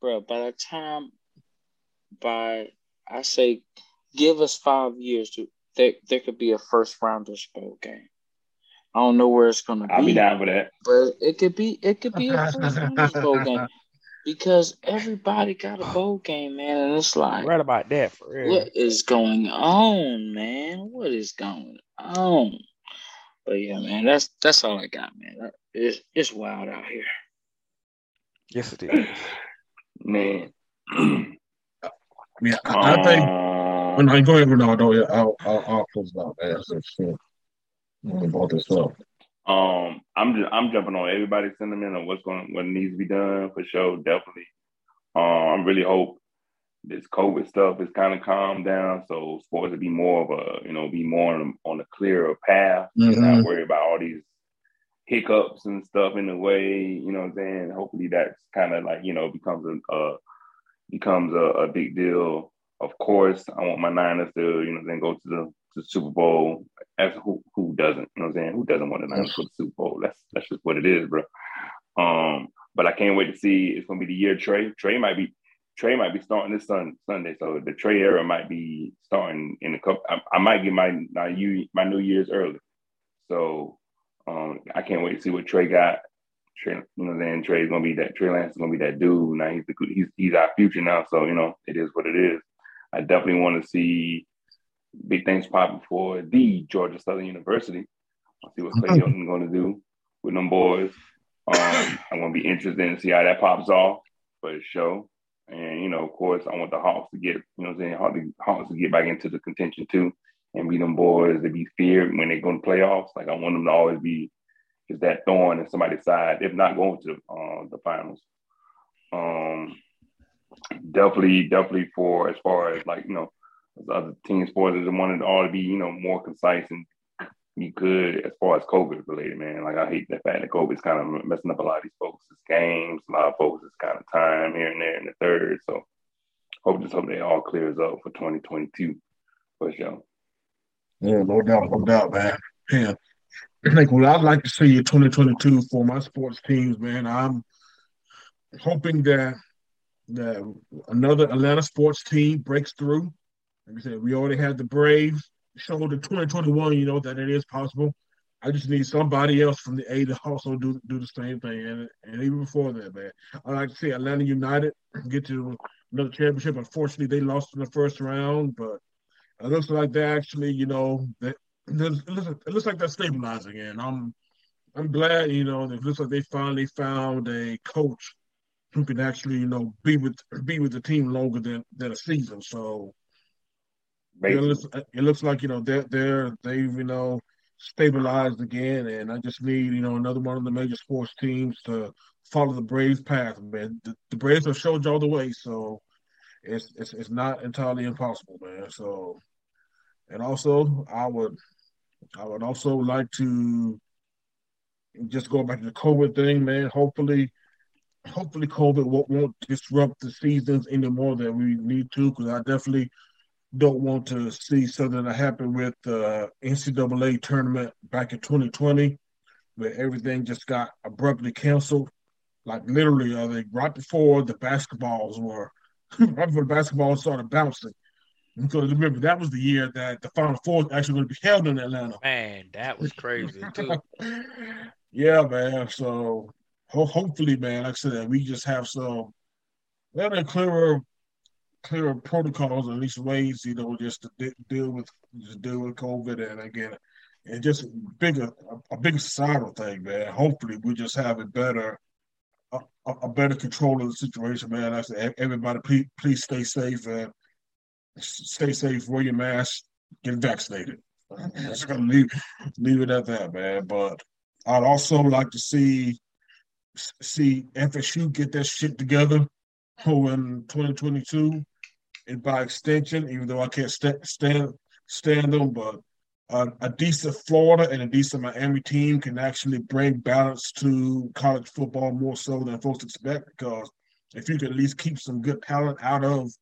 bro. By the time, by I say, give us five years to there. There could be a first rounders bowl game. I don't know where it's gonna be. I'll be down for that, but it could be. It could be a first rounders bowl game because everybody got a bowl game, man, and it's like right about that for real. What is going on, man? What is going on? But yeah, man, that's that's all I got, man. It's it's wild out here. Yes, it is, man. Yeah, I, I think um, when I go ahead, Ronaldo, I'll I'll, I'll close out after sure. About this up. Um, I'm just, I'm jumping on everybody's sentiment on what's going, what needs to be done for sure, definitely. Um, I really hope this COVID stuff is kind of calmed down, so sports will be more of a, you know, be more on, on a clearer path, mm-hmm. and not worry about all these hiccups and stuff in the way, you know what I'm saying? Hopefully that's kind of like, you know, becomes a, uh, becomes a, a big deal. Of course, I want my Niners to, you know, then go to the, to the Super Bowl. As who who doesn't, you know what I'm saying? Who doesn't want the Niners for the Super Bowl? That's that's just what it is, bro. Um, but I can't wait to see. It's going to be the year Trae. Trae might be Trae might be starting this sun, Sunday, so the Trae era might be starting in a couple. I, I might get my my, my New Year's early, so um, I can't wait to see what Trae got. Trae, you know, then Trae's going to be that Trae Lance is going to be that dude. Now he's the, he's he's our future now, so you know it is what it is. I definitely want to see big things popping for the Georgia Southern University. I'll see what Clay Hilton going to do with them boys. Um, I'm going to be interested in see how that pops off for the show. And, you know, of course, I want the Hawks to get, you know what I'm saying, the Hawks to get back into the contention too and be them boys that be feared when they go to playoffs. Like, I want them to always be just that thorn in somebody's side, if not going to uh, the finals. Um, definitely, definitely for as far as, like, you know, the other team sports, I just wanted all to be, you know, more concise and be good as far as COVID related, man. Like, I hate the fact that COVID's kind of messing up a lot of these folks' games, a lot of folks' kind of time here and there in the third. So, hope just hope they all clears up for twenty twenty-two for sure. Yeah, no doubt, no doubt, man. Yeah, I think what I'd like to see in twenty twenty-two for my sports teams, man, I'm hoping that that another Atlanta sports team breaks through. Like I said, we already had the Braves. Show the twenty twenty-one, you know, that it is possible. I just need somebody else from the A to also do do the same thing. And, and even before that, man, I like to see Atlanta United get to another championship. Unfortunately, they lost in the first round, but it looks like they actually, you know, that it looks, it looks like they're stabilizing. And I'm I'm glad, you know, it looks like they finally found a coach who can actually, you know, be with be with the team longer than, than a season. So. You know, it, looks, it looks like, you know, they're, they're, they've, you know, stabilized again. And I just need, you know, another one of the major sports teams to follow the Braves path, man. The, the Braves have showed y'all the way. So it's, it's it's not entirely impossible, man. So, and also I would, I would also like to just go back to the COVID thing, man. Hopefully, hopefully COVID won't, won't disrupt the seasons any more than we need to, because I definitely – don't want to see something that happened with the N C double A tournament back in twenty twenty, where everything just got abruptly canceled. Like literally, I think right before the basketballs were, right before the basketballs started bouncing. Because remember, that was the year that the Final Four was actually going to be held in Atlanta. Man, that was crazy too. Yeah, man. So ho- hopefully, man, like I said, we just have some better, clearer. Clear protocols, or at least ways, you know, just to de- deal with just deal with COVID, and again, and just bigger a, a bigger societal thing, man. Hopefully, we just have a better a, a better control of the situation, man. I say, everybody, please, please stay safe and stay safe. Wear your mask. Get vaccinated. I'm just gonna leave leave it at that, man. But I'd also like to see see F S U get that shit together in twenty twenty-two. And by extension, even though I can't st- stand stand them, but uh, a decent Florida and a decent Miami team can actually bring balance to college football more so than folks expect. Because if you can at least keep some good talent out of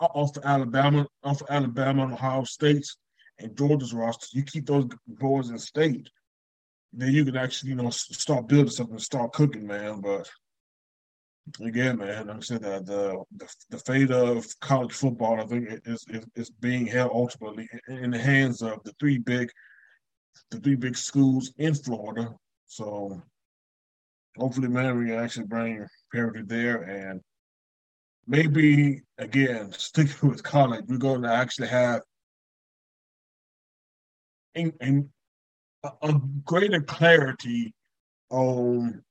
off of Alabama, off of Alabama and Ohio State's and Georgia's rosters, you keep those boys in state, then you can actually, you know, start building something, start cooking, man. But again, man, like I said, uh, the, the the fate of college football, I think, is, is is being held ultimately in the hands of the three big, the three big schools in Florida. So, hopefully, man, we can actually bring parity there, and maybe again, sticking with college, we're going to actually have in, in a, a greater clarity on.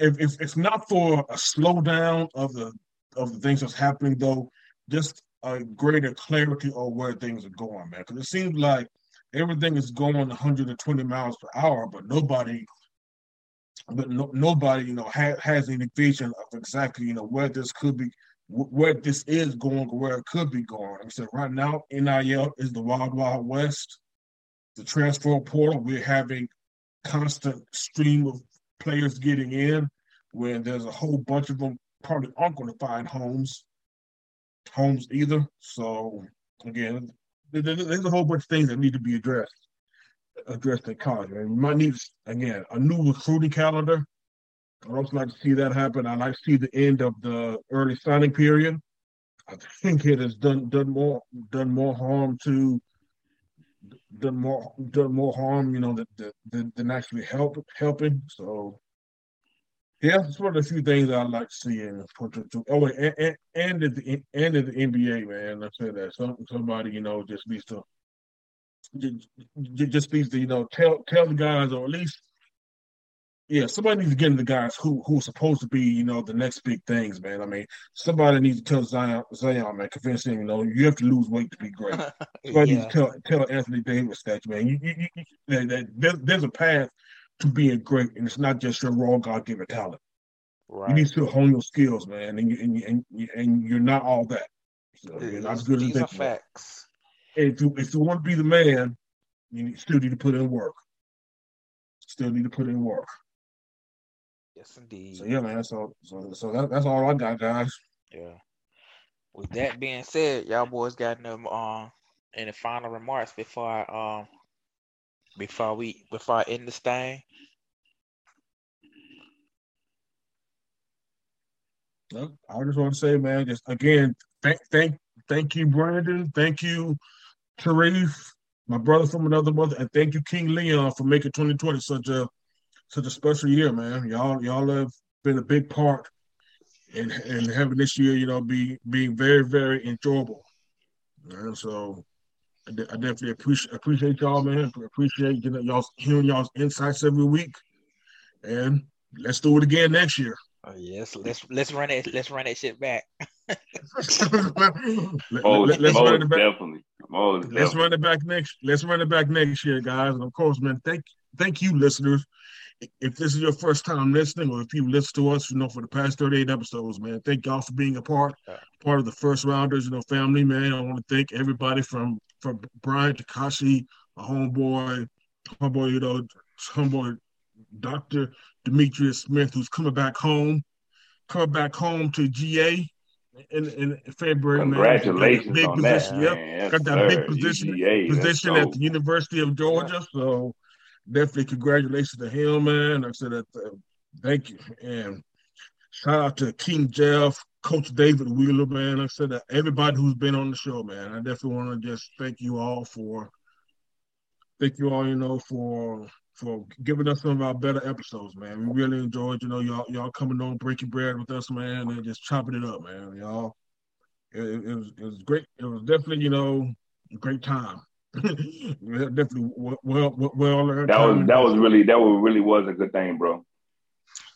If, if if not for a slowdown of the of the things that's happening, though, just a greater clarity on where things are going, man. Because it seems like everything is going one hundred twenty miles per hour, but nobody, but no, nobody, you know, ha- has any vision of exactly, you know, where this could be, where this is going, or where it could be going. I'm saying right now, N I L is the wild, wild west. The transfer portal, we're having constant stream of players getting in, where there's a whole bunch of them probably aren't going to find homes, homes either. So, again, there's a whole bunch of things that need to be addressed. address the cadre. And my needs, again, a new recruiting calendar. I'd also like to see that happen. I'd like to see the end of the early signing period. I think it has done done more done more harm to done more done more harm, you know, than, than, than actually help helping. So yeah, it's one of the few things I like to see in the oh, and and, and at the and at the N B A, man. I said that some somebody, you know, just needs to just, just needs to, you know, tell tell the guys, or at least yeah, somebody needs to get into the guys who who are supposed to be, you know, the next big things, man. I mean, somebody needs to tell Zion, Zion, man, convince him, you know, you have to lose weight to be great. Somebody yeah. needs to tell, tell Anthony Davis that, man, you, you, you, that, that there's, there's a path to being great, and it's not just your raw God-given talent. Right. You need to hone your skills, man, and you and you, and, you, and you're not all that. So you're not as good as that. Facts. If you if you want to be the man, you still need to put in work. Still need to put in work. Yes, indeed. So, yeah, man, so, so, so that, that's all I got, guys. Yeah. With that being said, y'all boys got no, um, any final remarks before I, um, before we, before I end this thing? Look, I just want to say, man, just, again, thank, thank, thank you, Brandon. Thank you, Tariq, my brother from another mother, and thank you, King Leon, for making twenty twenty such a Such a special year, man. Y'all, y'all have been a big part in, in having this year, you know, be being very, very enjoyable. Man. So I, de- I definitely appreciate appreciate y'all, man. Appreciate you know, y'all hearing y'all's insights every week. And let's do it again next year. Oh yes, let's let's run it. Let's run that shit back. let, oh, let, let's oh, run it back. Definitely. Oh, let's definitely. run it back next. Let's run it back next year, guys. And of course, man, thank thank you, listeners. If this is your first time listening, or if you listen to us, you know, for the past thirty-eight episodes, man, thank y'all for being a part, part of the First Rounders, you know, family, man. I want to thank everybody from, from Brian Takashi, a homeboy, homeboy, you know, homeboy, Doctor Demetrius Smith, who's coming back home, coming back home to G A in, in February. Congratulations, man. Got that big position, that, yep. Yes, got that big position, G A, position at the University of Georgia, so. Definitely congratulations to him, man. I said that. Uh, thank you. And shout out to King Jeff, Coach David Wheeler, man. I said that everybody who's been on the show, man. I definitely want to just thank you all for, thank you all, you know, for for giving us some of our better episodes, man. We really enjoyed, you know, y'all y'all coming on, breaking bread with us, man, and just chopping it up, man. Y'all, it, it was it was great. It was definitely, you know, a great time. Definitely, well, well, well that was that was really that was really was a good thing, bro.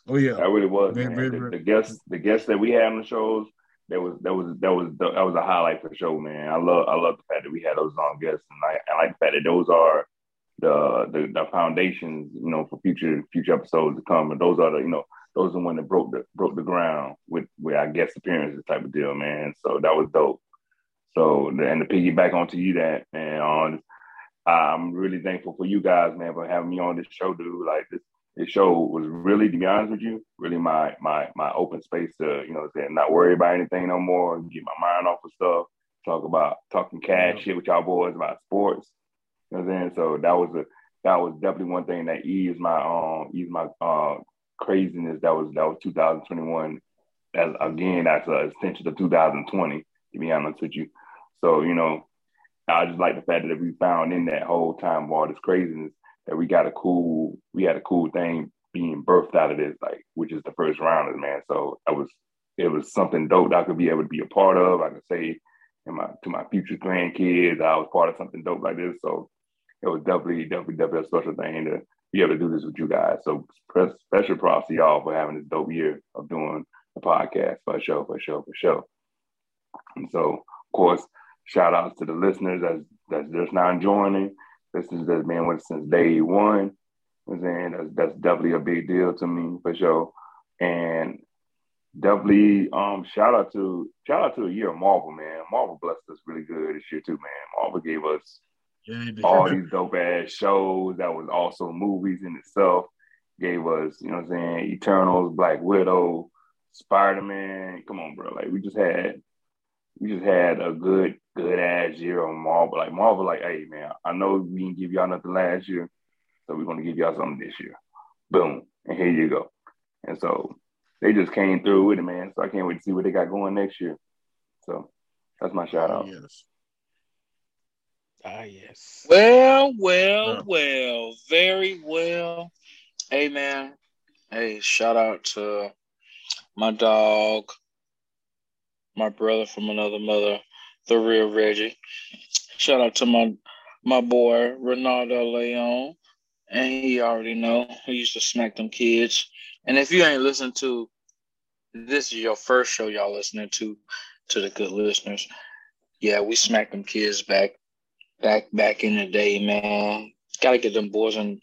Oh yeah, that really was. Very, very, the, very. the guests, the guests that we had on the shows, that was that was that was that was a highlight for the show, man. I love I love the fact that we had those on guests, and I, I like the fact that those are the, the the foundations, you know, for future future episodes to come. And those are the you know those are the one that broke the broke the ground with with our guest appearances type of deal, man. So that was dope. So, and to piggyback onto you that, man, on, I'm really thankful for you guys, man, for having me on this show, dude. Like, this, this show was really, to be honest with you, really my my my open space to, you know, not worry about anything no more, get my mind off of stuff, talk about, talking cash mm-hmm. shit with y'all boys about sports, you know what I'm saying? So that was a, that was definitely one thing that eased my, um, eased my uh, craziness. That was, that was two thousand twenty-one. As, again, that's an extension of two thousand twenty, to be honest with you. So, you know, I just like the fact that we found in that whole time of all this craziness that we got a cool, we had a cool thing being birthed out of this, like, which is the First Rounders, man. So I was, it was something dope that I could be able to be a part of. I could say in my, to my future grandkids, I was part of something dope like this. So it was definitely, definitely, definitely a special thing to be able to do this with you guys. So special props to y'all for having this dope year of doing the podcast, for sure, for sure, for sure. And so, of course, shout outs to the listeners that's, that's just now joining, listeners that's been with us since day one. I'm saying that's, that's definitely a big deal to me for sure. And definitely um, shout out to shout out to a year of Marvel, man. Marvel blessed us really good this year too, man. Marvel gave us yeah, all these dope ass shows that was also movies in itself. Gave us, you know what I'm saying, Eternals, Black Widow, Spider-Man. Come on, bro. Like, we just had we just had a good, good ass year on Marvel. Like Marvel, like, hey man, I know we didn't give y'all nothing last year, so we're gonna give y'all something this year. Boom, and here you go. And so they just came through with it, man. So I can't wait to see what they got going next year. So that's my shout out. Yes. Ah, yes. Well, well, huh. well, very well. Hey, man. Hey, shout out to my dog, my brother from another mother, the real Reggie. Shout out to my my boy, Ronaldo Leon. And he already know. He used to smack them kids. And if you ain't listened to, this is your first show y'all listening to, to the good listeners. Yeah, we smacked them kids back. Back back in the day, man. Gotta get them boys and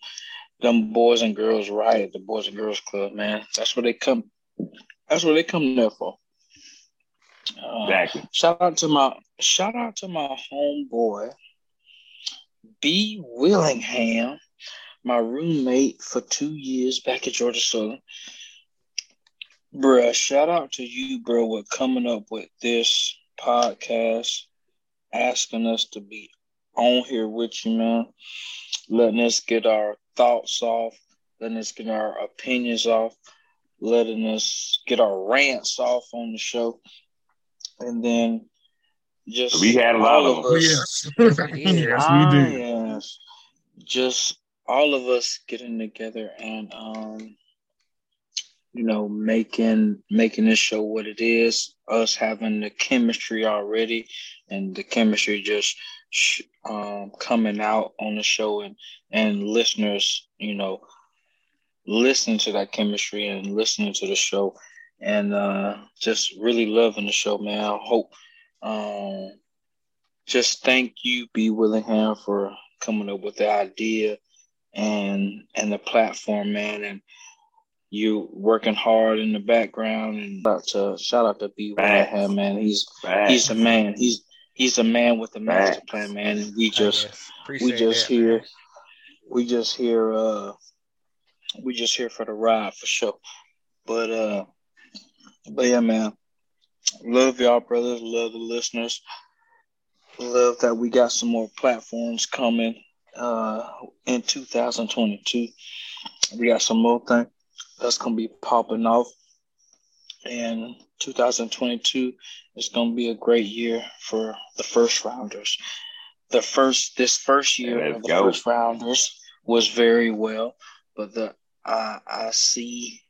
them boys and girls right at the Boys and Girls Club, man. That's what they come that's what they come there for. Uh, exactly. Shout out to my shout out to my homeboy B. Willingham, my roommate for two years back at Georgia Southern. Bruh, shout out to you, bro, for coming up with this podcast, asking us to be on here with you, man, letting us get our thoughts off, letting us get our opinions off, letting us get our rants off on the show, and then just we had a lot of us, yes, yes ah, we did, yes, just all of us getting together and um, you know, making making this show what it is. Us having the chemistry already, and the chemistry just. Um, coming out on the show and, and listeners, you know, listening to that chemistry and listening to the show and uh, just really loving the show, man. I hope, um, just thank you, B. Willingham, for coming up with the idea and and the platform, man. And you working hard in the background. And shout out to, shout out to B. Willingham, man. He's Bass. he's a man. He's He's a man with a master plan, man, and we just we just that, here, man. we just here, uh, we just here for the ride for sure. But uh, but yeah, man, love y'all, brothers. Love the listeners. Love that we got some more platforms coming uh, in two thousand twenty-two. We got some more thing that's gonna be popping off. And two thousand twenty-two is going to be a great year for the first rounders. The first, this first year of the go. first rounders was very well, but the uh, I see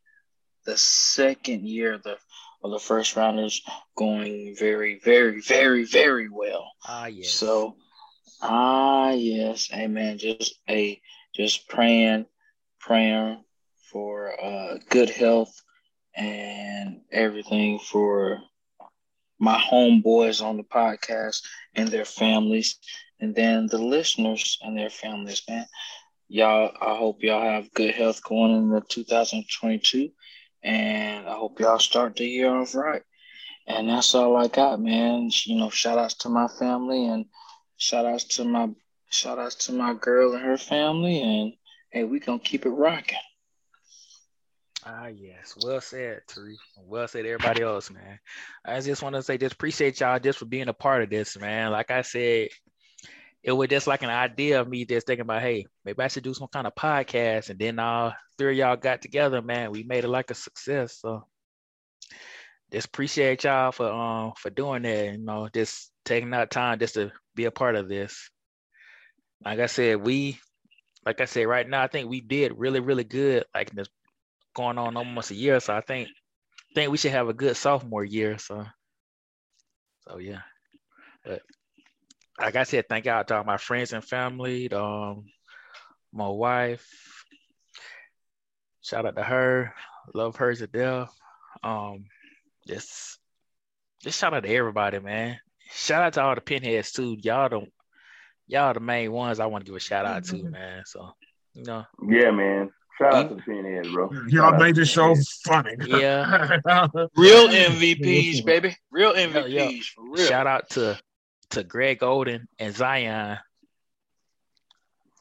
the second year of the of the first rounders going very, very, very, very well. Ah, yes. So, ah, yes, amen. Just a just praying, praying for uh, good health. And everything for my homeboys on the podcast and their families, and then the listeners and their families, man. Y'all, I hope y'all have good health going into two thousand twenty-two, and I hope y'all start the year off right. And that's all I got, man. You know, shout outs to my family and shout outs to my shout outs to my girl and her family, and hey, we gonna keep it rocking. Ah, yes. Well said, Tariq. Well said, everybody else, man. I just want to say just appreciate y'all just for being a part of this, man. Like I said, it was just like an idea of me just thinking about, hey, maybe I should do some kind of podcast. And then all three of y'all got together, man. We made it like a success. So just appreciate y'all for um for doing that, you know, just taking out time just to be a part of this. Like I said, we, like I said, right now, I think we did really, really good, like in this going on almost a year, so I think think we should have a good sophomore year. So, so yeah. But like I said, thank y'all to all my friends and family, um, my wife. Shout out to her, love her to death. Um, just just shout out to everybody, man. Shout out to all the pinheads too. Y'all the y'all the main ones I want to give a shout out mm-hmm. to, man. So you know, yeah, man. Shout out to the pinheads, bro. Y'all made this show funny. Yeah. Real M V Ps, baby. Real M V Ps. Yeah, yeah. For real. Shout out to, to Greg Oden and Zion.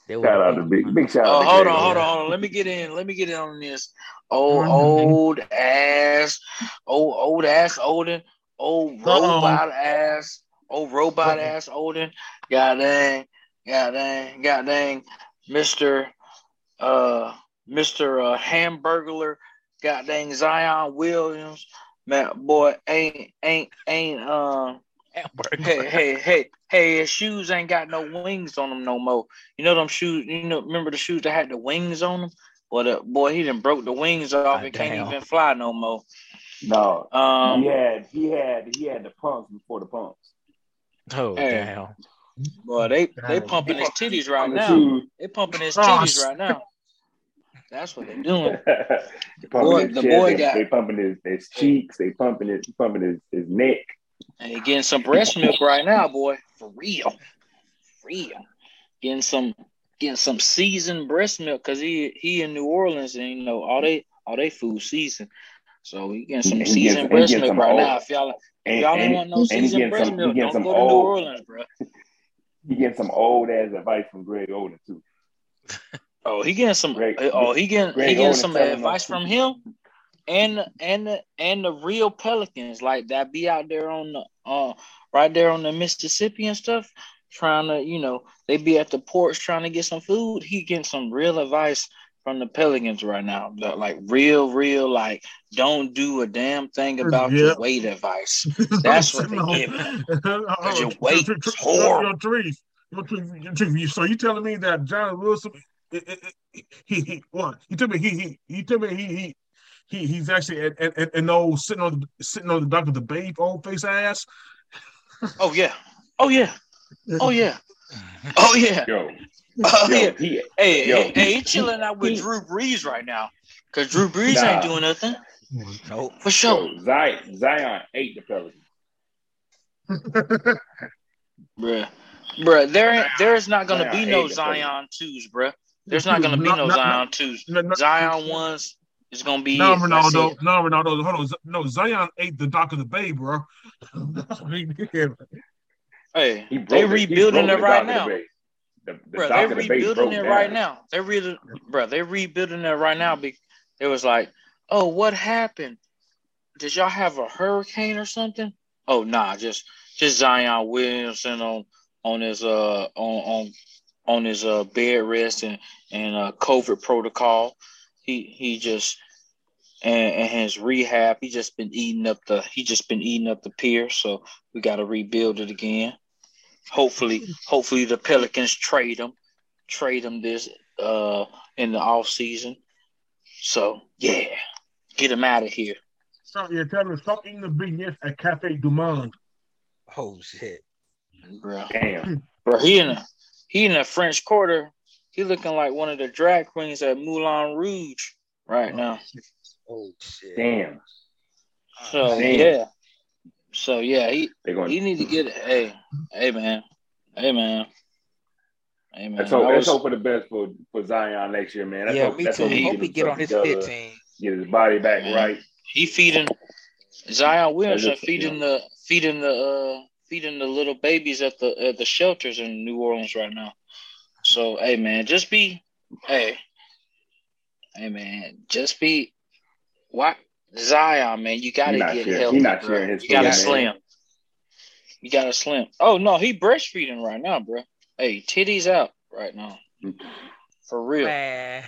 They shout out to big, big shout oh, out to hold Greg on, hold on, hold on. Let me get in. Let me get in on this. Old, old ass, old, old ass Oden old robot Uh-oh. ass, old robot Uh-oh. ass Odin. God dang, god dang, god dang, Mister Uh, Mister Uh, Hamburglar, god dang Zion Williams. Man, boy, ain't ain't ain't um. Hey, hey, hey, hey, his shoes ain't got no wings on them no more. You know them shoes, you know, remember the shoes that had the wings on them? Boy, the, boy he done broke the wings off. He can't even fly no more. No. Um, he had he had he had the pumps before the pumps. Oh hey, damn. Boy, they they pumping his titties right now. They pumping his titties right now. That's what they're doing. They boy, his the chest, boy they, got they pumping his, his cheeks, they pumping his pumping his, his neck. And you're getting some breast milk right now, boy. For real. For real. Getting some getting some seasoned breast milk because he he in New Orleans and you know all they all they food seasoned. So you getting some seasoned breast milk right now. If y'all if y'all don't want no seasoned breast milk, don't go to New Orleans, bro. He getting some old ass advice from Greg Oden too. Oh, he getting some Greg, oh he getting he getting some advice from him? And and the and the real pelicans like that be out there on the uh right there on the Mississippi and stuff, trying to you know they be at the ports trying to get some food. He getting some real advice from the pelicans right now, that like real real like don't do a damn thing about yeah. your weight advice. That's what they giving because your weight is horrible. So you telling me that John Wilson he he, he what you tell me he he you tell me he he. He he's actually an, an, an old sitting on the sitting on the dock with the babe old face ass. Oh yeah, oh yeah, oh yeah, oh yeah. Yo, oh yo, yeah. He, hey, yo, hey, he, hey, he chilling out with he, Drew Brees right now because Drew Brees nah. ain't doing nothing. No, for sure. Yo, Zion Zion ate the Pelicans. bruh, bruh, there there is not gonna Zion be no Zion twos, bruh. There's not gonna be no, no Zion twos. No, no, Zion ones. It's gonna be no it. Ronaldo, no Ronaldo. Hold on, no Zion ate the dock of the bay, bro. Hey, he they rebuilding it, it right the now. The the, the bro, they're rebuilding it down. right now. They're really, bro. They're rebuilding it right now. Be it was like, oh, what happened? Did y'all have a hurricane or something? Oh, nah, just just Zion Williamson on on his uh on on on his uh bed rest and and uh, COVID protocol. He he just and, and his rehab. He just been eating up the. He just been eating up the pier. So we got to rebuild it again. Hopefully, hopefully the Pelicans trade him, trade him this uh, in the off season. So yeah, get him out of here. Stop! You're telling me stop eating the beignet at Cafe Du Monde. Oh shit, bro! Damn, bro! He in a he in the French Quarter. He looking like one of the drag queens at Moulin Rouge right now. Oh shit! Damn. So Damn. yeah, so yeah, he going... he need to get it. Hey, hey man, hey man, hey man. Let's hope, was... let's hope for the best for, for Zion next year, man. That's yeah, hope, me that's too. Hope he, hope he get on his fifteen. Get his body back man. right. He feeding Zion Williamson feeding the feeding the uh, feeding the little babies at the at the shelters in New Orleans right now. So, hey, man, just be, hey, hey, man, just be, what, Zion, man, you got to get sure. healthy, he not bro. Sure you got to slim. You got to slim. Oh, no, he breastfeeding right now, bro. Hey, titties out right now. For real. Man.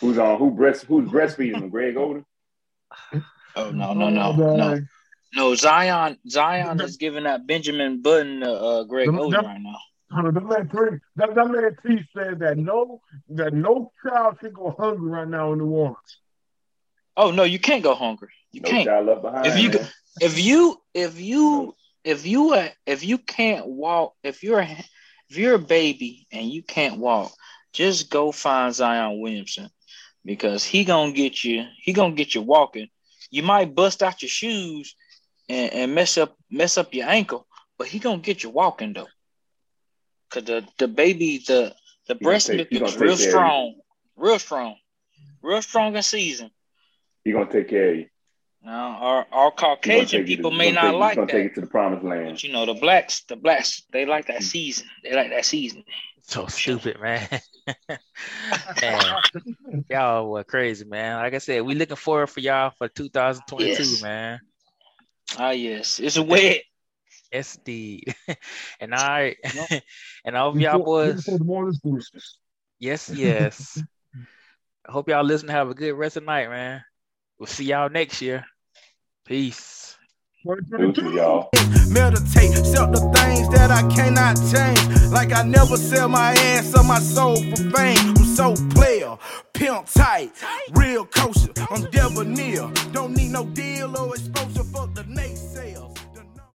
Who's on, who breast, who's breastfeeding, Greg Oden? Oh, no, no, no, oh, no. No, Zion, Zion is giving that Benjamin Button to uh, Greg Oden right now. That man, T, that, that man T said that no that no child should go hungry right now in New Orleans. Oh no, you can't go hungry. You no can't. Child left behind, if you man. if you if you if you uh, if you can't walk, if you're if you're a baby and you can't walk, just go find Zion Williamson because he gonna get you. He gonna get you walking. You might bust out your shoes and, and mess up mess up your ankle, but he gonna get you walking though. Cause the, the baby the the he breast milk is real strong, real strong, real strong in season. He gonna take care of you. Now our our Caucasian people to, may not take, like that. Take it to the promised land. But, you know the blacks, the blacks they like that season. They like that season. So stupid, man. Man, y'all were crazy, man. Like I said, we looking forward for y'all for twenty twenty-two, yes. man. Ah, yes. It's wet. Yes, indeed. And I nope. and I hope y'all boys. Yes, yes. I hope y'all listen. Have a good rest of the night, man. We'll see y'all next year. Peace. Thank you, y'all. Meditate, sell the things that I cannot change. Like I never sell my ass or my soul for fame. I'm so player, pimp tight, real kosher. I'm debonair. Don't need no deal or exposure for the naysayers.